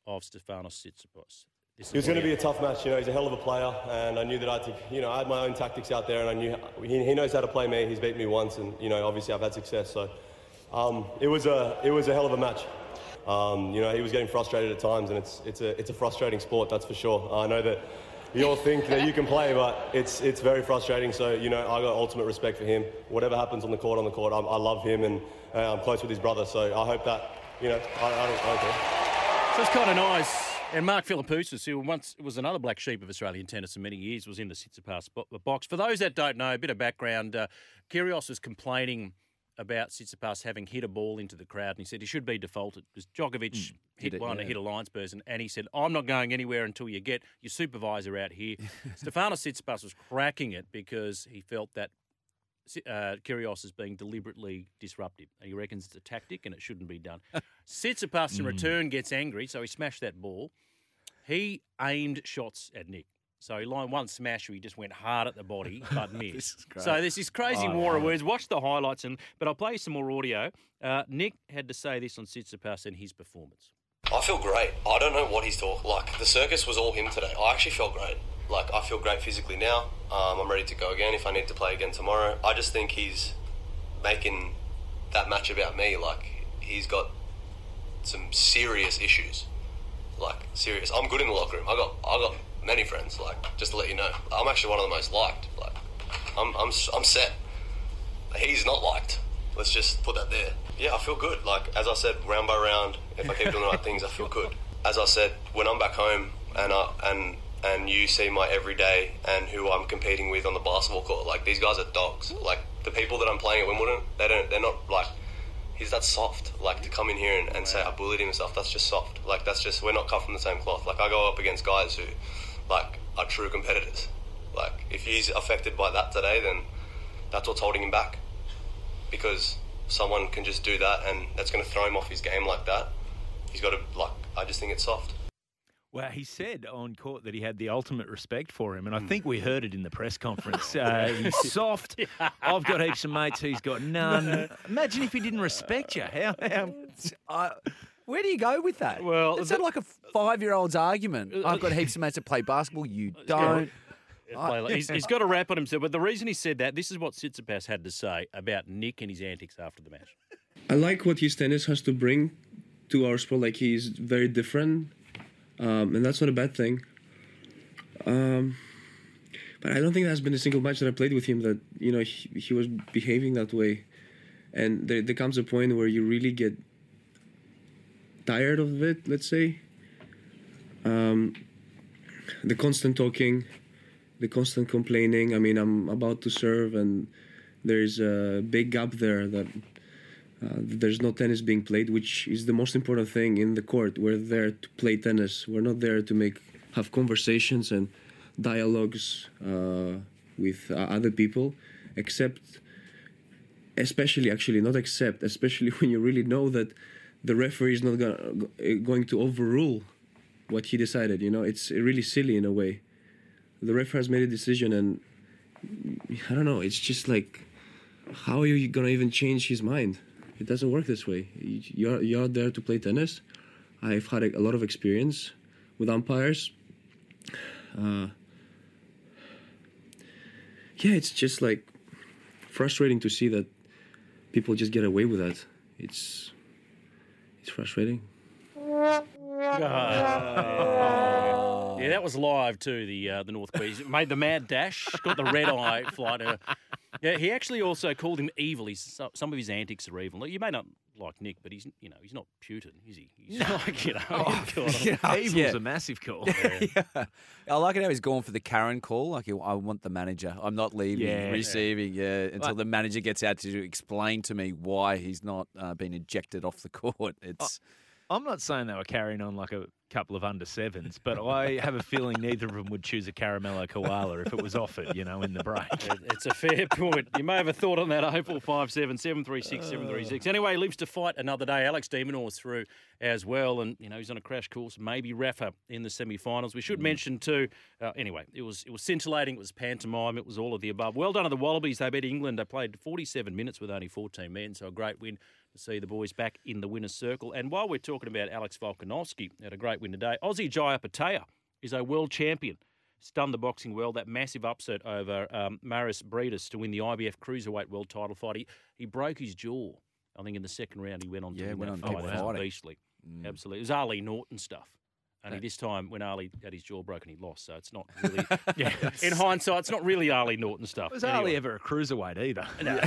of Stefanos Tsitsipas. It was going to be a tough match. You know, he's a hell of a player, and I knew that I had to, you know, I had my own tactics out there, and I knew he knows how to play me. He's beat me once, and you know, obviously I've had success. So it was a hell of a match. You know, he was getting frustrated at times, and it's a frustrating sport, that's for sure. I know that you all think that you can play, but it's very frustrating. So you know, I got ultimate respect for him. Whatever happens on the court, I love him, and I'm close with his brother. So I hope that you know, I don't care. So it's kind of nice. And Mark Philippoussis, who once was another black sheep of Australian tennis for many years, was in the Tsitsipas box. For those that don't know, a bit of background, Kyrgios was complaining about Tsitsipas having hit a ball into the crowd, and he said he should be defaulted because Djokovic hit a lines person, and he said, I'm not going anywhere until you get your supervisor out here. Stefanos Tsitsipas was cracking it because he felt that Kyrgios is being deliberately disruptive. He reckons it's a tactic and it shouldn't be done. Tsitsipas in return gets angry, so he smashed that ball. He aimed shots at Nick. So he lined one smash where he just went hard at the body but missed. So there's this crazy war of words. Watch the highlights, but I'll play you some more audio. Nick had to say this on Tsitsipas and his performance. I feel great. I don't know what he's talking. Like, the circus was all him today. I actually felt great. Like, I feel great physically now. I'm ready to go again if I need to play again tomorrow. I just think he's making that match about me. Like, he's got some serious issues. Like, serious. I'm good in the locker room. I got many friends. Like, just to let you know, I'm actually one of the most liked. Like, I'm set. He's not liked. Let's just put that there. Yeah, I feel good. Like, as I said, round by round, if I keep doing the right things, I feel good. As I said, when I'm back home and you see my everyday and who I'm competing with on the basketball court. Like, these guys are dogs. Like, the people that I'm playing at Wimbledon, they're not, like, he's that soft. Like, to come in here and say I bullied him and stuff, that's just soft. Like, that's just, we're not cut from the same cloth. Like, I go up against guys who, like, are true competitors. Like, if he's affected by that today, then that's what's holding him back. Because someone can just do that and that's going to throw him off his game like that. He's got to, like, I just think it's soft. Well, he said on court that he had the ultimate respect for him, and I think we heard it in the press conference. He's soft. I've got heaps of mates. He's got none. Imagine if he didn't respect you. Where do you go with that? Well, it sounded like a 5-year-old's argument. I've got heaps of mates that play basketball. You don't. He's got a rap on himself. But the reason he said that, this is what Tsitsipas had to say about Nick and his antics after the match. I like what his tennis has to bring to our sport. Like, he's very different. And that's not a bad thing. But I don't think there's been a single match that I played with him that, you know, he was behaving that way. And there comes a point where you really get tired of it, let's say. The constant talking, the constant complaining. I mean, I'm about to serve and there's a big gap there that... there's no tennis being played, which is the most important thing in the court. We're there to play tennis. We're not there to have conversations and dialogues with other people, especially when you really know that the referee is not going to overrule what he decided. You know, it's really silly in a way. The referee has made a decision and, I don't know, it's just like, how are you going to even change his mind? It doesn't work this way. You're there to play tennis. I've had a lot of experience with umpires. It's just like frustrating to see that people just get away with that. It's frustrating. Yeah, that was live too. The North Queens made the mad dash. Got the red eye flight. Yeah, he actually also called him evil. Some of his antics are evil. You may not like Nick, but he's not Putin, is he? Evil's a massive call. Yeah. I like it how he's going for the Karen call. Like, I want the manager. I'm not leaving, receiving, until the manager gets out to explain to me why he's not been ejected off the court. I'm not saying they were carrying on like a couple of under sevens, but I have a feeling neither of them would choose a caramello koala if it was offered, you know, in the break. It's a fair point. You may have a thought on that. 0457 736 736. Anyway, he lives to fight another day. Alex de Minaur's through as well, and you know he's on a crash course. Maybe Rafa in the semi-finals. We should mention too. Anyway, it was scintillating. It was pantomime. It was all of the above. Well done to the Wallabies. They beat England. They played 47 minutes with only 14 men, so a great win. to see the boys back in the winner's circle. And while we're talking about Alex Volkanovski, had a great win today. Aussie Jaya Patea is a world champion. Stunned the boxing world, that massive upset over Maris Breidis to win the IBF Cruiserweight World title fight. He broke his jaw, I think, in the second round. He went on to win that fight. It was beastly. Absolutely. It was Ali Norton stuff. Only this time when Ali had his jaw broken, he lost. So it's not really, in hindsight, it's not really Ali Norton stuff. Was Ali ever a cruiserweight either? No.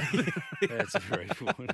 That's a very good one.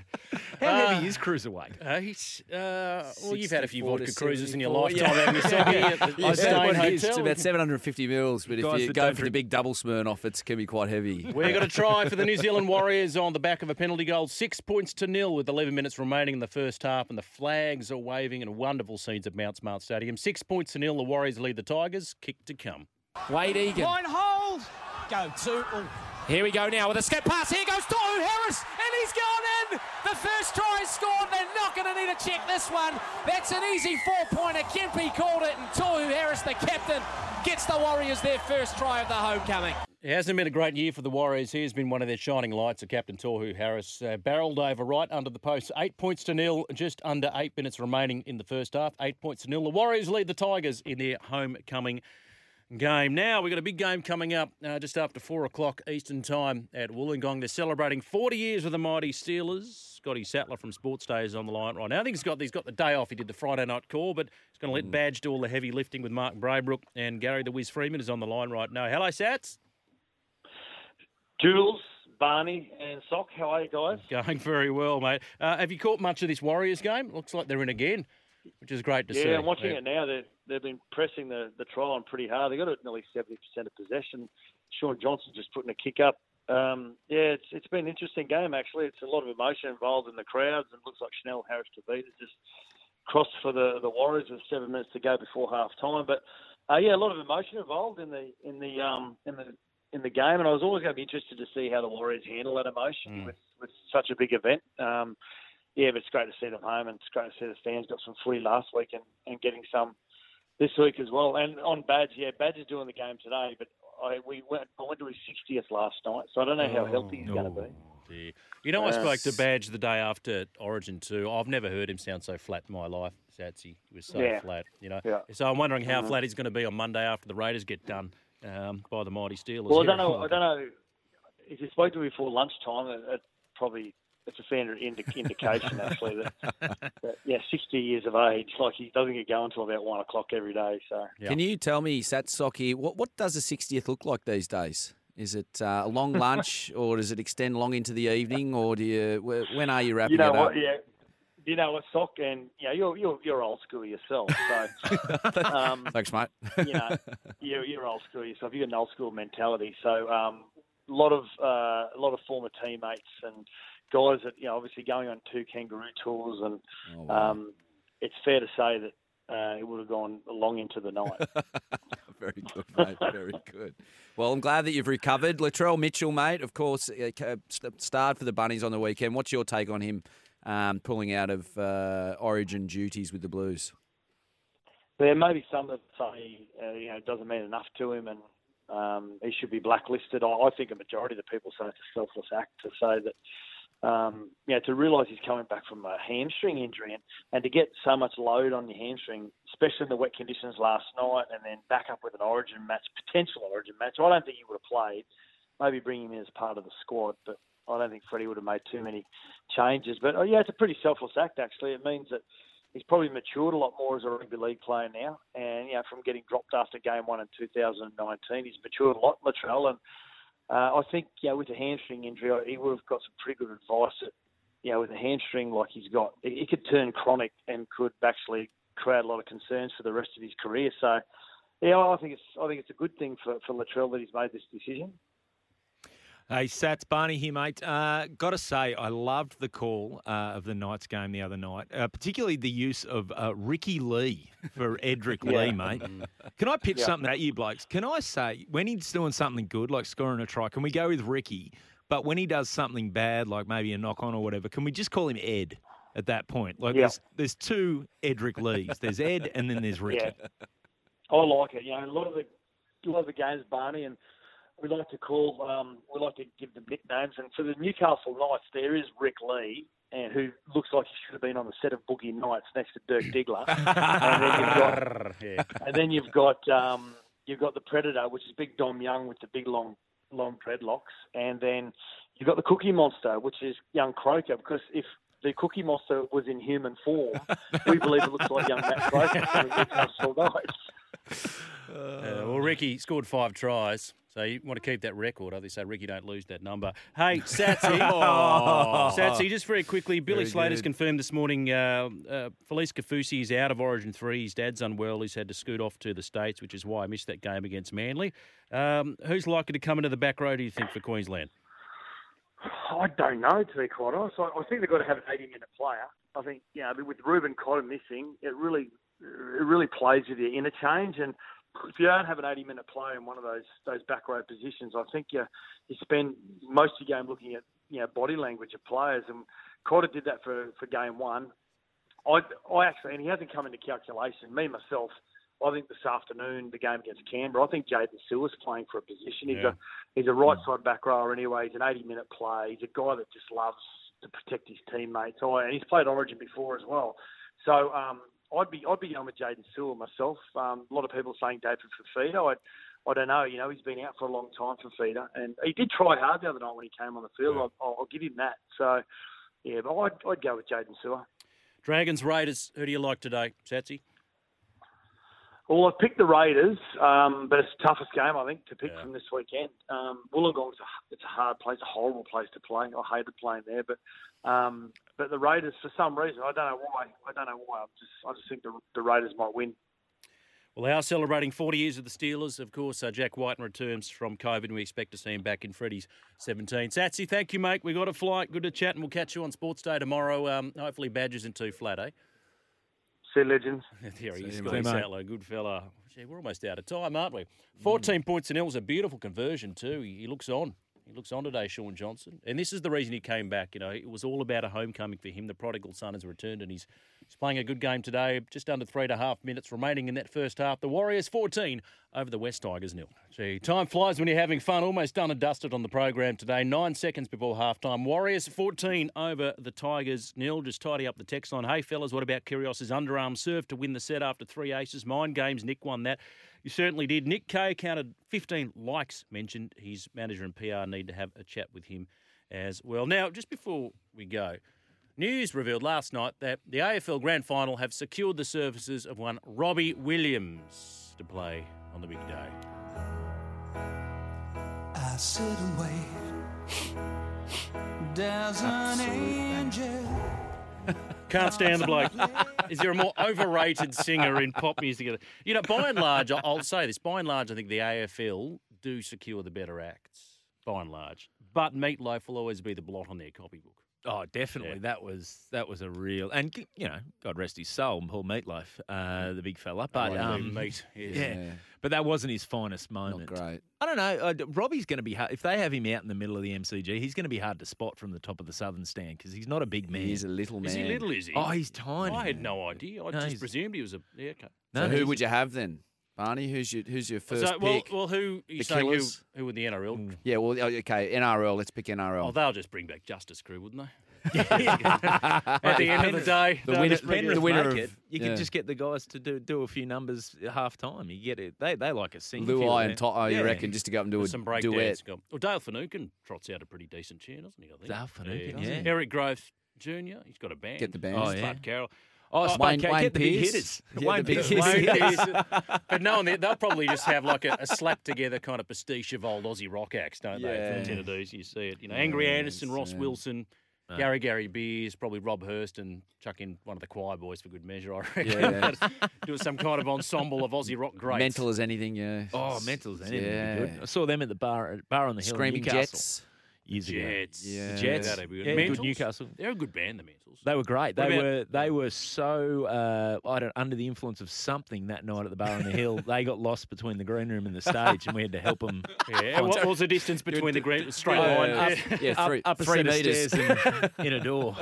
How heavy is cruiserweight? He's, well, you've had a few vodka cruises in your lifetime, haven't you? It's about 750 mils, but if you go for the big double Smirnoff, it can be quite heavy. We've got a try for the New Zealand Warriors on the back of a penalty goal. 6-0 with 11 minutes remaining in the first half, and the flags are waving in wonderful scenes at Mount Smart Stadium. 6-0, the Warriors lead the Tigers. Kick to come. Wade Egan. Line hold. Go to. Oh. Here we go now with a step pass. Here goes Tohu Harris, and he's gone in. The first try is scored. They're not going to need to check this one. That's an easy four-pointer. Kempe called it, and Tohu Harris, the captain, gets the Warriors their first try of the homecoming. It hasn't been a great year for the Warriors. He's been one of their shining lights, the captain, Tohu Harris. Barrelled over right under the post. 8-0, just under 8 minutes remaining in the first half. 8-0. The Warriors lead the Tigers in their homecoming game. Now, we've got a big game coming up just after 4 o'clock Eastern time at Wollongong. They're celebrating 40 years of the mighty Steelers. Scotty Sattler from Sports Day is on the line right now. I think he's got the day off. He did the Friday night call, but he's going to let Badge do all the heavy lifting with Mark Braybrook. And Gary the Wiz Freeman is on the line right now. Hello, Sats. Jules, Barney and Sock, how are you guys? Going very well, mate. Have you caught much of this Warriors game? Looks like they're in again, which is great to see. Yeah, I'm watching it now. They've been pressing the try on pretty hard. They got it nearly 70% of possession. Sean Johnson just putting a kick up. It's been an interesting game, actually. It's a lot of emotion involved in the crowds, and it looks like Chanel Harris-Tavita just crossed for the Warriors with 7 minutes to go before half-time. But, a lot of emotion involved in the game, and I was always going to be interested to see how the Warriors handle that emotion with such a big event. But it's great to see them home, and it's great to see the fans got some footy last week and getting some this week as well. And on Badge, Badge is doing the game today, but I went to his 60th last night, so I don't know how healthy he's going to be. Dear. You know, I spoke to Badge the day after Origin 2. I've never heard him sound so flat in my life, Satsy. He was so flat, you know. Yeah. So I'm wondering how flat he's going to be on Monday after the Raiders get done by the mighty Steelers. Well, I don't know. If you spoke to me before lunchtime, it's a fair indication, actually, that 60 years of age, like he doesn't get going until about 1 o'clock every day. So Can you tell me, Satsoki, what does a 60th look like these days? Is it a long lunch, or does it extend long into the evening, or when are you wrapping it up? You know what, Sock, and you're old school yourself. So, thanks, mate. You're old school yourself. You've got an old school mentality. So a lot of former teammates and guys that obviously going on 2 kangaroo tours, and it's fair to say that it would have gone long into the night. Very good, mate. Very good. Well, I'm glad that you've recovered. Latrell Mitchell, mate, of course, starred for the Bunnies on the weekend. What's your take on him? Pulling out of origin duties with the Blues? There may be some that say it doesn't mean enough to him, and he should be blacklisted. I think a majority of the people say it's a selfless act to say that, to realise he's coming back from a hamstring injury and to get so much load on your hamstring, especially in the wet conditions last night, and then back up with an origin match, potential origin match. I don't think he would have played. Maybe bring him in as part of the squad, but I don't think Freddie would have made too many changes. But, it's a pretty selfless act, actually. It means that he's probably matured a lot more as a rugby league player now. And, from getting dropped after Game 1 in 2019, he's matured a lot, Latrell. And I think, with a hamstring injury, he would have got some pretty good advice that, with a hamstring like he's got, it could turn chronic and could actually create a lot of concerns for the rest of his career. So, I think it's a good thing for Latrell that he's made this decision. Hey, Sats, Barney here, mate. Got to say, I loved the call of the Knights game the other night, particularly the use of Ricky Lee for Edric Lee, mate. Can I pitch something at you, blokes? Can I say, when he's doing something good, like scoring a try, can we go with Ricky? But when he does something bad, like maybe a knock-on or whatever, can we just call him Ed at that point? Like there's two Edric Lees. There's Ed and then there's Ricky. Yeah. I like it. A lot of the games, Barney, and we like to give them nicknames. And for the Newcastle Knights, there is Rick Lee, and who looks like he should have been on the set of Boogie Nights next to Dirk Diggler. and then you've got the Predator, which is Big Dom Young with the big long dreadlocks, and then you've got the Cookie Monster, which is young Croker, because if the Cookie Monster was in human form, we believe it looks like young Matt Croker. Well, Ricky scored 5 tries. So you want to keep that record. I think so, Ricky, don't lose that number. Hey, Satsy. Satsy, just very quickly, Billy Slater's confirmed this morning Felice Kaufusi is out of Origin 3. His dad's unwell. He's had to scoot off to the States, which is why I missed that game against Manly. Who's likely to come into the back row, do you think, for Queensland? I don't know, to be quite honest. I think they've got to have an 80-minute player. I think, with Ruben Cotter missing, it really plays with your interchange, and if you don't have an 80-minute player in one of those back row positions, I think you spend most of your game looking at body language of players. And Cotter did that for game one. I actually, and he hasn't come into calculation. Me myself, I think this afternoon the game against Canberra, I think Jaden Sewer's playing for a position. He's a right side back rower anyway. He's an 80-minute player. He's a guy that just loves to protect his teammates. And he's played Origin before as well. So I'd be going with Jaden Sewer myself. A lot of people saying David Fifita. I don't know. He's been out for a long time, Fifita, and he did try hard the other night when he came on the field. Yeah. I'll give him that. So, but I'd go with Jaden Sewer. Dragons, Raiders. Who do you like today, Satsy? Well, I've picked the Raiders, but it's the toughest game, I think, to pick from this weekend. Wollongong, it's a hard place, a horrible place to play. I hated playing there, but the Raiders, for some reason, I don't know why. I just think the Raiders might win. Well, they are celebrating 40 years of the Steelers. Of course, Jack Whiten returns from COVID, and we expect to see him back in Freddie's 17. Satsy, thank you, mate. We got a flight. Good to chat, and we'll catch you on Sports Day tomorrow. Hopefully, Badgers in 2 flat, eh? See legends. There he is, Glenn Satlow, good fella. Gee, we're almost out of time, aren't we? 14 points, and it was a beautiful conversion too. He looks on. He looks on today, Shaun Johnson. And this is the reason he came back. It was all about a homecoming for him. The prodigal son has returned, and he's playing a good game today. Just under 3.5 minutes remaining in that first half. The Warriors 14 over the West Tigers 0. Gee, time flies when you're having fun. Almost done and dusted on the program today. 9 seconds before halftime. Warriors 14 over the Tigers 0. Just tidy up the text line. Hey, fellas, what about Kyrgios's underarm serve to win the set after 3 aces? Mind games, Nick won that. You certainly did. Nick Kay counted 15 likes mentioned. His manager and PR need to have a chat with him as well. Now, just before we go, news revealed last night that the AFL Grand Final have secured the services of one Robbie Williams to play on the big day. I sit and wait. There's an angel. Can't stand the bloke. Is there a more overrated singer in pop music? By and large, I'll say this. By and large, I think the AFL do secure the better acts, by and large. But Meatloaf will always be the blot on their copybook. Oh, definitely. Yeah. That was a real... And, God rest his soul, Paul Meatloaf, the big fella. But meat. Yeah. But that wasn't his finest moment. Not great. I don't know. Robbie's going to be hard. If they have him out in the middle of the MCG, he's going to be hard to spot from the top of the Southern Stand because he's not a big man. He's a little man. Is he little, is he? Oh, he's tiny. I had no idea. I just presumed he was a... Yeah, okay. So who would you have then? Barney, who's your first pick? Well, who are you saying who were the NRL? Yeah, well, okay, NRL, let's pick NRL. Oh, they'll just bring back Justice Crew, wouldn't they? At the end of the day, the winner you can just get the guys to do a few numbers at half-time. You get it. They like a sing. Luai and Toto, you reckon, just to go up and do some break duet. Well, Dale Finucane trots out a pretty decent tune, doesn't he, I think? Dale Finucane, yeah. Eric Groves Jr., he's got a band. Get the band. Oh, yeah. Clark Carroll. Oh, Wayne get the big hitters. Wayne Pearce. But no, they'll probably just have like a slap-together kind of pastiche of old Aussie rock acts, don't they? From the Tennadies, you see it. Angry Anderson, Ross Wilson, Gary Beers, probably Rob Hurst, and chuck in one of the choir boys for good measure, I reckon. Yeah. Do some kind of ensemble of Aussie rock greats. Mental as anything, yeah. Oh, mental as anything. Yeah. Good. I saw them at the bar on the hill in Newcastle. Screaming Jets. Jets. Yeah. The Jets. That'd be good. Yeah, good Newcastle. They're a good band, the Mentals. They were great. They were so under the influence of something that night at the bar on the hill. They got lost between the green room and the stage, and we had to help them. Yeah. What was the distance between the green straight line? Up 3 metres in a door.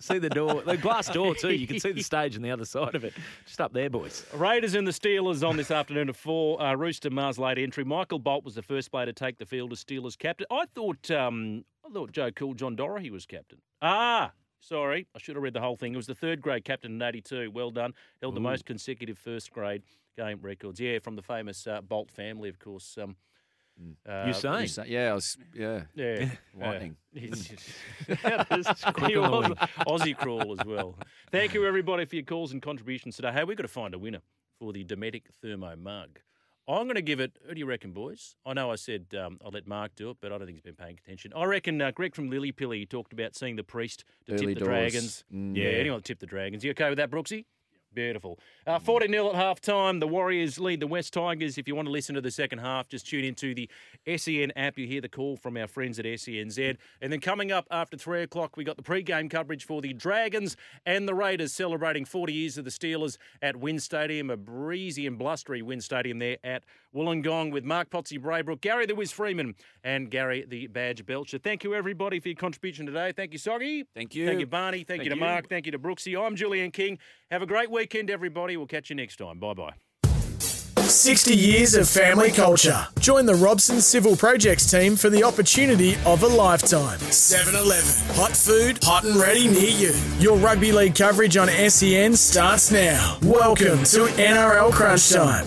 See the door, the glass door too. You can see the stage on the other side of it. Just up there, boys. Raiders and the Steelers on this afternoon at 4. Rooster Mars late entry. Michael Bolt was the first player to take the field as Steelers captain. I thought I thought Joe Cool John Doherty was captain. Ah, sorry. I should have read the whole thing. It was the third grade captain in 82. Well done. Held the most consecutive first grade game records. Yeah, from the famous Bolt family, of course. Usain. Yeah, I was, yeah. Lightning. Aussie crawl as well. Thank you, everybody, for your calls and contributions today. Hey, we've got to find a winner for the Dometic Thermo mug. I'm going to give it, who do you reckon, boys? I know I said I'll let Mark do it, but I don't think he's been paying attention. I reckon Greg from Lillipilly talked about seeing the priest to early tip the doors. Dragons. Yeah, anyone to tip the Dragons. You okay with that, Brooksy? Beautiful. 14-0 at half-time. The Warriors lead the West Tigers. If you want to listen to the second half, just tune into the SEN app. You hear the call from our friends at SENZ. And then coming up after 3 o'clock, we got the pre-game coverage for the Dragons and the Raiders celebrating 40 years of the Steelers at Wynn Stadium, a breezy and blustery Wynn Stadium there at Wollongong with Mark Potsy-Braybrook, Gary the Wiz Freeman and Gary the Badge Belcher. Thank you, everybody, for your contribution today. Thank you, Soggy. Thank you. Thank you, Barney. Thank you to Mark. Thank you to Brooksy. I'm Julian King. Have a great weekend, everybody. We'll catch you next time. Bye-bye. 60 years of family culture. Join the Robson Civil Projects team for the opportunity of a lifetime. 7-Eleven. Hot food, hot and ready near you. Your rugby league coverage on SEN starts now. Welcome to NRL Crunch Time.